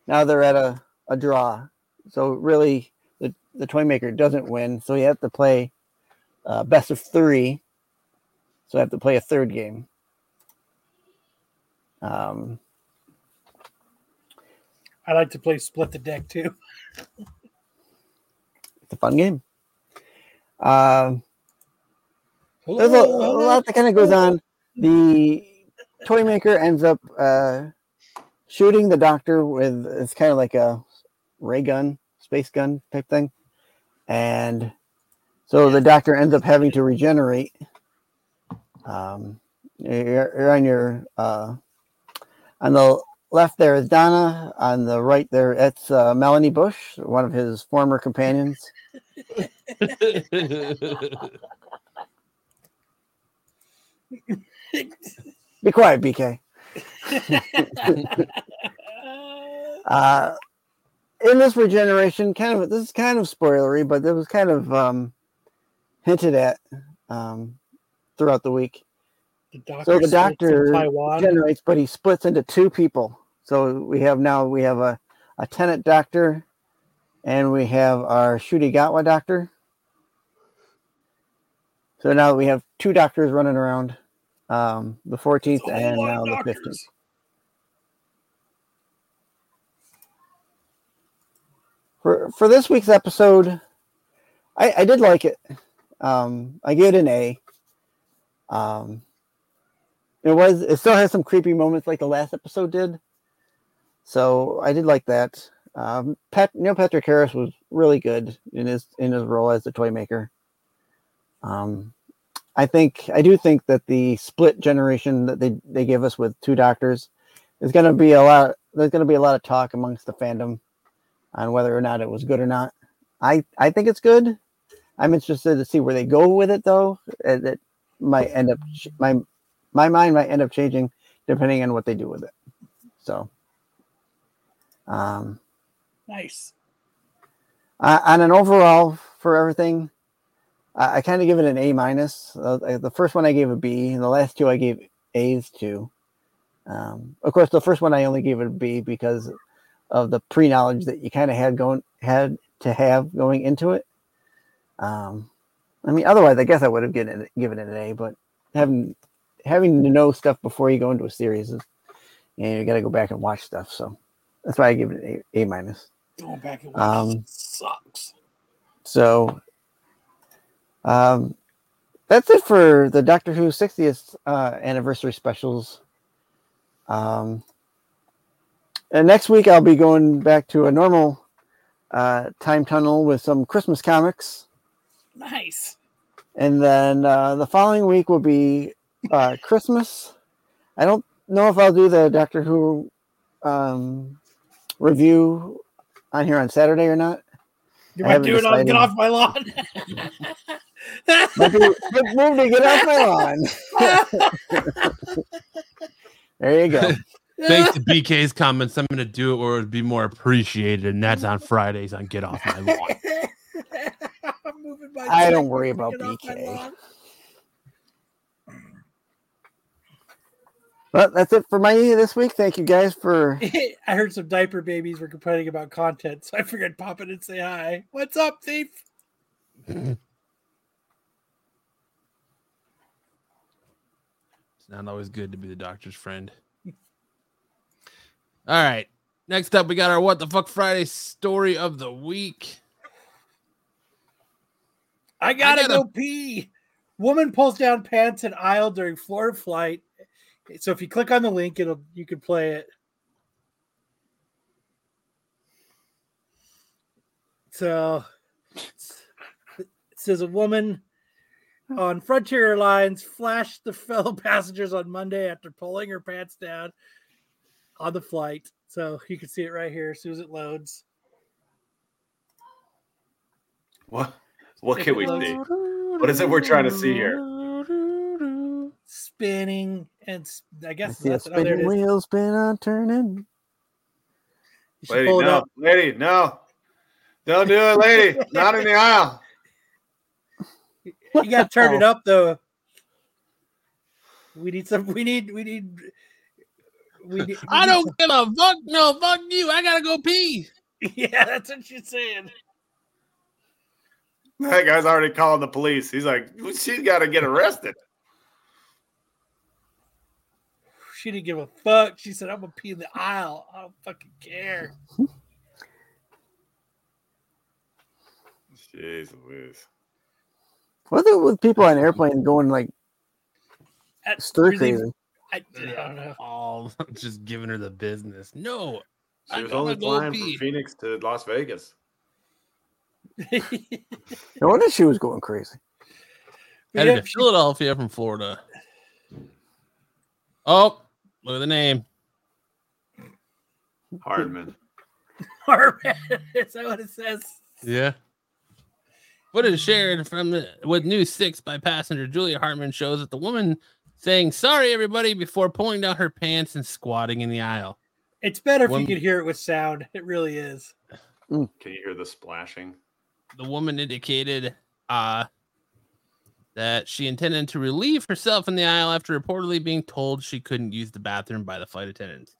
now they're at a, a draw. So really, the, the toy maker doesn't win. So you have to play uh, best of three. So you have to play a third game. Um, I like to play Split the Deck too. It's a fun game. Um. Uh, There's a, a lot that kind of goes on. The toy maker ends up uh, shooting the Doctor with it's kind of like a ray gun, space gun type thing, and so the Doctor ends up having to regenerate. Um, you're, you're on your uh, on the left there is Donna, on the right there it's uh, Melanie Bush, one of his former companions. Be quiet, B K. uh, in this regeneration, kind of this is kind of spoilery, but it was kind of um, hinted at um, throughout the week. The doctor so the Doctor regenerates, but he splits into two people. So we have now we have a, a tenant Doctor, and we have our Shurigatwa Doctor. So now we have two Doctors running around. Um, the fourteenth and now the fifteenth. For for this week's episode, I, I did like it. Um, I gave it an A. Um, it was it still has some creepy moments like the last episode did, so I did like that. Um, Pat, Neil Patrick Harris was really good in his in his role as the toy maker. Um, I think I do think that the split generation that they, they give us with two doctors is going to be a lot. There's going to be a lot of talk amongst the fandom on whether or not it was good or not. I, I think it's good. I'm interested to see where they go with it, though. It might end up my my mind might end up changing depending on what they do with it. So, um, nice. Uh, on an overall for everything, I, I kind of give it an A minus. Uh, the first one I gave a B, and the last two I gave A's to. Um, of course, the first one I only gave it a B because of the pre-knowledge that you kind of had going had to have going into it. Um, I mean, otherwise, I guess I would have given it, given it an A, but having having to know stuff before you go into a series is, you know, you got to go back and watch stuff. So that's why I give it an A minus. Going back and watch um, sucks. So um, that's it for the Doctor Who sixtieth uh, anniversary specials. Um, and next week I'll be going back to a normal uh, time tunnel with some Christmas comics. Nice. And then uh, the following week will be uh, Christmas. I don't know if I'll do the Doctor Who um, review on here on Saturday or not. You might do it on Get Off My Lawn. Move to Get Off My Lawn. There you go. Thanks to B K's comments, I'm going to do it where it would be more appreciated, and that's on Fridays on Get Off My Lawn. I don't worry about B K. Well, that's it for my this week. Thank you guys for. I heard some diaper babies were complaining about content, so I figured I'd pop in and say hi. What's up, thief? It's not always good to be the doctor's friend. All right. Next up, we got our What the Fuck Friday story of the week. I gotta, I gotta go pee. Woman pulls down pants in aisle during Florida flight. So if you click on the link, it'll you can play it. So it says a woman on Frontier Airlines flashed the fellow passengers on Monday after pulling her pants down on the flight. So you can see it right here as soon as it loads. What? What can we see? What is it we're trying to see here? Spinning and sp- I guess I that's it. Oh, there it is. Wheel spin on turning. Lady, no, up. lady, no, don't do it, lady. Not in the aisle. You got to turn it up though. We need some. We need. We need. We need we I don't need give some. a fuck. No, fuck you. I gotta go pee. Yeah, that's what she's saying. That guy's already calling the police. He's like, she's got to get arrested. She didn't give a fuck. She said, I'm going to pee in the aisle. I don't fucking care. Jeez Louise. What's it with people on airplanes going like stir crazy? I, I don't know. Oh, I'm just giving her the business. No. She I was only flying from Phoenix to Las Vegas. No wonder she was going crazy. Headed to Philadelphia from Florida. Oh, look at the name. Hardman. Hardman. Is that what it says? Yeah. What is shared from the, with News six by passenger Julia Hartman shows that the woman saying sorry everybody before pulling down her pants and squatting in the aisle. It's better when, if you could hear it with sound. It really is. Can you hear the splashing? The woman indicated uh, that she intended to relieve herself in the aisle after reportedly being told she couldn't use the bathroom by the flight attendants.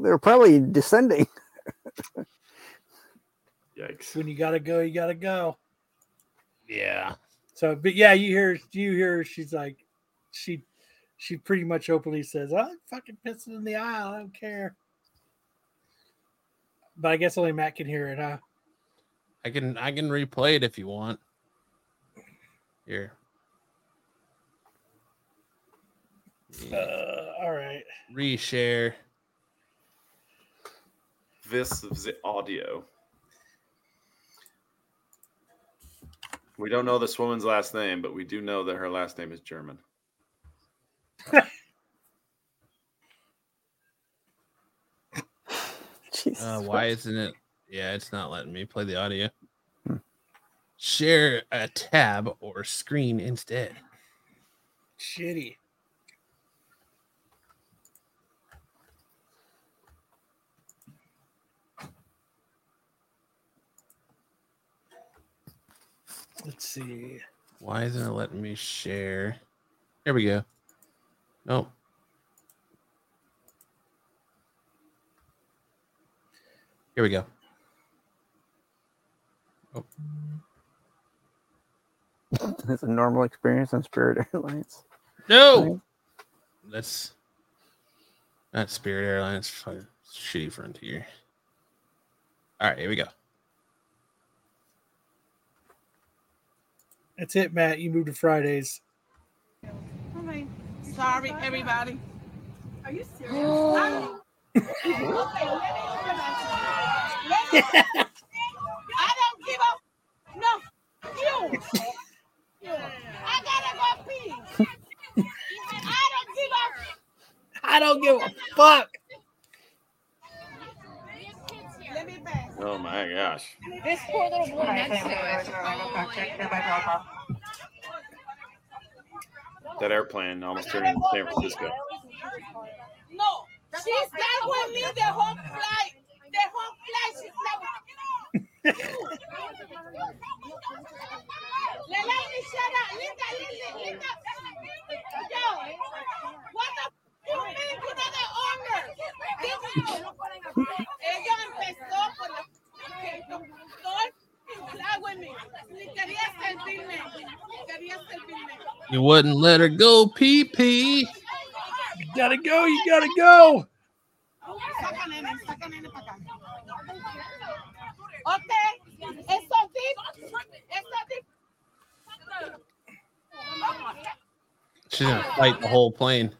They're probably descending. Yikes! When you gotta go, you gotta go. Yeah. So, but yeah, you hear, you hear, she's like, she, she pretty much openly says, "I'm fucking pissing in the aisle. I don't care." But I guess only Matt can hear it, huh? I can I can replay it if you want. Here. Yeah. Uh, all right. Reshare. this is the audio. We don't know this woman's last name, but we do know that her last name is German. Uh, why isn't it? Yeah, it's not letting me play the audio. Hmm. Share a tab or screen instead. Shitty. Let's see. Why isn't it letting me share? There we go. Nope. Here we go. Oh. That's a normal experience on Spirit Airlines. No! That's not Spirit Airlines. Fucking shitty Frontier. All right, here we go. That's it, Matt. You moved to Fridays. Okay. Sorry, everybody. Are you serious? Oh. I don't give up. No, you. Yeah. I gotta go pee. I don't give up. I don't give a fuck. Oh my gosh. This poor little boy next to us. That airplane almost turned into San Francisco. No, she's not with me the whole flight. The whole flight, she's not with me. Lelani, shut up. Linda, Linda, Linda. Yo, what the f*** you mean? Put on the honor. Ella empezó por la f***. You wouldn't let her go, P P. You gotta go, you gotta go. Okay, it's so deep. It's so deep. She's gonna fight the whole plane.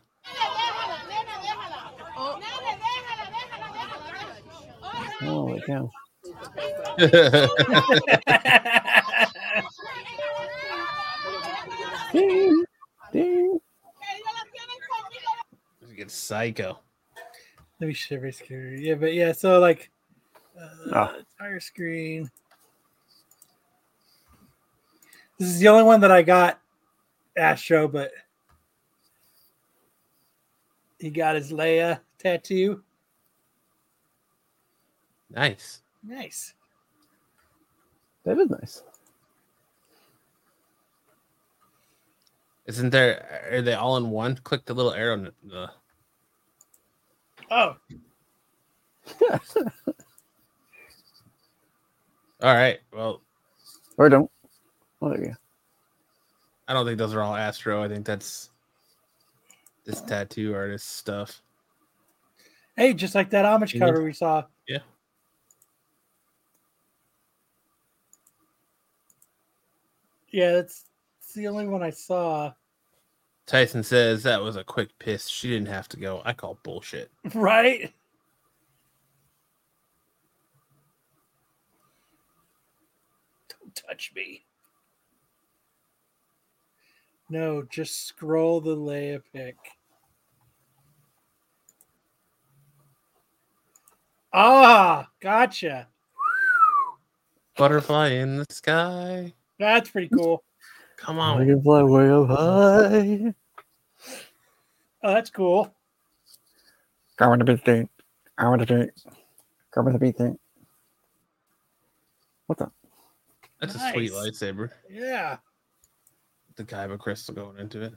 Holy cow. Ding, ding. She gets psycho. Let me shiver scooter. Yeah, but yeah, so like Uh, oh. Entire screen. This is the only one that I got Astro, but he got his Leia tattoo. Nice. Nice. That is nice. Isn't there, are they all in one? Click the little arrow. In the... Oh. All right, well. Or don't. Well, there you go. I don't think those are all Astro. I think that's this tattoo artist stuff. Hey, just like that homage mm-hmm. cover we saw. Yeah. Yeah, that's, that's the only one I saw. Tyson says that was a quick piss. She didn't have to go. I call bullshit. Right? Touch me. No, just scroll the Leia pic. Ah, gotcha. Butterfly in the sky. That's pretty cool. Come on. I can fly way up high. Oh, that's cool. I want to be thing. I want to be. I want to be thing. What's up? That's nice. A sweet lightsaber. Yeah. The kyber crystal going into it.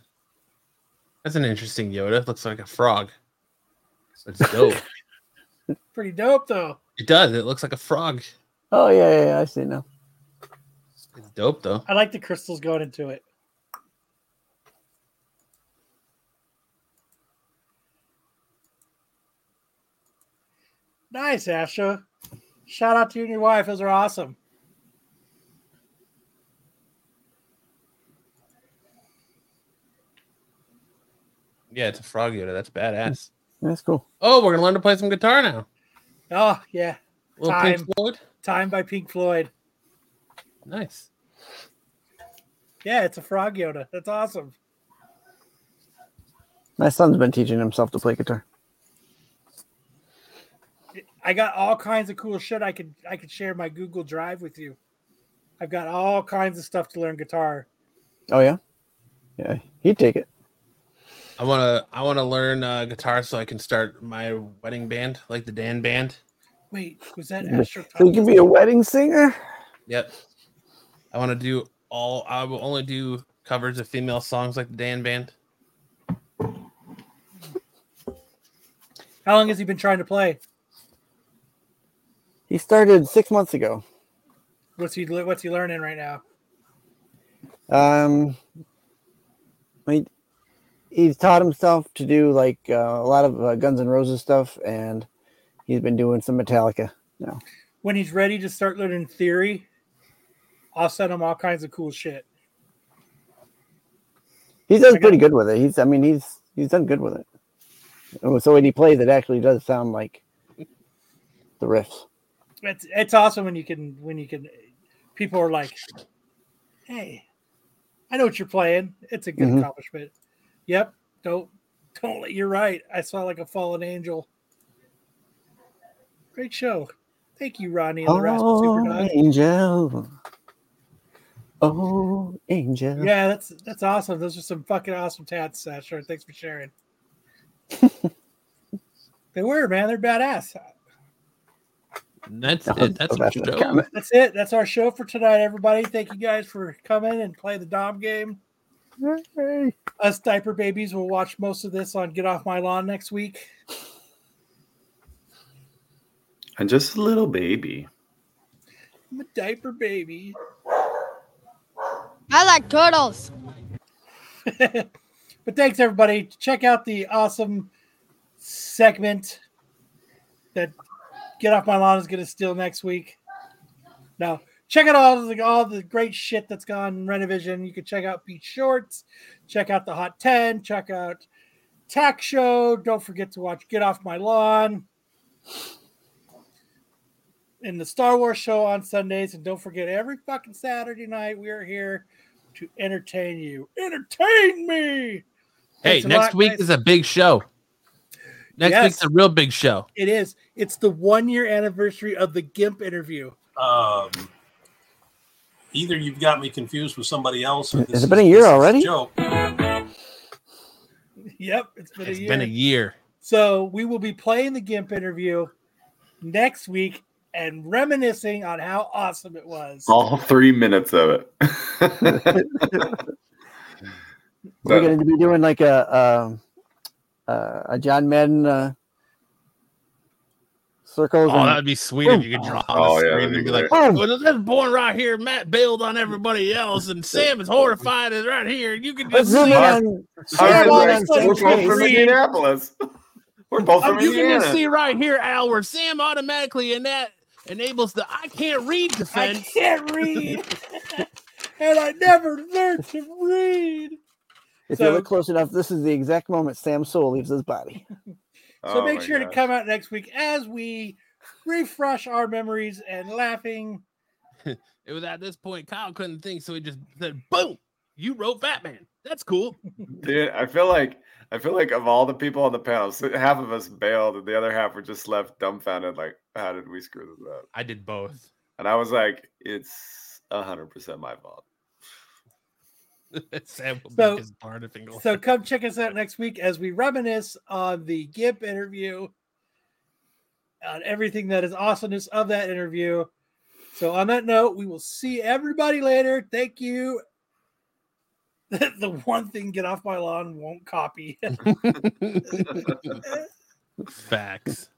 That's an interesting Yoda. Looks like a frog. It's dope. Pretty dope, though. It does. It looks like a frog. Oh, yeah, yeah, yeah. I see now. It's dope, though. I like the crystals going into it. Nice, Asha. Shout out to you and your wife. Those are awesome. Yeah, it's a frog Yoda. That's badass. That's cool. Oh, we're going to learn to play some guitar now. Oh, yeah. Well, Time. Pink Floyd? Time by Pink Floyd. Nice. Yeah, it's a frog Yoda. That's awesome. My son's been teaching himself to play guitar. I got all kinds of cool shit. I could I could share my Google Drive with you. I've got all kinds of stuff to learn guitar. Oh yeah, yeah, he'd take it. I wanna I wanna learn uh, guitar so I can start my wedding band, like the Dan Band. Wait, was that Astro? So you can be a wedding singer? Yep. I want to do all. I will only do covers of female songs like the Dan Band. How long has he been trying to play? He started six months ago. What's he What's he learning right now? Um, he, he's taught himself to do like uh, a lot of uh, Guns N' Roses stuff, and he's been doing some Metallica now. When he's ready to start learning theory, I'll send him all kinds of cool shit. He does pretty good with it. He's I mean he's he's done good with it. So when he plays, it actually does sound like the riffs. It's it's awesome when you can when you can. People are like, "Hey, I know what you're playing. It's a good mm-hmm. accomplishment." Yep. Don't don't let you're right. I saw like a fallen angel. Great show. Thank you, Ronnie. And the rest of Superdog. Angel. Oh, angel. Yeah, that's that's awesome. Those are some fucking awesome tats, Sasha. Thanks for sharing. They were, man. They're badass. That's it. That's, that's, show. Show. that's it. That's our show for tonight, everybody. Thank you guys for coming and play the Dom game. Yay. Us diaper babies will watch most of this on Get Off My Lawn next week. I'm just a little baby. I'm a diaper baby. I like turtles. But thanks, everybody. Check out the awesome segment that Get Off My Lawn is going to steal next week. Now, check out all the, all the great shit that's gone Renovision. You can check out Beach Shorts. Check out the Hot ten. Check out Tack Show. Don't forget to watch Get Off My Lawn. And the Star Wars show on Sundays. And don't forget, every fucking Saturday night, we are here to entertain you. Entertain me! Hey, next week is a big show. Next week's a real big show. It is. It's the one-year anniversary of the GIMP interview. Um, either you've got me confused with somebody else. Or this has it been a year already? Joke. Yep, it's been a year. It's been a year. So we will be playing the GIMP interview next week and reminiscing on how awesome it was. All three minutes of it. We're going to be doing like a a, a John Madden uh, circles. Oh, and... that would be sweet Ooh. If you could draw on the oh, screen yeah, and be great. Like, oh, well, that's born right here. Matt bailed on everybody else, and Sam is horrified is right here. You can just zoom in on from Indianapolis. We're both from Indiana. You can see right here, Al, where Sam automatically in that enables the I can't read defense. I can't read. And I never learned to read. If so, you look close enough, this is the exact moment Sam's soul leaves his body. So oh make sure gosh. to come out next week as we refresh our memories and laughing. It was at this point Kyle couldn't think, so he just said, boom, you wrote Batman. That's cool. Dude, I feel like I feel like of all the people on the panel, half of us bailed and the other half were just left dumbfounded, like, how did we screw this up? I did both. And I was like, it's one hundred percent my fault. Sam will so, his so come check us out next week as we reminisce on the GIMP interview, on everything that is awesomeness of that interview. So on that note, we will see everybody later. Thank you. The one thing Get Off My Lawn won't copy. Facts.